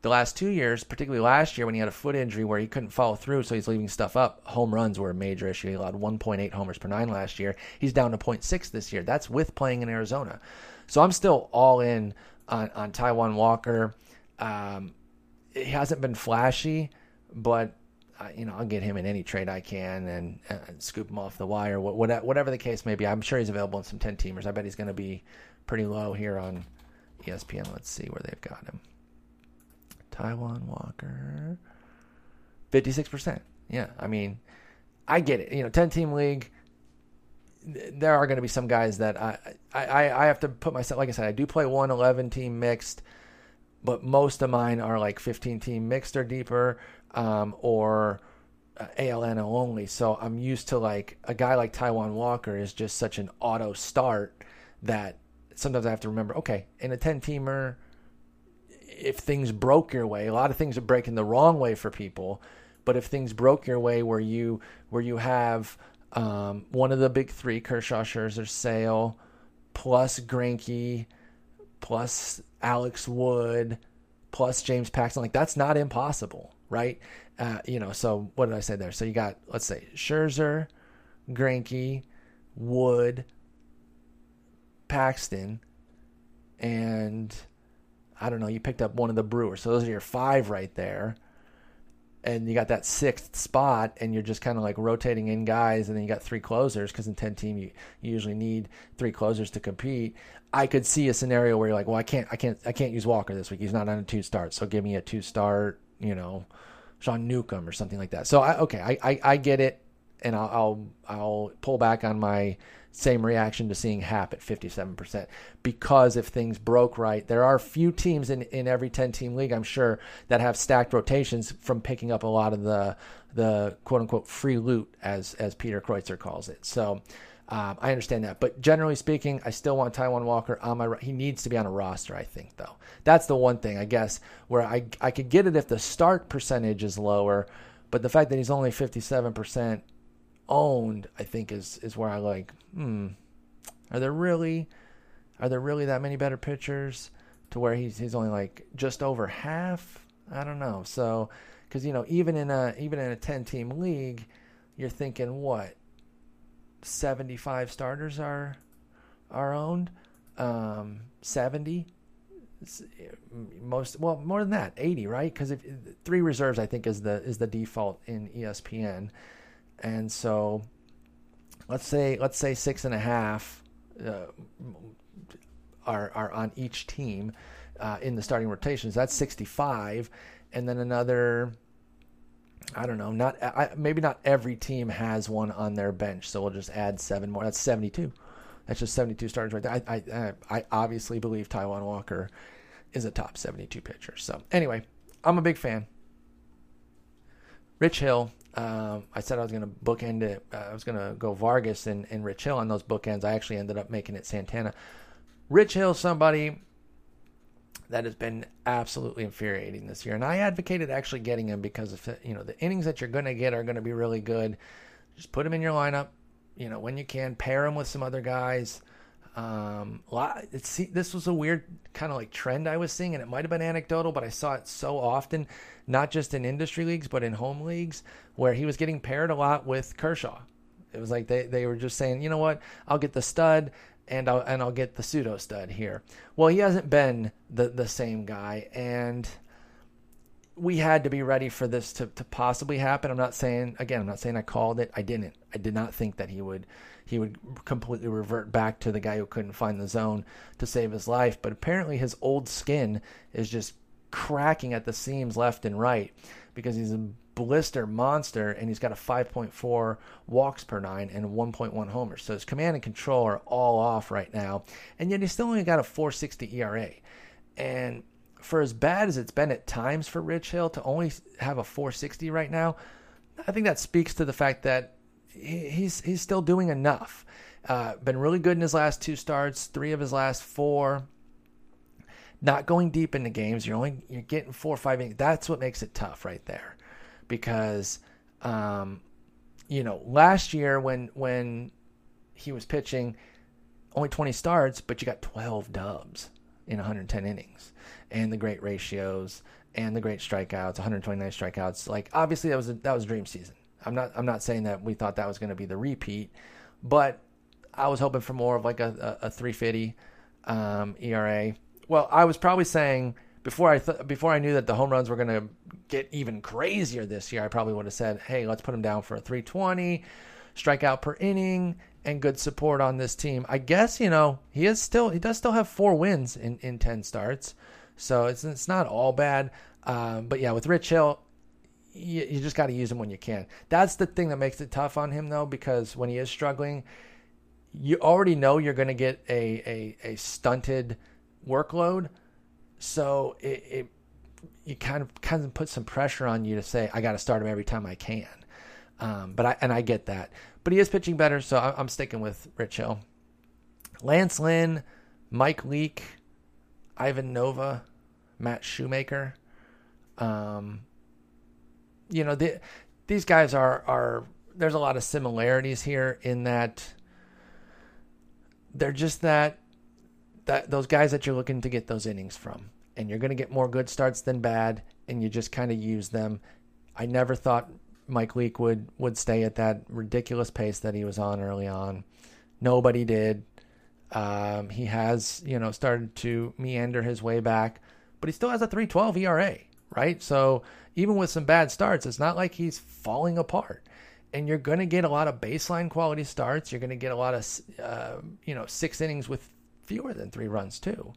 the last 2 years, particularly last year when he had a foot injury where he couldn't follow through, so he's leaving stuff up. Home runs were a major issue. He allowed 1.8 homers per 9 last year. He's down to 0.6 this year. That's with playing in Arizona. So I'm still all in on Taijuan Walker. It hasn't been flashy, but you know, I'll get him in any trade I can and scoop him off the wire, whatever the case may be. I'm sure he's available in some 10-teamers. I bet he's going to be pretty low here on ESPN. Let's see where they've got him. Taijuan Walker, 56%. Yeah, I mean, I get it. You know, 10-team league, there are going to be some guys that I have to put myself, like I said, I do play 11-team mixed, but most of mine are like 15-team mixed or deeper. or ALNO only. So I'm used to, like, a guy like Taijuan Walker is just such an auto start that sometimes I have to remember, okay, in a 10-teamer, if things broke your way, a lot of things are breaking the wrong way for people, but if things broke your way where you have one of the big three, Kershaw, Scherzer, Sale, plus Greinke, plus Alex Wood, plus James Paxton, like, that's not impossible, right? So what did I say there? So you got, let's say, Scherzer, Greinke, Wood, Paxton, and I don't know, you picked up one of the Brewers. So those are your five right there. And you got that sixth spot, and you're just kind of like rotating in guys, and then you got three closers, because in 10-team you usually need three closers to compete. I could see a scenario where you're like, well, I can't use Walker this week. He's not on a 2-start, so give me a 2-start, Sean Newcomb or something like that. So I get it, and I'll pull back on my same reaction to seeing Happ at 57%, because if things broke right, there are few teams in every 10-team league, I'm sure, that have stacked rotations from picking up a lot of the quote unquote free loot, as Peter Kreutzer calls it. So I understand that, but generally speaking, I still want Taijuan Walker on my. He needs to be on a roster, I think, though. That's the one thing, I guess, where I could get it if the start percentage is lower, but the fact that he's only 57% owned, I think, is where I like. Are there really that many better pitchers to where he's only like just over half? I don't know. So because even in a 10-team league, you're thinking what? 75 starters are owned, 70, most, well, more than that, 80, right? Because if three reserves, I think, is the default in ESPN, and so let's say 6.5 are on each team in the starting rotations. That's 65, and then another. I don't know. Maybe not every team has one on their bench, so we'll just add 7 more. That's 72. That's just 72 starters right there. I obviously believe Taijuan Walker is a top 72 pitcher. So anyway, I'm a big fan. Rich Hill. I said I was going to bookend it. I was going to go Vargas and Rich Hill on those bookends. I actually ended up making it Santana. Rich Hill, somebody that has been absolutely infuriating this year. And I advocated actually getting him because of, the innings that you're going to get are going to be really good. Just put him in your lineup, when you can. Pair him with some other guys. This was a weird kind of like trend I was seeing, and it might have been anecdotal, but I saw it so often, not just in industry leagues, but in home leagues, where he was getting paired a lot with Kershaw. It was like they were just saying, you know what, I'll get the stud, and I'll get the pseudo stud here. Well, he hasn't been the same guy, and we had to be ready for this to possibly happen. I'm not saying I called it. I did not think that he would completely revert back to the guy who couldn't find the zone to save his life, but apparently his old skin is just cracking at the seams left and right, because he's a blister monster, and he's got a 5.4 walks per nine and 1.1 homers. So his command and control are all off right now, and yet he's still only got a 4.60 ERA. And for as bad as it's been at times for Rich Hill to only have a 4.60 right now, I think that speaks to the fact that he's still doing enough. Been really good in his last 2 starts, 3 of his last 4. Not going deep into games. You're getting 4 or 5 innings. That's what makes it tough right there. Because, last year when he was pitching, only 20 starts, but you got 12 dubs in 110 innings, and the great ratios and the great strikeouts, 129 strikeouts. Like, obviously that was dream season. I'm not saying that we thought that was going to be the repeat, but I was hoping for more of like a 3.50 ERA. Well, I was probably saying, before I knew that the home runs were going to get even crazier this year, I probably would have said, hey, let's put him down for a 3.20, strikeout per inning, and good support on this team. I guess, he does still have 4 wins in 10 starts, so it's not all bad. But yeah, with Rich Hill, you just got to use him when you can. That's the thing that makes it tough on him, though, because when he is struggling, you already know you're going to get a stunted workload. So it you kind of put some pressure on you to say, I got to start him every time I can. But I get that. But he is pitching better, so I'm sticking with Rich Hill. Lance Lynn, Mike Leake, Ivan Nova, Matt Shoemaker. These guys are there's a lot of similarities here in that they're just that those guys that you're looking to get those innings from. And you're going to get more good starts than bad, and you just kind of use them. I never thought Mike Leake would stay at that ridiculous pace that he was on early on. Nobody did. He has, started to meander his way back, but he still has a 3.12 ERA, right? So even with some bad starts, it's not like he's falling apart. And you're going to get a lot of baseline quality starts. You're going to get a lot of, 6 innings with fewer than 3 runs too.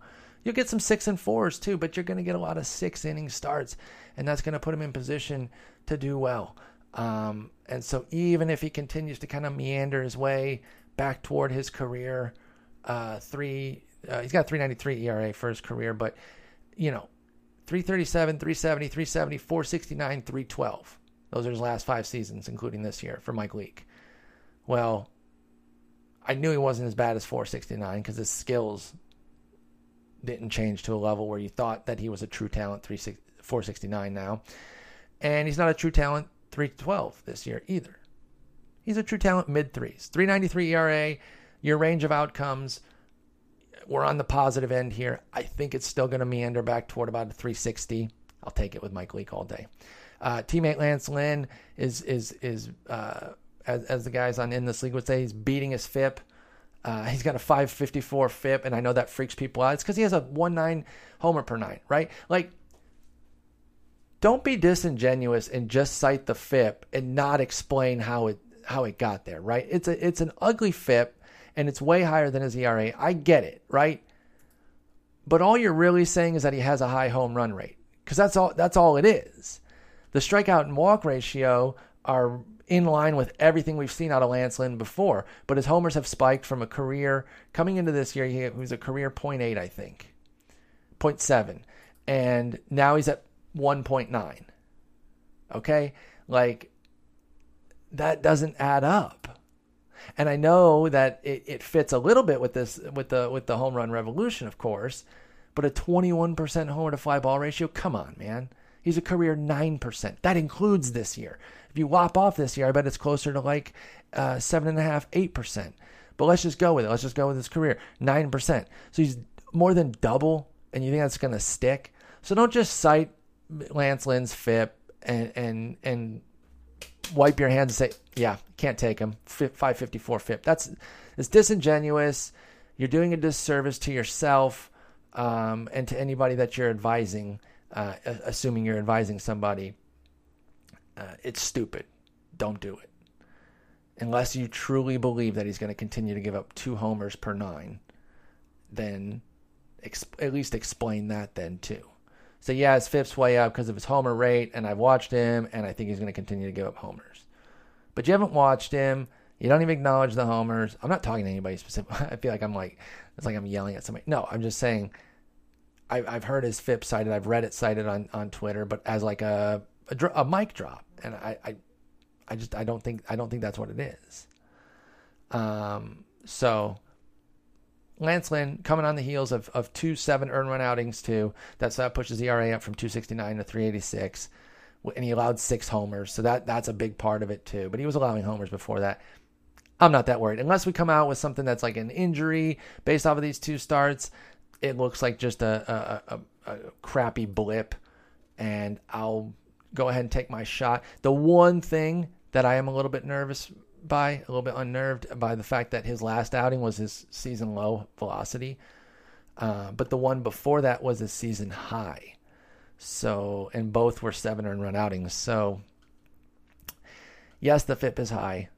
You'll get some 6 and 4s too, but you're going to get a lot of 6 inning starts, and that's going to put him in position to do well. And so even if he continues to kind of meander his way back toward his career, he's got 3.93 ERA for his career, but 337, 370, 370, 469, 312. Those are his last 5 seasons, including this year for Mike Leake. Well, I knew he wasn't as bad as 469 because his skills didn't change to a level where you thought that he was a true talent 469 now. And he's not a true talent 312 this year either. He's a true talent mid-3s. 393 ERA, your range of outcomes, we're on the positive end here. I think it's still going to meander back toward about a 360. I'll take it with Mike Leake all day. Teammate Lance Lynn is as the guys on In This League would say, he's beating his FIP. He's got a 554 FIP, and I know that freaks people out. It's because he has a 1.9 homer per nine, right? Like, don't be disingenuous and just cite the FIP and not explain how it got there, right? It's an ugly FIP, and it's way higher than his ERA. I get it, right? But all you're really saying is that he has a high home run rate, because that's all it is. The strikeout and walk ratio are in line with everything we've seen out of Lance Lynn before, but his homers have spiked from a career coming into this year. He was a career 0.8, I think, 0.7. And now he's at 1.9. Okay. Like, that doesn't add up. And I know that it fits a little bit with this, with the home run revolution, of course, but a 21% homer to fly ball ratio. Come on, man. He's a career 9%. That includes this year. If you lop off this year, I bet it's closer to 7.5%, 8%. But let's just go with it. Let's just go with his career, 9%. So he's more than double, and you think that's going to stick? So don't just cite Lance Lynn's FIP and wipe your hands and say, yeah, can't take him, 554 FIP. It's disingenuous. You're doing a disservice to yourself and to anybody that you're advising. Assuming you're advising somebody, it's stupid. Don't do it. Unless you truly believe that he's going to continue to give up 2 homers per 9, then at least explain that then too. So yeah, his FIP's way up because of his homer rate, and I've watched him, and I think he's going to continue to give up homers. But you haven't watched him. You don't even acknowledge the homers. I'm not talking to anybody specific. I feel like it's like I'm yelling at somebody. No, I'm just saying, I've heard his FIP cited. I've read it cited on Twitter, but as like a mic drop, and I don't think that's what it is. So Lance Lynn coming on the heels of 2.7 earned run outings too. That pushes ERA up from 2.69 to 3.86, and he allowed 6 homers. So that's a big part of it too. But he was allowing homers before that. I'm not that worried unless we come out with something that's like an injury based off of these 2 starts. It looks like just a crappy blip, and I'll go ahead and take my shot. The one thing that I am unnerved by the fact that his last outing was his season low velocity, but the one before that was his season high. So, and both were 7 earned run outings. So, yes, the FIP is high.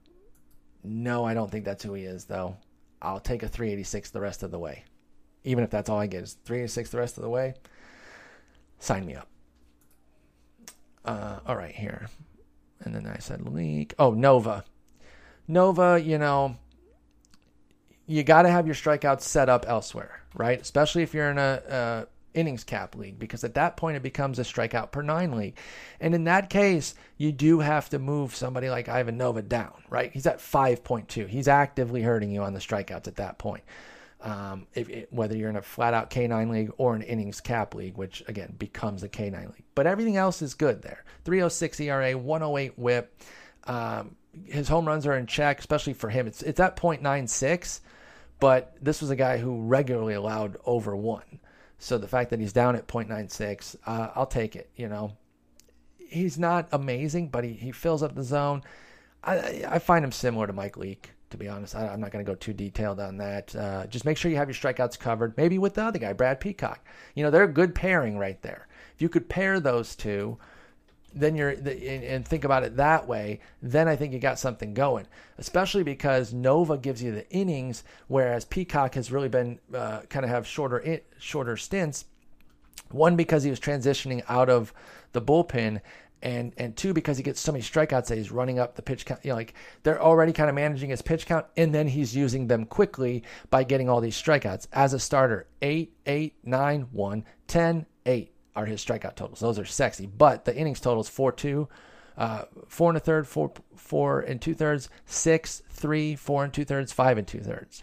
No, I don't think that's who he is, though. I'll take a 386 the rest of the way. Even if that's all I get is 386 the rest of the way, sign me up. All right, here. And then I said Leake. Oh, Nova. Nova, you got to have your strikeouts set up elsewhere, right? Especially if you're in a innings cap league, because at that point it becomes a strikeout per nine league. And in that case, you do have to move somebody like Ivan Nova down, right? He's at 5.2. He's actively hurting you on the strikeouts at that point. Whether you're in a flat out K9 league or an innings cap league, which again becomes the K9 league, but everything else is good there. 306 ERA, 108 whip. His home runs are in check, especially for him. It's at 0.96, but this was a guy who regularly allowed over one. So the fact that he's down at 0.96, I'll take it. You know, he's not amazing, but he fills up the zone. I find him similar to Mike Leake. To be honest, I'm not going to go too detailed on that. Just make sure you have your strikeouts covered, maybe with the other guy, Brad Peacock. You know, they're a good pairing right there. If you could pair those two, then and think about it that way, then I think you got something going, especially because Nova gives you the innings, whereas Peacock has really been kind of have shorter stints. One, because he was transitioning out of the bullpen, and two, because he gets so many strikeouts that he's running up the pitch count. You know, like, they're already kind of managing his pitch count, and then he's using them quickly by getting all these strikeouts. As a starter, 8, 8, 9, 1, 10, 8 are his strikeout totals. Those are sexy, but the innings totals 4-2, 4 1/3, 4 4 2/3, 6, 3, 4 2/3, 5 2/3.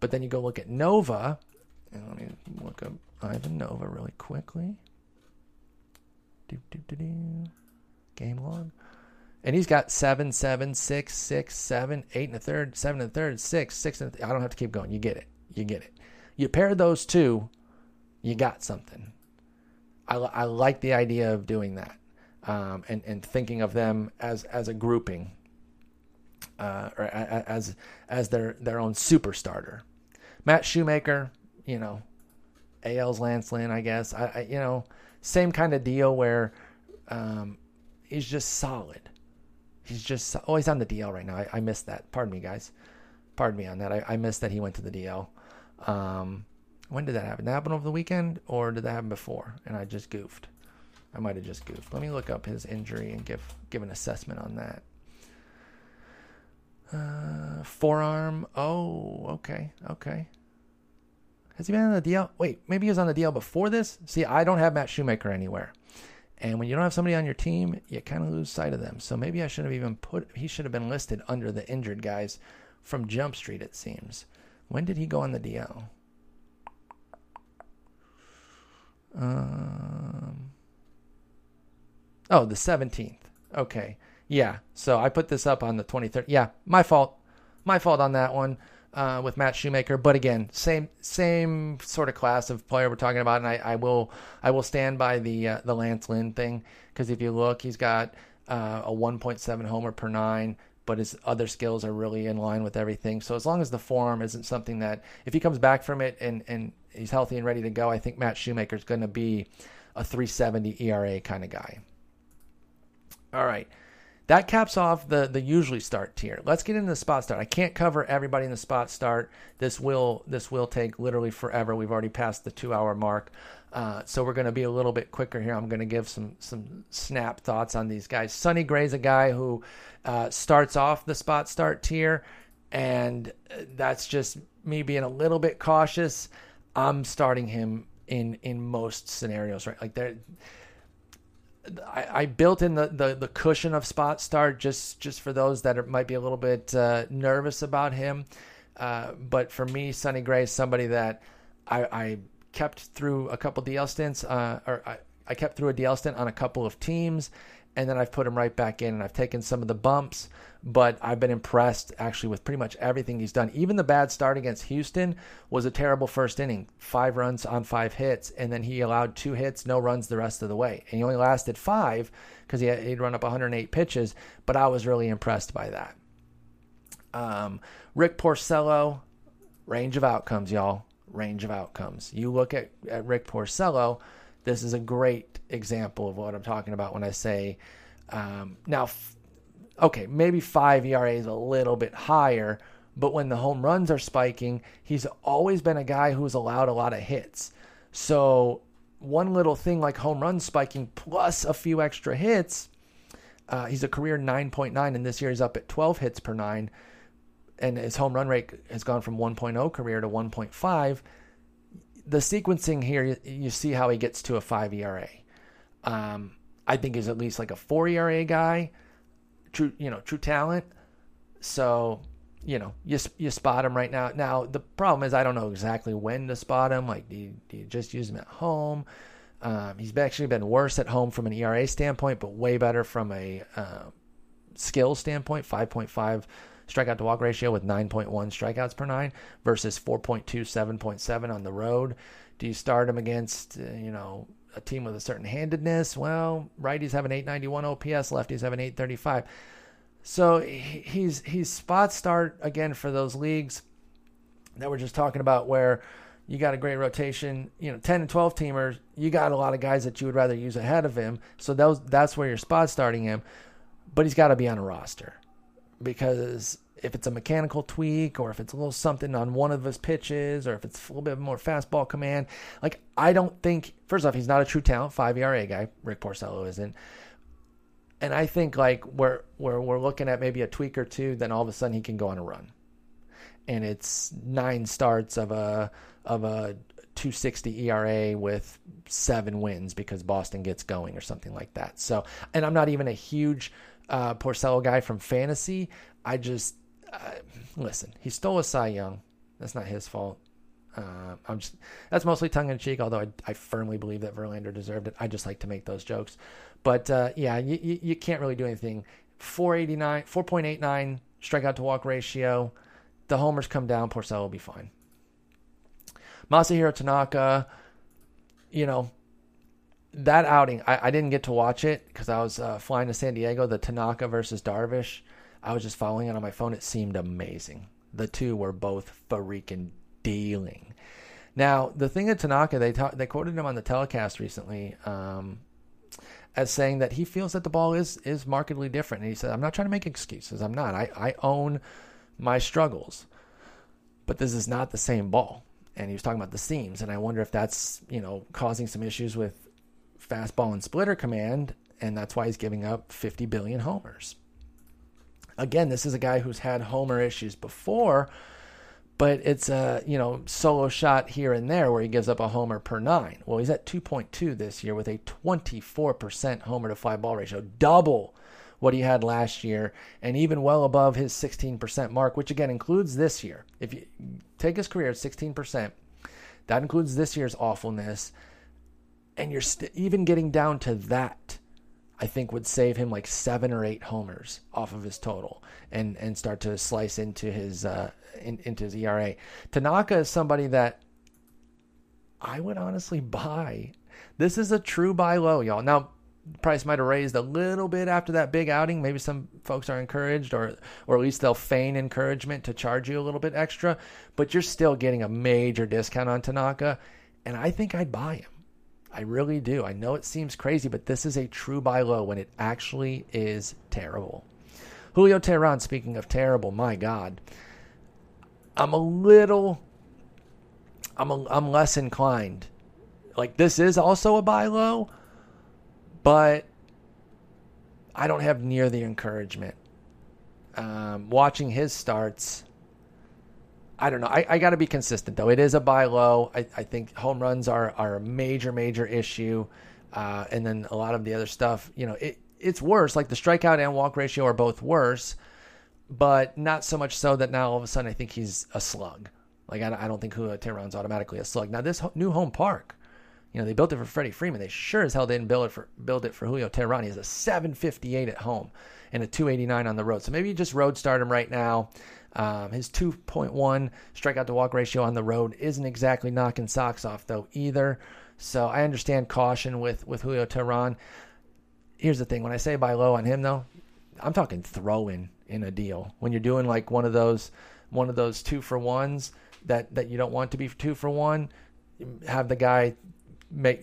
But then you go look at Nova, and let me look up Ivan Nova really quickly. Game log, and he's got 7, 7, 6, 6, 7, 8 1/3, 7 1/3, 6, 6. I don't have to keep going. You get it. You pair those two, you got something. I like the idea of doing that, and thinking of them as a grouping, or as their own super starter. Matt Shoemaker, you know, AL's Lance Lynn, I guess. You know. Same kind of deal where he's just solid. He's on the DL right now. I missed that. Pardon me, guys. Pardon me on that. I missed that he went to the DL. When did that happen? Did that happen over the weekend, or did that happen before? And I just goofed. I might have just goofed. Let me look up his injury and give an assessment on that. Forearm. Oh, okay. Has he been on the DL? Wait, maybe he was on the DL before this? See, I don't have Matt Shoemaker anywhere. And when you don't have somebody on your team, you kind of lose sight of them. So maybe I should have he should have been listed under the injured guys from Jump Street, it seems. When did he go on the DL? The 17th. Okay. Yeah. So I put this up on the 23rd. Yeah, my fault. My fault on that one. With Matt Shoemaker, but again, same sort of class of player we're talking about, and I will stand by the Lance Lynn thing, because if you look, he's got a 1.7 homer per nine, but his other skills are really in line with everything. So as long as the form isn't something that, if he comes back from it and he's healthy and ready to go, I think Matt Shoemaker's going to be a 3.70 ERA kind of guy. All right. That caps off the usually start tier. Let's get into the spot start. I can't cover everybody in the spot start. This will take literally forever. We've already passed the 2-hour mark. So we're going to be a little bit quicker here. I'm going to give some snap thoughts on these guys. Sonny Gray's a guy who starts off the spot start tier, and that's just me being a little bit cautious. I'm starting him in most scenarios, right? Like, there. I built in the cushion of spot start just for those that might be a little bit nervous about him. But for me, Sonny Gray is somebody that I kept through a couple DL stints, or I kept through a DL stint on a couple of teams, and then I've put him right back in, and I've taken some of the bumps, but I've been impressed actually with pretty much everything he's done. Even the bad start against Houston was a terrible first inning, 5 runs on 5 hits, and then he allowed 2 hits, no runs the rest of the way. And he only lasted 5 because he'd run up 108 pitches, but I was really impressed by that. Rick Porcello, range of outcomes, y'all. Range of outcomes. You look at Rick Porcello, this is a great example of what I'm talking about when I say maybe 5 ERA is a little bit higher, but when the home runs are spiking, he's always been a guy who's allowed a lot of hits. So one little thing like home runs spiking plus a few extra hits, he's a career 9.9, and this year he's up at 12 hits per nine, and his home run rate has gone from 1.0 career to 1.5. the sequencing here, you see how he gets to a 5 ERA. I think he's at least like a 4 ERA guy, true talent. So, you spot him right now. Now, the problem is I don't know exactly when to spot him. Like, do you just use him at home? He's actually been worse at home from an ERA standpoint, but way better from a skill standpoint, 5.5 strikeout to walk ratio with 9.1 strikeouts per nine versus 4.2, 7.7 on the road. Do you start him against, a team with a certain handedness? Well, righties have an 891 OPS, lefties have an 835. So he's spot start again for those leagues that we're just talking about where you got a great rotation, 10 and 12 teamers, you got a lot of guys that you would rather use ahead of him. So that's where you're spot starting him, but he's got to be on a roster. Because if it's a mechanical tweak or if it's a little something on one of his pitches or if it's a little bit more fastball command, like I don't think, first off, he's not a true talent, 5 ERA guy. Rick Porcello isn't. And I think like we're looking at maybe a tweak or two, then all of a sudden he can go on a run. And it's 9 starts of a 260 ERA with 7 wins because Boston gets going or something like that. So, and I'm not even a huge Porcello guy from fantasy. I just listen. He stole a Cy Young. That's not his fault. That's mostly tongue in cheek. Although I firmly believe that Verlander deserved it. I just like to make those jokes. But you can't really do anything. 4.89 strikeout to walk ratio. The homers come down. Porcello will be fine. Masahiro Tanaka. That outing, I didn't get to watch it because I was flying to San Diego, the Tanaka versus Darvish. I was just following it on my phone. It seemed amazing. The two were both freaking dealing. Now, the thing at Tanaka, they quoted him on the telecast recently as saying that he feels that the ball is markedly different. And he said, I'm not trying to make excuses. I'm not. I own my struggles. But this is not the same ball. And he was talking about the seams. And I wonder if that's, causing some issues with fastball and splitter command, and that's why he's giving up 50 billion homers. Again, this is a guy who's had homer issues before, but it's a, solo shot here and there where he gives up a homer per 9. Well, he's at 2.2 this year with a 24% homer to fly ball ratio, double what he had last year, and even well above his 16% mark, which again includes this year. If you take his career at 16%, that includes this year's awfulness. And you're even getting down to that, I think would save him like 7 or 8 homers off of his total, and start to slice into his into his ERA. Tanaka is somebody that I would honestly buy. This is a true buy low, y'all. Now, price might have raised a little bit after that big outing. Maybe some folks are encouraged, or at least they'll feign encouragement to charge you a little bit extra. But you're still getting a major discount on Tanaka, and I think I'd buy him. I really do. I know it seems crazy, but this is a true buy low when it actually is terrible. Julio Teheran, speaking of terrible, my God, I'm less inclined. Like, this is also a buy low, but I don't have near the encouragement. Watching his starts, I don't know. I got to be consistent, though. It is a buy low. I think home runs are a major, major issue. And then a lot of the other stuff, it's worse. Like the strikeout and walk ratio are both worse, but not so much so that now all of a sudden I think he's a slug. Like I don't think Julio Teheran's automatically a slug. Now, this new home park, they built it for Freddie Freeman. They sure as hell didn't build it for Julio Teheran. He has a 758 at home and a 289 on the road. So maybe you just road start him right now. His 2.1 strikeout to walk ratio on the road isn't exactly knocking socks off, though, either. So I understand caution with Julio Teheran. Here's the thing. When I say buy low on him, though, I'm talking throw-in in a deal. When you're doing like one of those 2-for-1s that you don't want to be 2-for-1, have the guy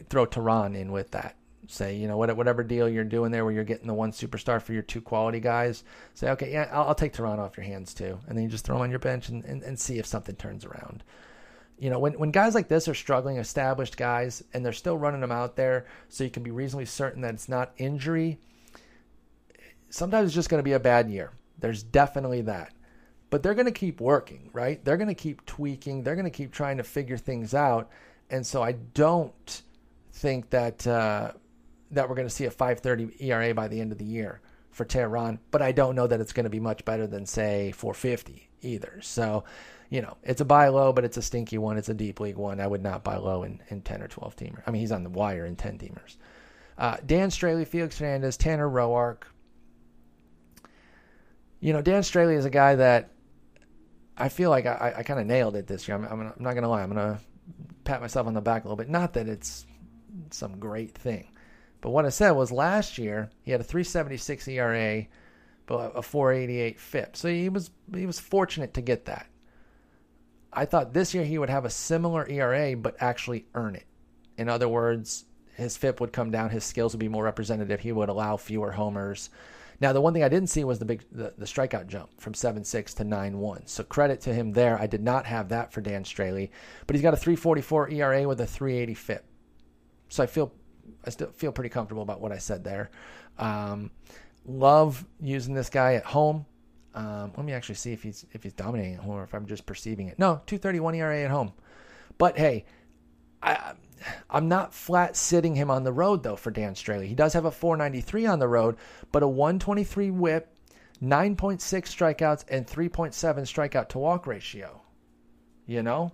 throw Teheran in with that. Say, whatever deal you're doing there where you're getting the one superstar for your 2 quality guys, say, okay, yeah, I'll take Teheran off your hands too. And then you just throw him on your bench and see if something turns around. When guys like this are struggling, established guys, and they're still running them out there so you can be reasonably certain that it's not injury, sometimes it's just going to be a bad year. There's definitely that. But they're going to keep working, right? They're going to keep tweaking. They're going to keep trying to figure things out. And so I don't think that that we're going to see a 5.30 ERA by the end of the year for Taillon, but I don't know that it's going to be much better than, say, 4.50 either. So, you know, it's a buy low, but it's a stinky one. It's a deep league one. I would not buy low in 10 or 12 teamers. I mean, he's on the wire in 10 teamers. Dan Straley, Felix Hernandez, Tanner Roark. You know, Dan Straley is a guy that I feel like I kind of nailed it this year. I'm not going to lie. I'm going to pat myself on the back a little bit. Not that it's some great thing. But what I said was last year he had a 3.76 ERA, but a 4.88 FIP. So he was fortunate to get that. I thought this year he would have a similar ERA, but actually earn it. In other words, his FIP would come down. His skills would be more representative. He would allow fewer homers. Now, the one thing I didn't see was the strikeout jump from 7.6 to 9.1. So credit to him there. I did not have that for Dan Straley, but he's got a 3.44 ERA with a 3.80 FIP. So I still feel pretty comfortable about what I said there. Love using this guy at home. Let me actually see if he's dominating at home or if I'm just perceiving it. No, 2.31 ERA at home. But hey, I'm not flat sitting him on the road though for Dan Straley. He does have a 4.93 on the road, but a 1.23 WHIP, 9.6 strikeouts, and 3.7 strikeout to walk ratio. You know,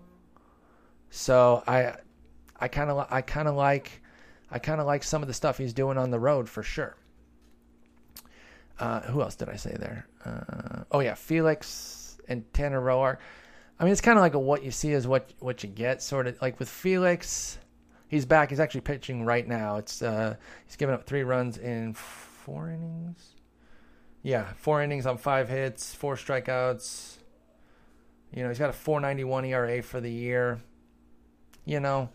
so I kind of like some of the stuff he's doing on the road for sure. Who else did I say there? Felix and Tanner Roark. I mean, it's kind of like a what you see is what you get sort of. Like with Felix, he's back. He's actually pitching right now. It's he's given up 3 runs in 4 innings. Yeah, 4 innings on 5 hits, 4 strikeouts. You know, he's got a 4.91 ERA for the year. You know,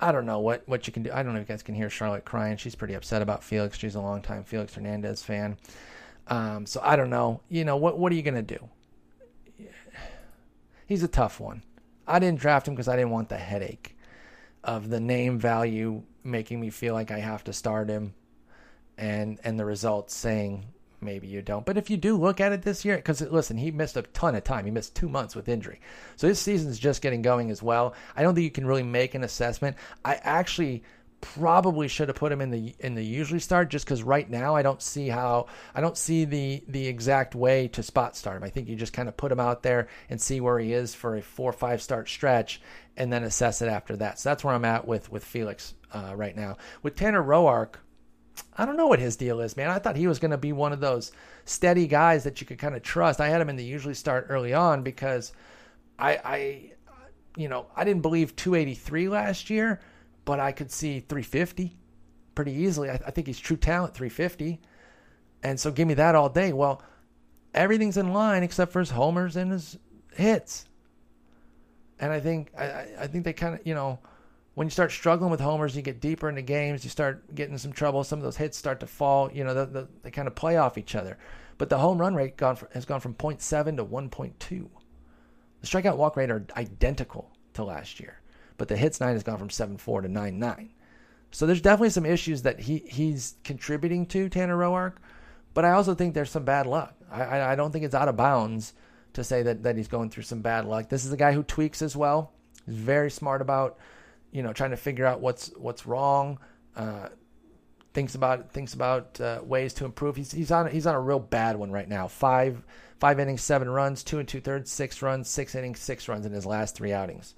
I don't know what you can do. I don't know if you guys can hear Charlotte crying. She's pretty upset about Felix. She's a longtime Felix Hernandez fan. So I don't know. You know, what are you going to do? He's a tough one. I didn't draft him because I didn't want the headache of the name value making me feel like I have to start him and the results saying maybe you don't. But if you do look at it this year, because listen, he missed a ton of time. He missed 2 months with injury. So his season's just getting going as well. I don't think you can really make an assessment. I actually probably should have put him in the usually start just because right now I don't see the exact way to spot start him. I think you just kind of put him out there and see where he is for a 4 or 5 start stretch and then assess it after that. So that's where I'm at with Felix right now. With Tanner Roark, I don't know what his deal is, man. I thought he was going to be one of those steady guys that you could kind of trust. I had him in the usually start early on because I didn't believe 283 last year, but I could see 350 pretty easily. I think he's true talent, 350. And so give me that all day. Well, everything's in line except for his homers and his hits. And I think they kind of, you know, when you start struggling with homers, you get deeper into games, you start getting some trouble. Some of those hits start to fall. You know, they kind of play off each other. But the home run rate has gone from 0.7 to 1.2. The strikeout walk rate are identical to last year, but the hits nine has gone from 7.4 to 9.9. So there's definitely some issues that he's contributing to, Tanner Roark, but I also think there's some bad luck. I don't think it's out of bounds to say that he's going through some bad luck. This is a guy who tweaks as well. He's very smart about, you know, trying to figure out what's wrong, thinks about ways to improve. He's on a real bad one right now. Five innings, 7 runs, 2 2/3, 6 runs, 6 innings, 6 runs in his last 3 outings.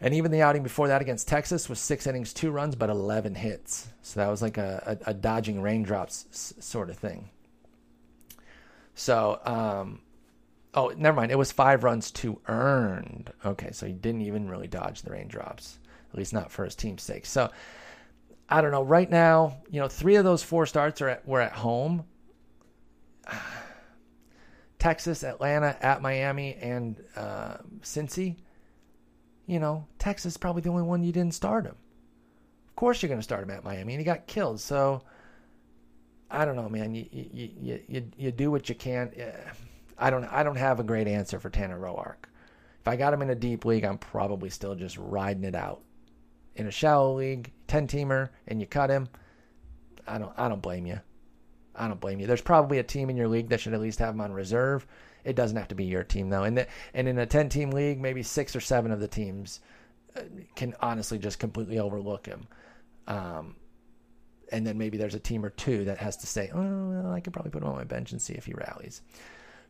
And even the outing before that against Texas was 6 innings, 2 runs, but 11 hits. So that was like a dodging raindrops sort of thing. So, never mind. It was 5 runs, 2 earned. Okay, so he didn't even really dodge the raindrops, at least not for his team's sake. So, I don't know. Right now, you know, 3 of those 4 starts were at home. Texas, Atlanta, at Miami, and Cincy. You know, Texas is probably the only one you didn't start him. Of course you're going to start him at Miami, and he got killed. So, I don't know, man. You do what you can. Yeah. I don't have a great answer for Tanner Roark. If I got him in a deep league, I'm probably still just riding it out. In a shallow league, 10-teamer, and you cut him, I don't blame you. I don't blame you. There's probably a team in your league that should at least have him on reserve. It doesn't have to be your team though. And in a 10-team league, maybe 6 or 7 of the teams can honestly just completely overlook him. And then maybe there's a team or two that has to say, oh, well, I could probably put him on my bench and see if he rallies.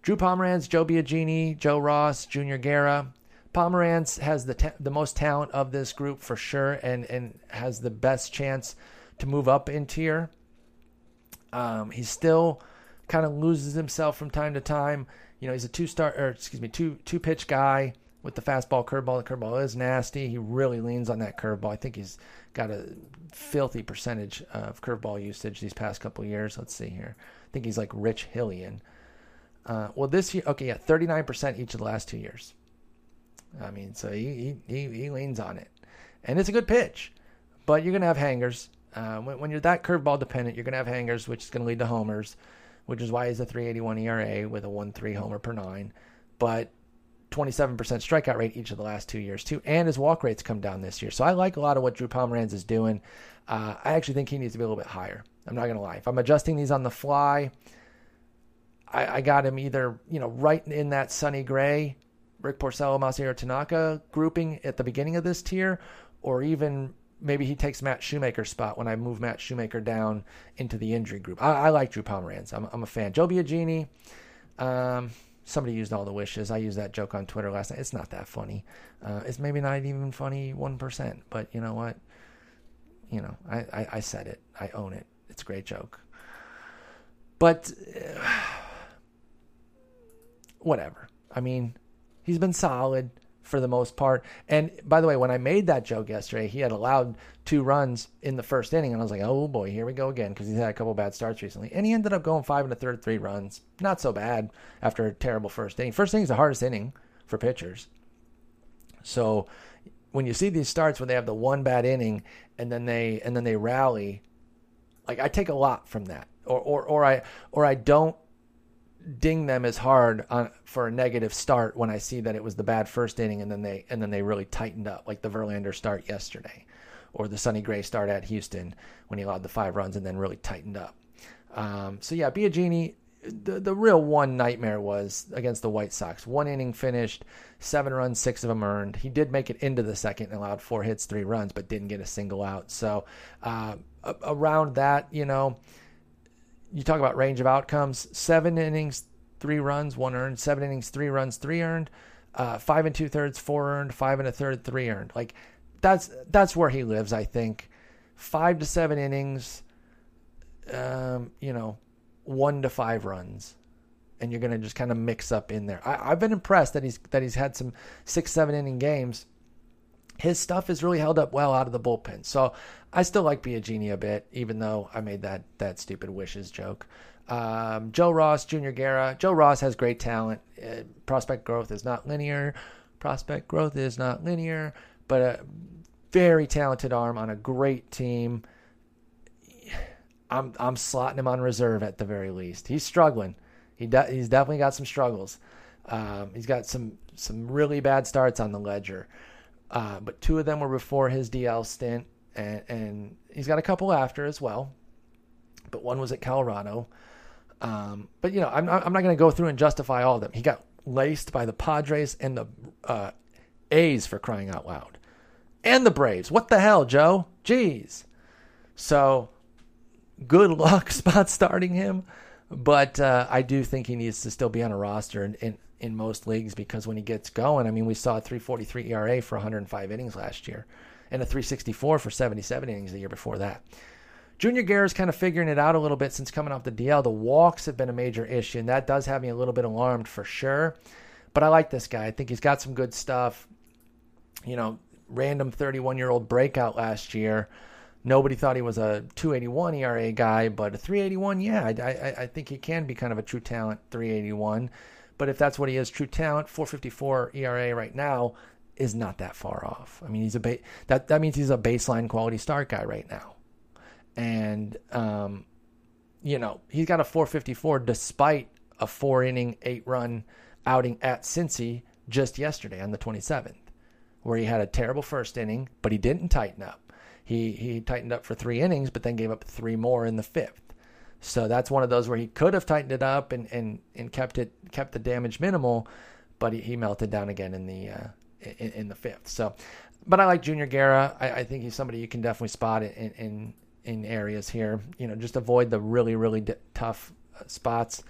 Drew Pomeranz, Joe Biagini, Joe Ross, Junior Guerra. Pomeranz has the most talent of this group for sure, and has the best chance to move up in tier. He still kind of loses himself from time to time. You know, he's a two-pitch guy with the fastball, curveball. The curveball is nasty. He really leans on that curveball. I think he's got a filthy percentage of curveball usage these past couple of years. Let's see here. I think he's like Rich Hillian. Well, this year, 39% each of the last 2 years. I mean, so he leans on it, and it's a good pitch, but you're going to have hangers. When you're that curveball dependent, you're going to have hangers, which is going to lead to homers, which is why he's a 3.81 ERA with a 1.3 homer per nine, but 27% strikeout rate each of the last 2 years too. And his walk rate's come down this year. So I like a lot of what Drew Pomeranz is doing. I actually think he needs to be a little bit higher. I'm not going to lie. If I'm adjusting these on the fly, I got him either, right in that Sonny Gray, Rick Porcello, Masahiro Tanaka grouping at the beginning of this tier, or even maybe he takes Matt Shoemaker's spot when I move Matt Shoemaker down into the injury group. I like Drew Pomeranz. I'm a fan. Joe Biagini, somebody used all the wishes. I used that joke on Twitter last night. It's not that funny. It's maybe not even funny 1%, but you know what? I said it. I own it. It's a great joke. But whatever. I mean, he's been solid for the most part. And by the way, when I made that joke yesterday, he had allowed 2 runs in the first inning. And I was like, oh boy, here we go again. Because he's had a couple bad starts recently. And he ended up going 5 1/3, 3 runs. Not so bad after a terrible first inning. First inning is the hardest inning for pitchers. So when you see these starts when they have the one bad inning and then they rally, like I take a lot from that. Or I don't ding them as hard for a negative start when I see that it was the bad first inning and then they really tightened up, like the Verlander start yesterday, or the Sonny Gray start at Houston when he allowed the 5 runs and then really tightened up. So yeah, Biagini, the real one nightmare was against the White Sox. 1 inning finished, 7 runs, 6 of them earned. He did make it into the second and allowed 4 hits, 3 runs, but didn't get a single out. So around that, you talk about range of outcomes, 7 innings, 3 runs, 1 earned, 7 innings, 3 runs, 3 earned, 5 2/3, 4 earned, 5 1/3, 3 earned. Like that's where he lives. I think 5 to 7 innings, 1 to 5 runs. And you're going to just kind of mix up in there. I've been impressed that he's had some 6, 7 inning games. His stuff is really held up well out of the bullpen. So I still like Biagini a bit, even though I made that stupid wishes joke. Joe Ross, Junior Guerra. Joe Ross has great talent. Prospect growth is not linear. But a very talented arm on a great team. I'm slotting him on reserve at the very least. He's struggling. He's definitely got some struggles. He's got some really bad starts on the ledger. But 2 of them were before his DL stint, and he's got a couple after as well. But 1 was at Colorado. But I'm not going to go through and justify all of them. He got laced by the Padres and the A's, for crying out loud, and the Braves. What the hell, Joe? Jeez. So good luck spot starting him, but I do think he needs to still be on a roster and in most leagues, because when he gets going, I mean, we saw a 3.43 ERA for 105 innings last year and a 3.64 for 77 innings the year before that. Junior Guerra's kind of figuring it out a little bit since coming off the DL. The walks have been a major issue, and that does have me a little bit alarmed for sure. But I like this guy. I think he's got some good stuff. Random 31-year-old breakout last year. Nobody thought he was a 2.81 ERA guy, but a 3.81, yeah, I think he can be kind of a true talent 3.81. But if that's what he is, true talent, 4.54 ERA right now is not that far off. I mean, he's that means he's a baseline quality start guy right now. And, he's got a 4.54 despite a 4-inning, 8-run outing at Cincy just yesterday on the 27th, where he had a terrible first inning, but he didn't tighten up. He tightened up for 3 innings, but then gave up 3 more in the 5th. So that's one of those where he could have tightened it up and kept the damage minimal, but he melted down again in the in the fifth. So, but I like Junior Guerra. I think he's somebody you can definitely spot in areas here. You know, just avoid the really, really tough spots.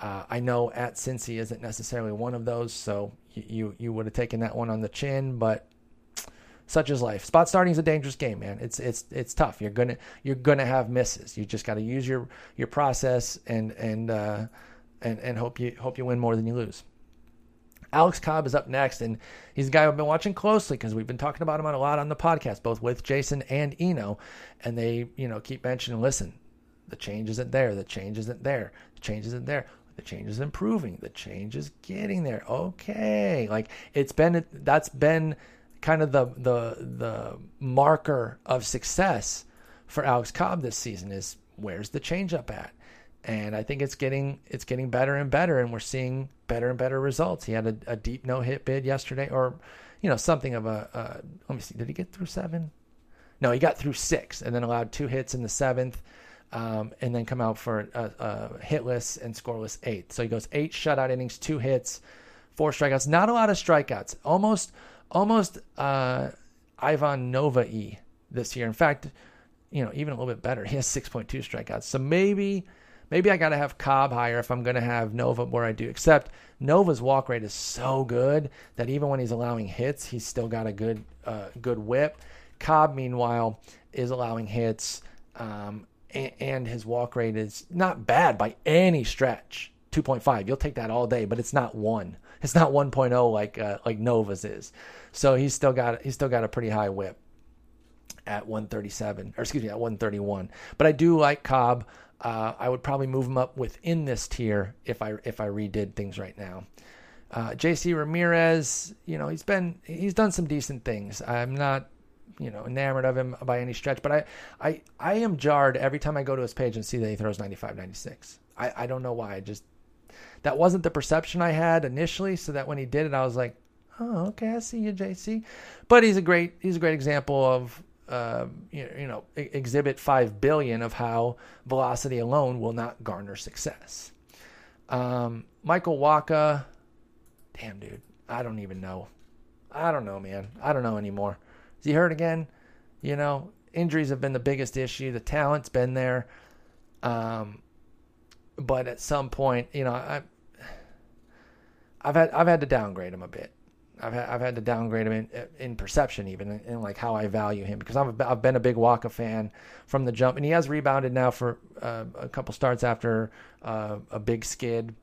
I know at Cincy isn't necessarily one of those, so you would have taken that one on the chin, but such is life. Spot starting is a dangerous game, man. It's tough. You're gonna have misses. You just got to use your process and hope you win more than you lose. Alex Cobb is up next, and he's a guy I've been watching closely because we've been talking about him a lot on the podcast, both with Jason and Eno, and they keep mentioning, listen, the change isn't there. The change isn't there. The change isn't there. The change is improving. The change is getting there. Okay, that's been kind of the marker of success for Alex Cobb this season is where's the change up at? And I think it's getting better and better, and we're seeing better and better results. He had a deep no hit bid yesterday, or something of a let me see, did he get through seven? No, he got through six and then allowed two hits in the seventh, and then come out for a hitless and scoreless eighth. So he goes 8 shutout innings, 2 hits, 4 strikeouts. Not a lot of strikeouts. Almost Ivan Nova-y this year. In fact, even a little bit better. He has 6.2 strikeouts. So maybe I got to have Cobb higher if I'm going to have Nova where I do. Except Nova's walk rate is so good that even when he's allowing hits, he's still got a good whip. Cobb, meanwhile, is allowing hits, and his walk rate is not bad by any stretch. 2.5. You'll take that all day, but it's not 1. It's not 1.0 like Nova's is. So he's still got a pretty high whip at 131. But I do like Cobb. I would probably move him up within this tier if I redid things right now. JC Ramirez, he's done some decent things. I'm not enamored of him by any stretch, but I am jarred every time I go to his page and see that he throws 95, 96. I don't know why. That wasn't the perception I had initially, so that when he did it, I was like, "Oh, okay, I see you, JC." But he's a great example of Exhibit 5 billion of how velocity alone will not garner success. Michael Wacha, damn dude, I don't know, man. I don't know anymore. Is he hurt again? Injuries have been the biggest issue. The talent's been there. But at some point, I've had to downgrade him a bit. I've had to downgrade him in perception, even in like how I value him, because I've been a big Waka fan from the jump, and he has rebounded now for a couple starts after a big skid.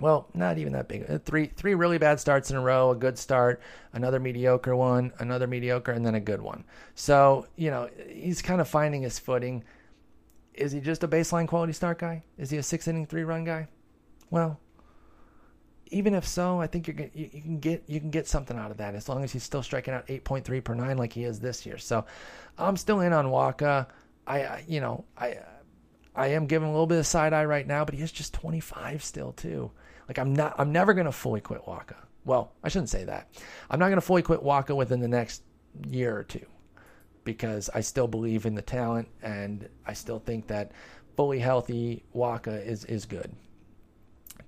Well, not even that big. Three really bad starts in a row, a good start, another mediocre one, another mediocre, and then a good one. So he's kind of finding his footing. Is he just a baseline quality start guy? Is he a 6-inning 3-run guy? Well, even if so, I think you can get something out of that as long as he's still striking out 8.3 per 9 like he is this year. So I'm still in on Waka. I am giving a little bit of side eye right now, but he is just 25 still too. Like I'm never gonna fully quit Waka. Well, I shouldn't say that. I'm not gonna fully quit Waka within the next year or two, because I still believe in the talent, and I still think that fully healthy Waka is good.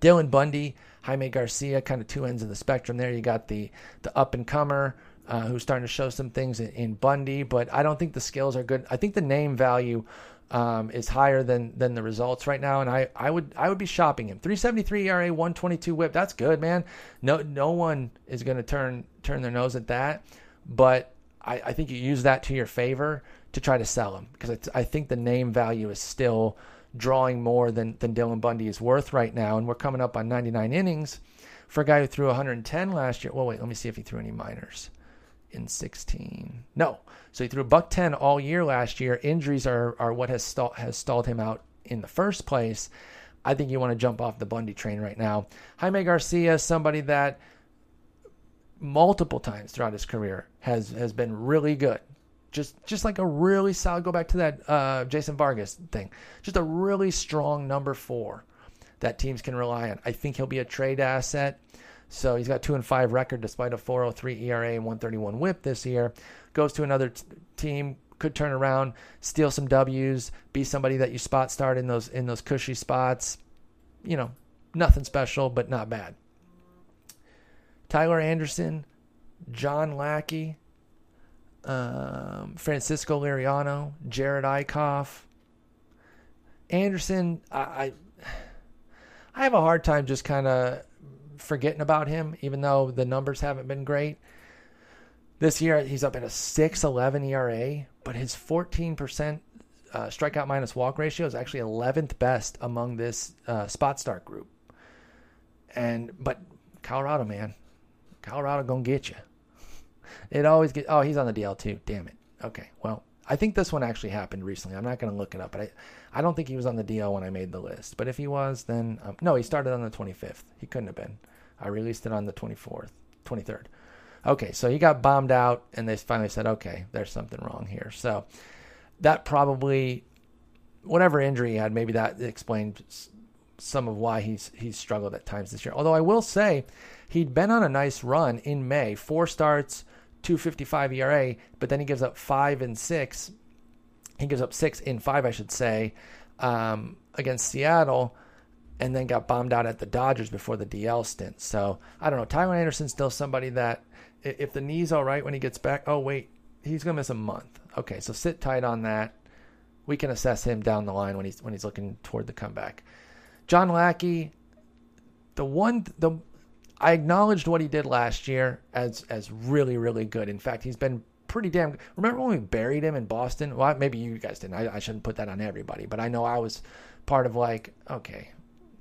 Dylan Bundy, Jaime Garcia, kind of two ends of the spectrum there. You got the up-and-comer who's starting to show some things in Bundy, but I don't think the skills are good. I think the name value is higher than the results right now, and I would be shopping him. 3.73 ERA, 122 whip. That's good, man. No one is going to turn their nose at that, but I think you use that to your favor to try to sell him, because I think the name value is still drawing more than Dylan Bundy is worth right now. And we're coming up on 99 innings for a guy who threw 110 last year. Well, wait, let me see if he threw any minors in 16. No. So he threw $110 all year last year. Injuries are what has stalled him out in the first place. I think you want to jump off the Bundy train right now. Jaime Garcia, somebody that multiple times throughout his career has been really good, just like a really solid, go back to that Jason Vargas thing, just a really strong number 4 that teams can rely on. I think he'll be a trade asset. So he's got 2-5 record despite a 4.03 ERA and 131 whip this year. Goes to another team, could turn around, steal some W's, be somebody that you spot start in those cushy spots. Nothing special, but not bad. Tyler Anderson, John Lackey, Francisco Liriano, Jared Eichhoff. Anderson, I have a hard time just kind of forgetting about him, even though the numbers haven't been great. This year, he's up at a 6.11 ERA, but his 14% strikeout minus walk ratio is actually 11th best among this spot start group. But Colorado, man. Colorado going to get you. It always gets... Oh, he's on the DL too. Damn it. Okay, well, I think this one actually happened recently. I'm not going to look it up, but I don't think he was on the DL when I made the list. But if he was, then... no, he started on the 25th. He couldn't have been. I released it on the 23rd. Okay, so he got bombed out, and they finally said, okay, there's something wrong here. So that probably... Whatever injury he had, maybe that explained some of why he's struggled at times this year. Although I will say he'd been on a nice run in May, 4 starts, 2.55 ERA, but then he gives up 5 and 6. He gives up 6 in 5, I should say, against Seattle, and then got bombed out at the Dodgers before the DL stint. So I don't know. Taijuan Anderson's still somebody that if the knee's all right when he gets back, oh wait, he's going to miss a month. Okay. So sit tight on that. We can assess him down the line when he's looking toward the comeback. John Lackey, I acknowledged what he did last year as really, really good. In fact, he's been pretty damn good. Remember when we buried him in Boston? Well, maybe you guys didn't. I shouldn't put that on everybody, but I know I was part of like, okay,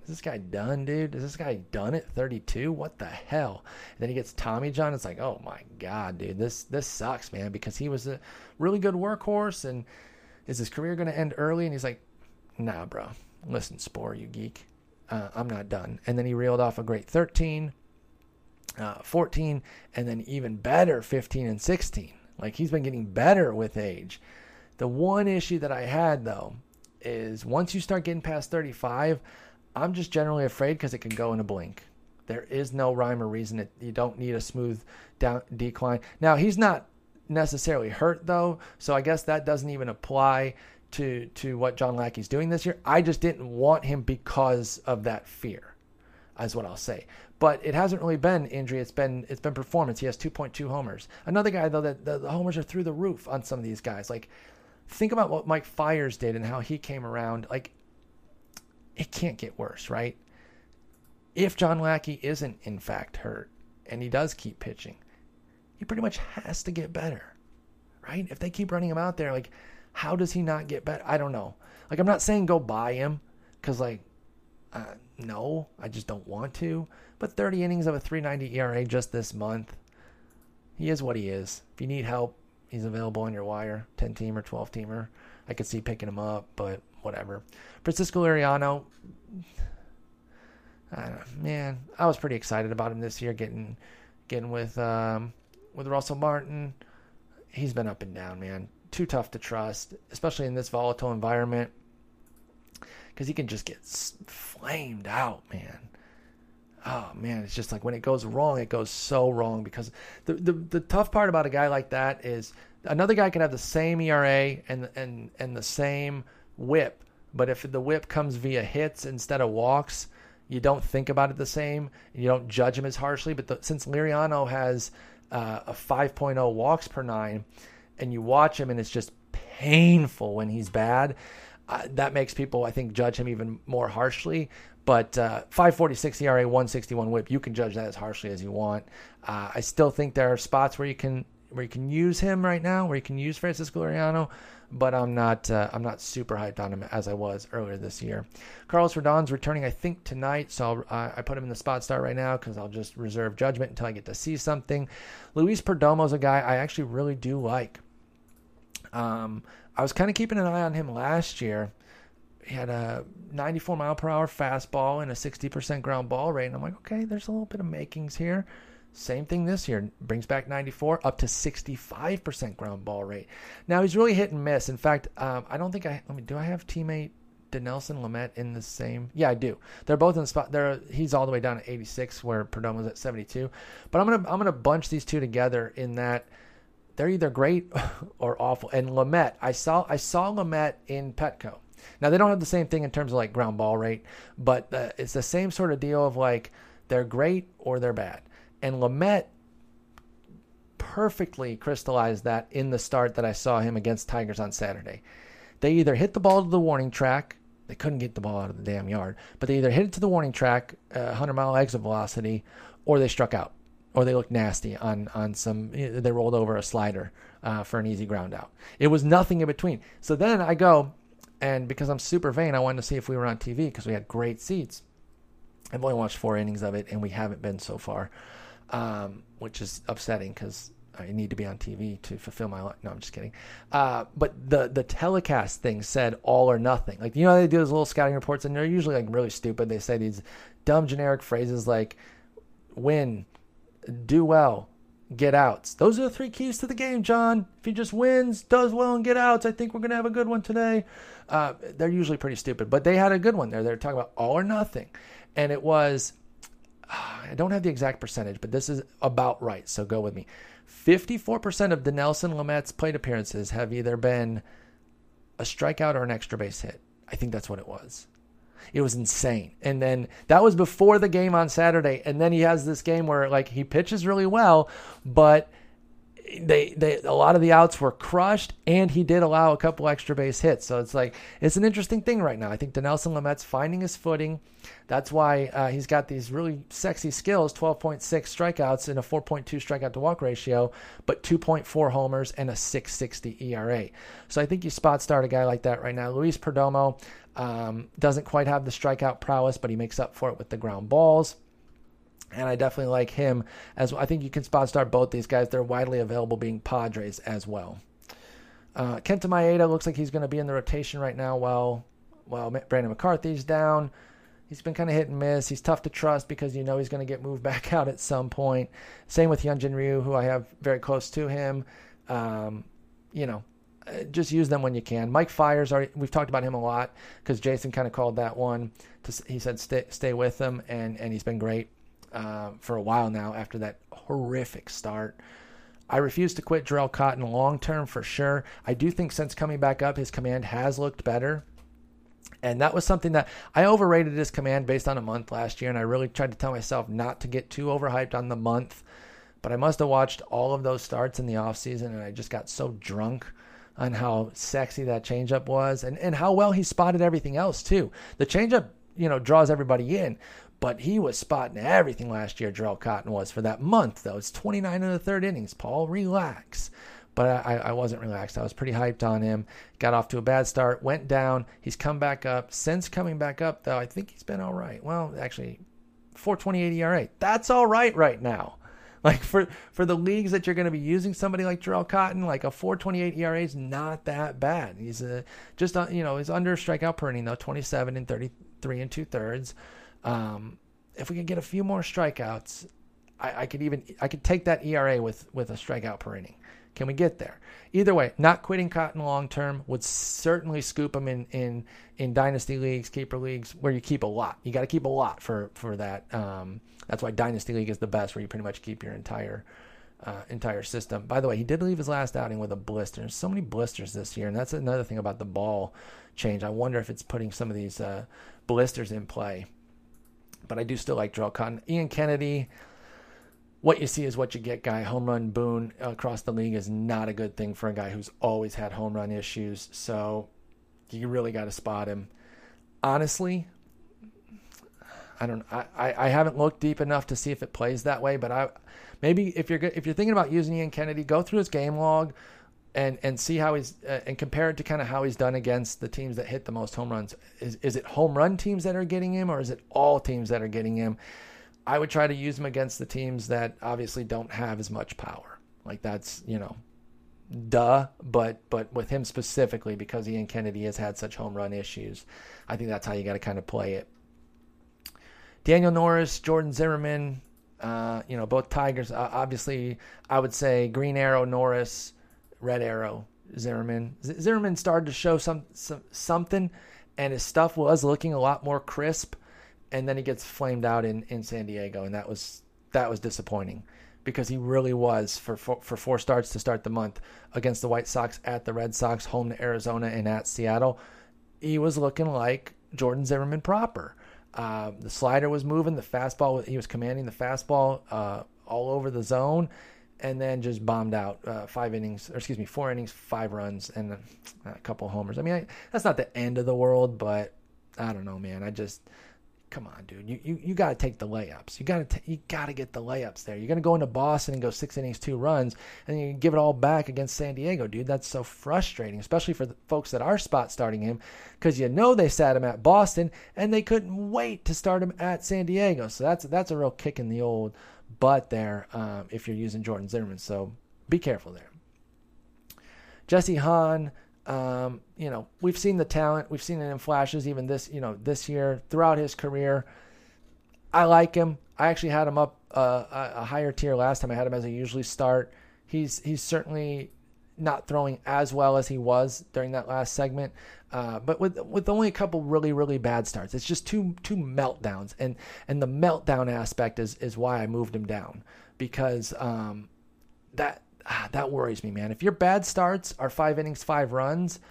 is this guy done, dude? Is this guy done at 32? What the hell? And then he gets Tommy John. It's like, oh my God, dude, this sucks, man, because he was a really good workhorse, and is his career going to end early? And he's like, nah, bro. Listen, Spore, you geek. I'm not done. And then he reeled off a great 13, 14, and then even better 15 and 16. Like, he's been getting better with age. The one issue that I had, though, is once you start getting past 35, I'm just generally afraid because it can go in a blink. There is no rhyme or reason. You don't need a smooth decline. Now, he's not necessarily hurt, though, so I guess that doesn't even apply to what John Lackey's doing this year. I just didn't want him because of that fear, is what I'll say. But it hasn't really been injury. It's been performance. He has 2.2 homers. Another guy, though, that the homers are through the roof on some of these guys. Like, think about what Mike Fiers did and how he came around. Like, it can't get worse, right? If John Lackey isn't, in fact, hurt and he does keep pitching, he pretty much has to get better, right? If they keep running him out there, like, how does he not get better? I don't know. Like, I'm not saying go buy him because, like, no, I just don't want to. But 30 innings of a 3.90 ERA just this month. He is what he is. If you need help, he's available on your wire, 10-teamer, 12-teamer. I could see picking him up, but whatever. Francisco Liriano, I don't know, man. I was pretty excited about him this year, getting with Russell Martin. He's been up and down, man. Too tough to trust, especially in this volatile environment, because he can just get flamed out, man. Oh, man, it's just like when it goes wrong, it goes so wrong, because the tough part about a guy like that is another guy can have the same ERA and the same whip, but if the whip comes via hits instead of walks, you don't think about it the same, and you don't judge him as harshly. But since Liriano has a 5.0 walks per nine, and you watch him, and it's just painful when he's bad. That makes people, I think, judge him even more harshly. But 5.46 ERA, 1.61 WHIP, you can judge that as harshly as you want. I still think there are spots where you can use him right now, where you can use Francisco Liriano, but I'm not super hyped on him as I was earlier this year. Carlos Rodon's returning, I think, tonight, so I put him in the spot start right now because I'll just reserve judgment until I get to see something. Luis Perdomo's a guy I actually really do like. I was kind of keeping an eye on him last year. He had a 94 mile per hour fastball and a 60% ground ball rate, and I'm like, okay, there's a little bit of makings here. Same thing this year. Brings back 94 up to 65% ground ball rate. Now he's really hit and miss. In fact, I don't think do I have teammate DeNelson Lamet in the same? Yeah, I do. They're both in the spot. He's all the way down at 86 where Perdomo's at 72. But I'm gonna bunch these two together in that they're either great or awful. And Lamet, I saw Lamet in Petco. Now they don't have the same thing in terms of like ground ball rate, but it's the same sort of deal of like they're great or they're bad. And Lamet perfectly crystallized that in the start that I saw him against Tigers on Saturday. They either hit the ball to the warning track. They couldn't get the ball out of the damn yard, but they either hit it to the warning track, 100-mile exit velocity, or they struck out, or they looked nasty on some. They rolled over a slider for an easy ground out. It was nothing in between. So then I go, and because I'm super vain, I wanted to see if we were on TV because we had great seats. I've only watched 4 innings of it, and we haven't been so far, which is upsetting because I need to be on TV to fulfill my life. No, I'm just kidding. But the telecast thing said all or nothing. Like, you know, they do those little scouting reports, and they're usually, like, really stupid. They say these dumb generic phrases like win, do well, get outs. Those are the 3 keys to the game, John. If he just wins, does well, and get outs, I think we're going to have a good one today. They're usually pretty stupid, but they had a good one there. They're talking about all or nothing. And it was, I don't have the exact percentage, but this is about right, so go with me. 54% of DeNelson Lamette's plate appearances have either been a strikeout or an extra base hit. I think that's what it was. It was insane. And then that was before the game on Saturday. And then he has this game where, like, he pitches really well, but they a lot of the outs were crushed, and he did allow a couple extra base hits. So it's like, it's an interesting thing right now. I think DeNelson Lamette's finding his footing. That's why he's got these really sexy skills, 12.6 strikeouts and a 4.2 strikeout to walk ratio, but 2.4 homers and a 6.60 ERA. So I think you spot start a guy like that right now. Luis Perdomo doesn't quite have the strikeout prowess, but he makes up for it with the ground balls. And I definitely like him as well. I think you can spot start both these guys. They're widely available being Padres as well. Kenta Maeda looks like he's going to be in the rotation right now while Brandon McCarthy's down. He's been kind of hit and miss. He's tough to trust because you know he's going to get moved back out at some point. Same with Hyunjin Ryu, who I have very close to him. You know, just use them when you can. Mike Fiers, we've talked about him a lot because Jason kind of called that one. He said stay with him, and he's been great for a while now after that horrific start. I refuse to quit Jarrell Cotton long term for sure. I do think since coming back up, his command has looked better. And that was something that I overrated his command based on a month last year, and I really tried to tell myself not to get too overhyped on the month. But I must have watched all of those starts in the offseason, and I just got so drunk on how sexy that changeup was and how well he spotted everything else too. The changeup, you know, draws everybody in, but he was spotting everything last year, Jarrell Cotton was, for that month, though. It's 29 in the third innings, Paul. Relax. But I wasn't relaxed. I was pretty hyped on him. Got off to a bad start. Went down. He's come back up. Since coming back up, though, I think he's been all right. Well, actually, 4.28 ERA. That's all right now. Like, for the leagues that you're going to be using somebody like Jarrell Cotton, like a 4.28 ERA is not that bad. He's just, you know, he's under strikeout per inning, though, 27 and 33 and 2/3. If we could get a few more strikeouts, I could take that ERA with a strikeout per inning. Can we get there? Either way, not quitting Cotton long-term would certainly scoop him in dynasty leagues, keeper leagues, where you keep a lot. You got to keep a lot for that. That's why dynasty league is the best, where you pretty much keep your entire system. By the way, he did leave his last outing with a blister. There's so many blisters this year, and that's another thing about the ball change. I wonder if it's putting some of these blisters in play. But I do still like Jarrell Cotton. Ian Kennedy, what you see is what you get guy. Home run boon across the league is not a good thing for a guy who's always had home run issues. So you really got to spot him. Honestly, I haven't looked deep enough to see if it plays that way, but maybe if you're thinking about using Ian Kennedy, go through his game log and see how he's and compare it to kind of how he's done against the teams that hit the most home runs. Is it home run teams that are getting him, or is it all teams that are getting him? I would try to use them against the teams that obviously don't have as much power. Like, that's, you know, duh, but with him specifically, because Ian Kennedy has had such home run issues, I think that's how you got to kind of play it. Daniel Norris, Jordan Zimmerman, you know, both Tigers. Obviously, I would say Green Arrow, Norris, Red Arrow, Zimmerman. Zimmerman started to show something, and his stuff was looking a lot more crisp. And then he gets flamed out in San Diego, and that was disappointing because he really was for 4 starts to start the month against the White Sox, at the Red Sox, home to Arizona, and at Seattle. He was looking like Jordan Zimmerman proper. The slider was moving, the fastball, he was commanding the fastball all over the zone, and then just bombed out four innings, 5 runs, and a couple homers. I mean, that's not the end of the world, but I don't know, man. I just, come on, dude. You got to take the layups. You got to get the layups there. You're going to go into Boston and go 6 innings, 2 runs, and you give it all back against San Diego, dude. That's so frustrating, especially for the folks that are spot starting him, because you know they sat him at Boston and they couldn't wait to start him at San Diego. So that's a real kick in the old butt there if you're using Jordan Zimmerman. So be careful there. Jesse Hahn. We've seen the talent, we've seen it in flashes, even this year throughout his career. I like him. I actually had him up a higher tier last time. I had him as a usually start. He's certainly not throwing as well as he was during that last segment. But with only a couple really, really bad starts, it's just two meltdowns. And the meltdown aspect is why I moved him down, because, that worries me, man. If your bad starts are 5 innings, 5 runs,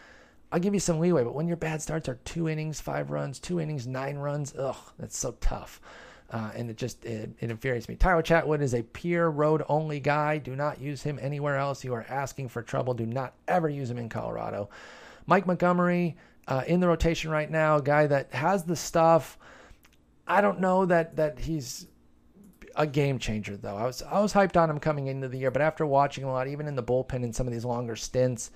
I'll give you some leeway. But when your bad starts are 2 innings, 5 runs, 2 innings, 9 runs, that's so tough. And it infuriates me. Tyler Chatwood is a pure road-only guy. Do not use him anywhere else. You are asking for trouble. Do not ever use him in Colorado. Mike Montgomery in the rotation right now, a guy that has the stuff. I don't know that he's a game changer, though. I was hyped on him coming into the year, but after watching a lot, even in the bullpen in some of these longer stints,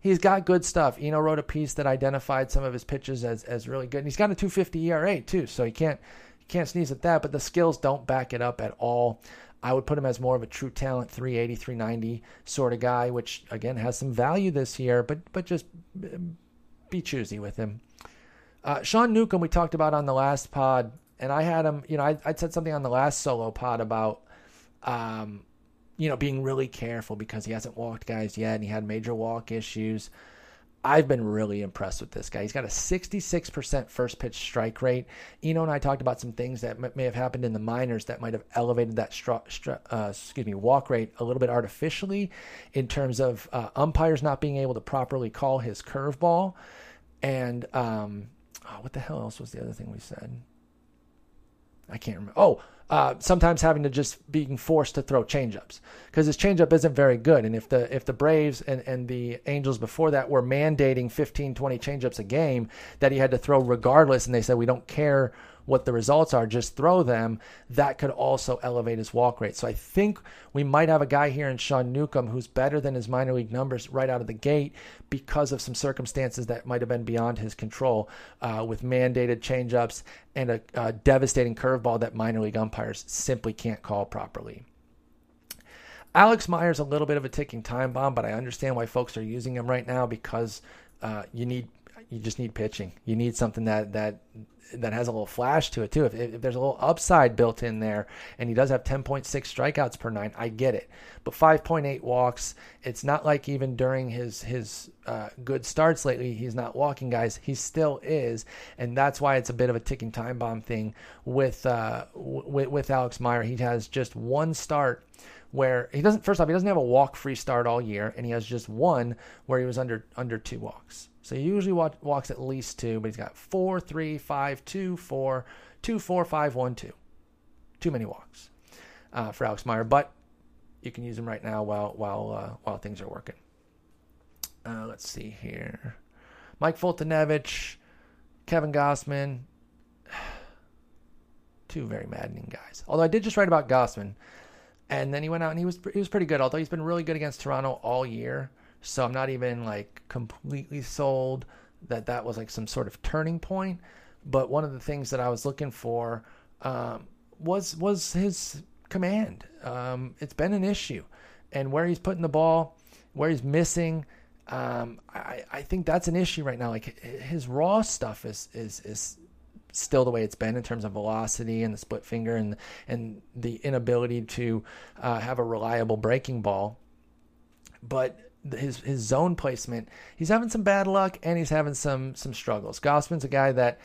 he's got good stuff. Eno wrote a piece that identified some of his pitches as really good, and he's got a 2.50 ERA too, so you can't sneeze at that. But the skills don't back it up at all. I would put him as more of a true talent, 380, 390 sort of guy, which again has some value this year. But just be choosy with him. Sean Newcomb, we talked about on the last pod. And I had him, I said something on the last solo pod about, being really careful because he hasn't walked guys yet and he had major walk issues. I've been really impressed with this guy. He's got a 66% first pitch strike rate. Eno and I talked about some things that may have happened in the minors that might have elevated that walk rate a little bit artificially in terms of umpires not being able to properly call his curveball. And what the hell else was the other thing we said? I can't remember. Sometimes having to just being forced to throw changeups because his changeup isn't very good. And if the Braves and the Angels before that were mandating 15, 20 changeups a game that he had to throw regardless, and they said, we don't care what the results are, just throw them, that could also elevate his walk rate. So I think we might have a guy here in Sean Newcomb who's better than his minor league numbers right out of the gate because of some circumstances that might have been beyond his control with mandated changeups and a devastating curveball that minor league umpires simply can't call properly. Alex Meyer's a little bit of a ticking time bomb, but I understand why folks are using him right now because you just need pitching. You need something that has a little flash to it too. If there's a little upside built in there, and he does have 10.6 strikeouts per nine, I get it. But 5.8 walks. It's not like even during his good starts lately, he's not walking guys. He still is, and that's why it's a bit of a ticking time bomb thing with Alex Meyer. He has just one start where he doesn't. First off, he doesn't have a walk-free start all year, and he has just one where he was under 2 walks. So he usually walks at least 2, but he's got 4, 3, 5, 2, 4, 2, 4, 5, 1, 2. Too many walks for Alex Meyer, but you can use him right now while things are working. Let's see here. Mike Fultonevich, Kevin Gausman, 2 very maddening guys. Although I did just write about Gausman, and then he went out and he was pretty good. Although he's been really good against Toronto all year. So I'm not even completely sold that was some sort of turning point. But one of the things that I was looking for was his command. It's been an issue. And where he's putting the ball, where he's missing, I think that's an issue right now. Like his raw stuff is still the way it's been in terms of velocity and the split finger and the inability to have a reliable breaking ball. But his zone placement, he's having some bad luck and he's having some struggles. Gausman's a guy that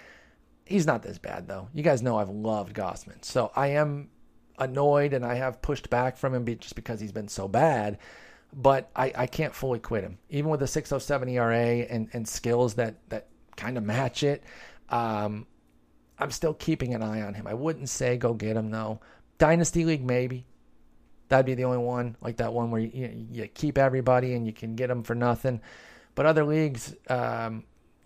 he's not this bad though. You guys know I've loved Gausman, so I am annoyed and I have pushed back from him just because he's been so bad. But I can't fully quit him, even with a 6.07 ERA and skills that kind of match it. I'm still keeping an eye on him. I wouldn't say go get him though. Dynasty League maybe. That'd be the only one, like that one where you keep everybody and you can get them for nothing. But other leagues,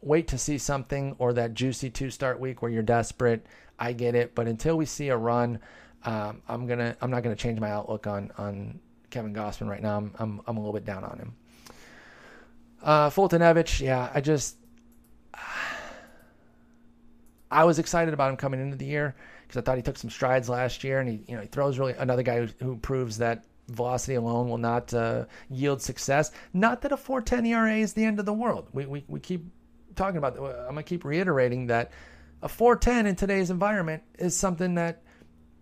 wait to see something, or that juicy two-start week where you're desperate. I get it, but until we see a run, I'm not gonna change my outlook on Kevin Gausman right now. I'm a little bit down on him. Fulton Evich, yeah, I was excited about him coming into the year because I thought he took some strides last year, and he throws really another guy who proves that velocity alone will not yield success. Not that a 4.10 ERA is the end of the world. We keep talking about. I'm gonna keep reiterating that a 4.10 in today's environment is something that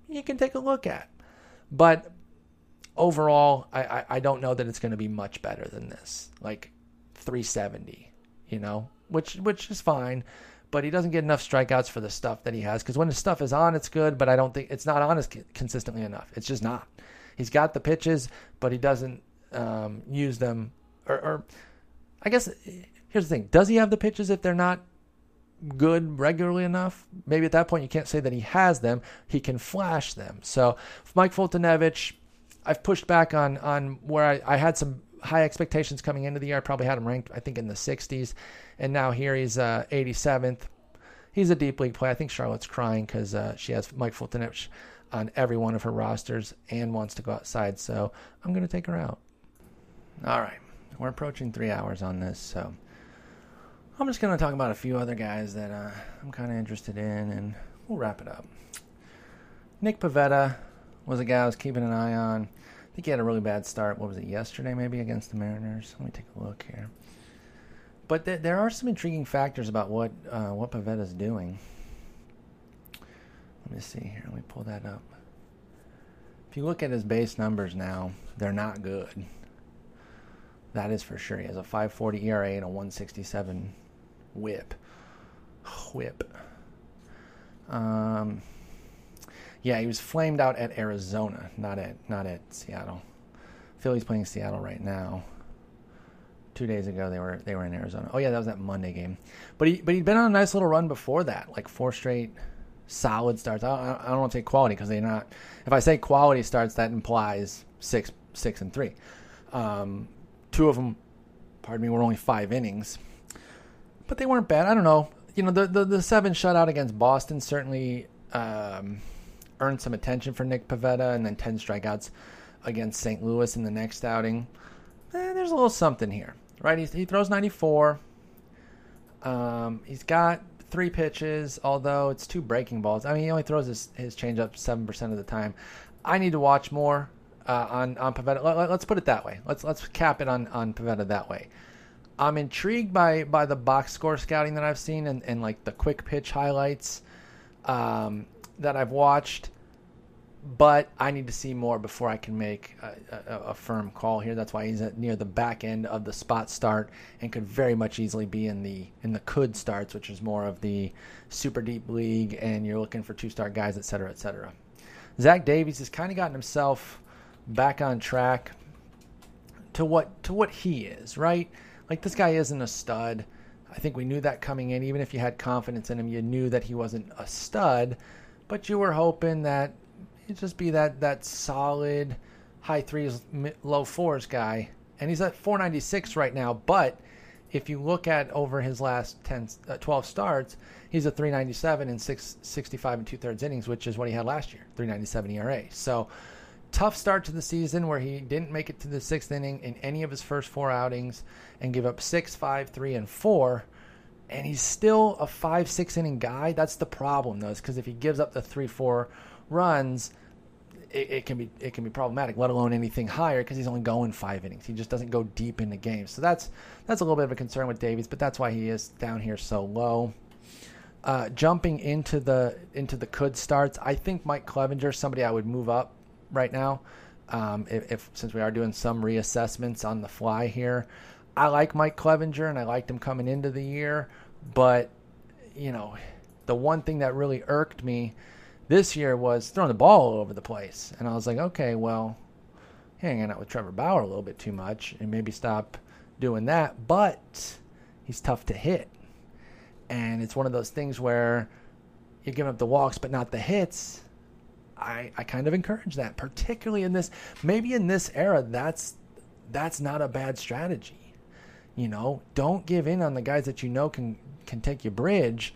you can take a look at, but overall, I don't know that it's going to be much better than this, like 370, which is fine. But he doesn't get enough strikeouts for the stuff that he has, because when his stuff is on, it's good. But I don't think it's not on as consistently enough. It's just not. He's got the pitches, but he doesn't use them. Or I guess here's the thing: does he have the pitches if they're not good regularly enough? Maybe at that point you can't say that he has them. He can flash them. So Mike Fultonevich, I've pushed back on where I had some high expectations coming into the year. I probably had him ranked, I think, in the 60s, and now here he's 87th. He's a deep league play. I think Charlotte's crying because she has Mike Fultonevich on every one of her rosters and wants to go outside, so I'm going to take her out. All right, we're approaching 3 hours on this, so I'm just going to talk about a few other guys that I'm kind of interested in, and we'll wrap it up. Nick Pivetta was a guy I was keeping an eye on. I think he had a really bad start. What was it, yesterday maybe, against the Mariners? Let me take a look here. But there are some intriguing factors about what Pivetta's doing. Let me see here. Let me pull that up. If you look at his base numbers now, they're not good. That is for sure. He has a 5.40 ERA and a 1.67 whip. Yeah, he was flamed out at Arizona, not at Seattle. Philly's playing Seattle right now. 2 days ago they were in Arizona. Oh yeah, that was that Monday game. But he'd been on a nice little run before that, like four straight solid starts. I don't want to say quality because they're not. If I say quality starts, that implies six and three. Two of them, were only five innings, but they weren't bad. I don't know. The seven shutout against Boston certainly earned some attention for Nick Pivetta, and then 10 strikeouts against St. Louis in the next outing. There's a little something here, right? He throws 94. He's got three pitches, although it's two breaking balls. I mean, he only throws his changeup 7% of the time. I need to watch more on Pivetta. Let's put it that way. Let's cap it on Pivetta that way. I'm intrigued by the box score scouting that I've seen and like the quick pitch highlights that I've watched, but I need to see more before I can make a firm call here. That's why he's near the back end of the spot start and could very much easily be in the could starts, which is more of the super deep league and you're looking for two-star guys, et cetera, et cetera. Zach Davies has kind of gotten himself back on track to what he is, right? Like, this guy isn't a stud. I think we knew that coming in. Even if you had confidence in him, you knew that he wasn't a stud, but you were hoping that he'd just be that solid high threes, low fours guy. And he's at 496 right now, but if you look at over his last 12 starts, he's a 397 in 665 and two-thirds innings, which is what he had last year, 397 ERA. So tough start to the season where he didn't make it to the sixth inning in any of his first four outings and give up 6, 5, 3, and 4. And he's still a 5-6 inning guy. That's the problem, though, is because if he gives up the 3-4 runs, it can be problematic, let alone anything higher, because he's only going five innings. He just doesn't go deep into games. So that's a little bit of a concern with Davies, but that's why he is down here so low. Jumping into the could starts, I think Mike Clevinger is somebody I would move up right now, if since we are doing some reassessments on the fly here. I like Mike Clevinger and I liked him coming into the year, but the one thing that really irked me this year was throwing the ball all over the place, and I was like, okay, well, hanging out with Trevor Bauer a little bit too much and maybe stop doing that. But he's tough to hit, and it's one of those things where you're giving up the walks but not the hits. I kind of encourage that, particularly in this, maybe in this era, that's not a bad strategy. You know, don't give in on the guys that you know can take your bridge.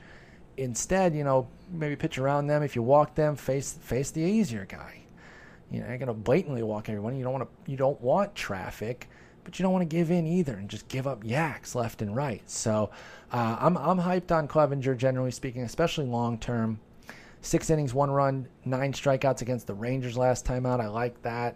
Instead, you know, maybe pitch around them. If you walk them, face the easier guy. You know, you're gonna blatantly walk everyone. You don't want traffic, but you don't want to give in either and just give up yaks left and right. So I'm hyped on Clevinger, generally speaking, especially long term. 6 innings, 1 run, 9 strikeouts against the Rangers last time out. I like that.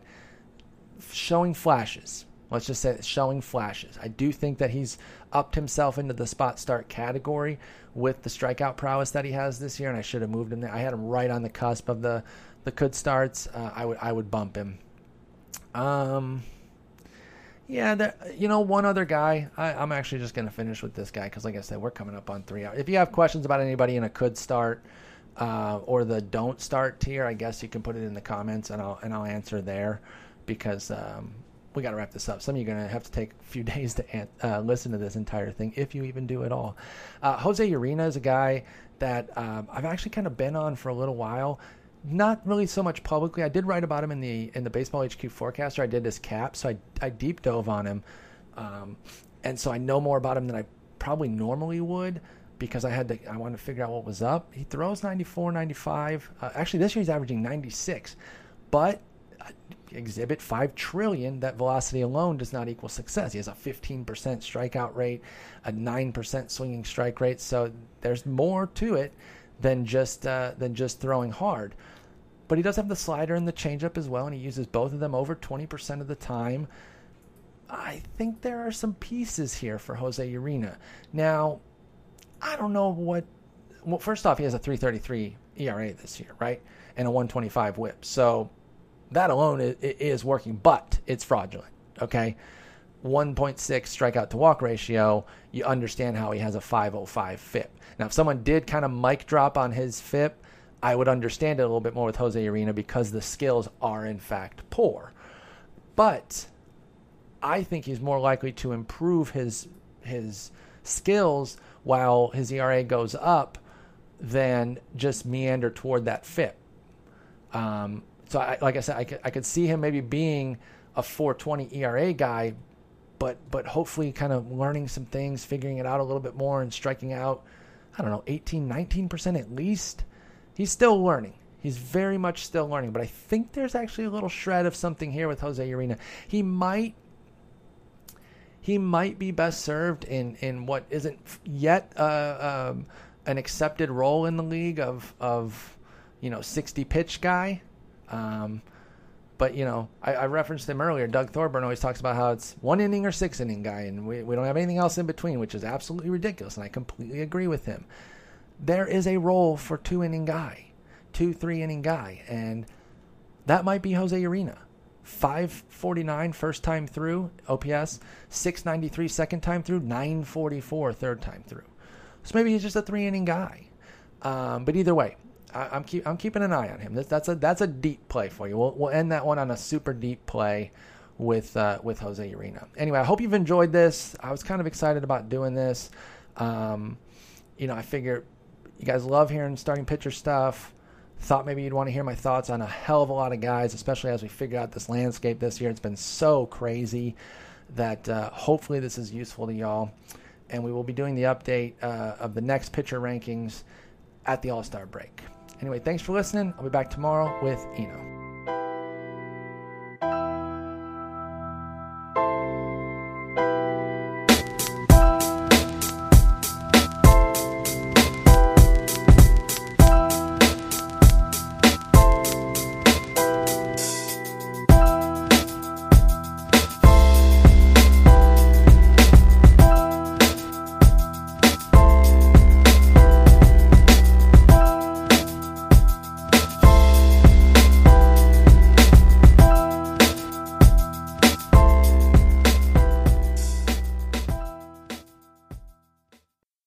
Showing flashes. Let's just say showing flashes. I do think that he's upped himself into the spot start category with the strikeout prowess that he has this year, and I should have moved him there. I had him right on the cusp of the could starts. I would bump him. Yeah, you know, one other guy. I'm actually just going to finish with this guy because, like I said, we're coming up on 3 hours. If you have questions about anybody in a could start or the don't start tier, I guess you can put it in the comments, and I'll answer there because we got to wrap this up. Some of you are going to have to take a few days to listen to this entire thing, if you even do at all. Jose Urena is a guy that I've actually kind of been on for a little while. Not really so much publicly. I did write about him in the Baseball HQ Forecaster. I did his cap, so I deep dove on him. And so I know more about him than I probably normally would because I wanted to figure out what was up. He throws 94, 95. Actually, this year he's averaging 96. But Exhibit 5 trillion, that velocity alone does not equal success. He has a 15% strikeout rate, a 9% swinging strike rate. So there's more to it than just throwing hard. But he does have the slider and the changeup as well, and he uses both of them over 20% of the time. I think there are some pieces here for Jose Urena. Now, I don't know what... Well, first off, he has a 3.33 ERA this year, right? And a 1.25 whip. So that alone is working, but it's fraudulent, okay? 1.6 strikeout-to-walk ratio, you understand how he has a 5.05 FIP. Now, if someone did kind of mic drop on his FIP, I would understand it a little bit more with Jose Urena because the skills are, in fact, poor. But I think he's more likely to improve his skills while his ERA goes up than just meander toward that FIP. So, like I said, I could see him maybe being a 4.20 ERA guy, but hopefully kind of learning some things, figuring it out a little bit more, and striking out, I don't know, 18, 19% at least. He's still learning. He's very much still learning. But I think there's actually a little shred of something here with Jose Urena. He might be best served in what isn't yet an accepted role in the league of you know, 60 pitch guy. But, you know, I referenced him earlier. Doug Thorburn always talks about how it's 1 inning or 6 inning guy, and we don't have anything else in between, which is absolutely ridiculous, and I completely agree with him. There is a role for 2 inning guy, 2, 3 inning guy, and that might be Jose Urena. 549 first time through, OPS, 693 second time through, 944 third time through. So maybe he's just a 3 inning guy. But either way, I'm keeping an eye on him. That's a deep play for you. We'll end that one on a super deep play with Jose Urena. Anyway, I hope you've enjoyed this. I was kind of excited about doing this. You know, I figure you guys love hearing starting pitcher stuff. Thought maybe you'd want to hear my thoughts on a hell of a lot of guys, especially as we figure out this landscape this year. It's been so crazy that hopefully this is useful to y'all. And we will be doing the update of the next pitcher rankings at the All-Star break. Anyway, thanks for listening. I'll be back tomorrow with Eno.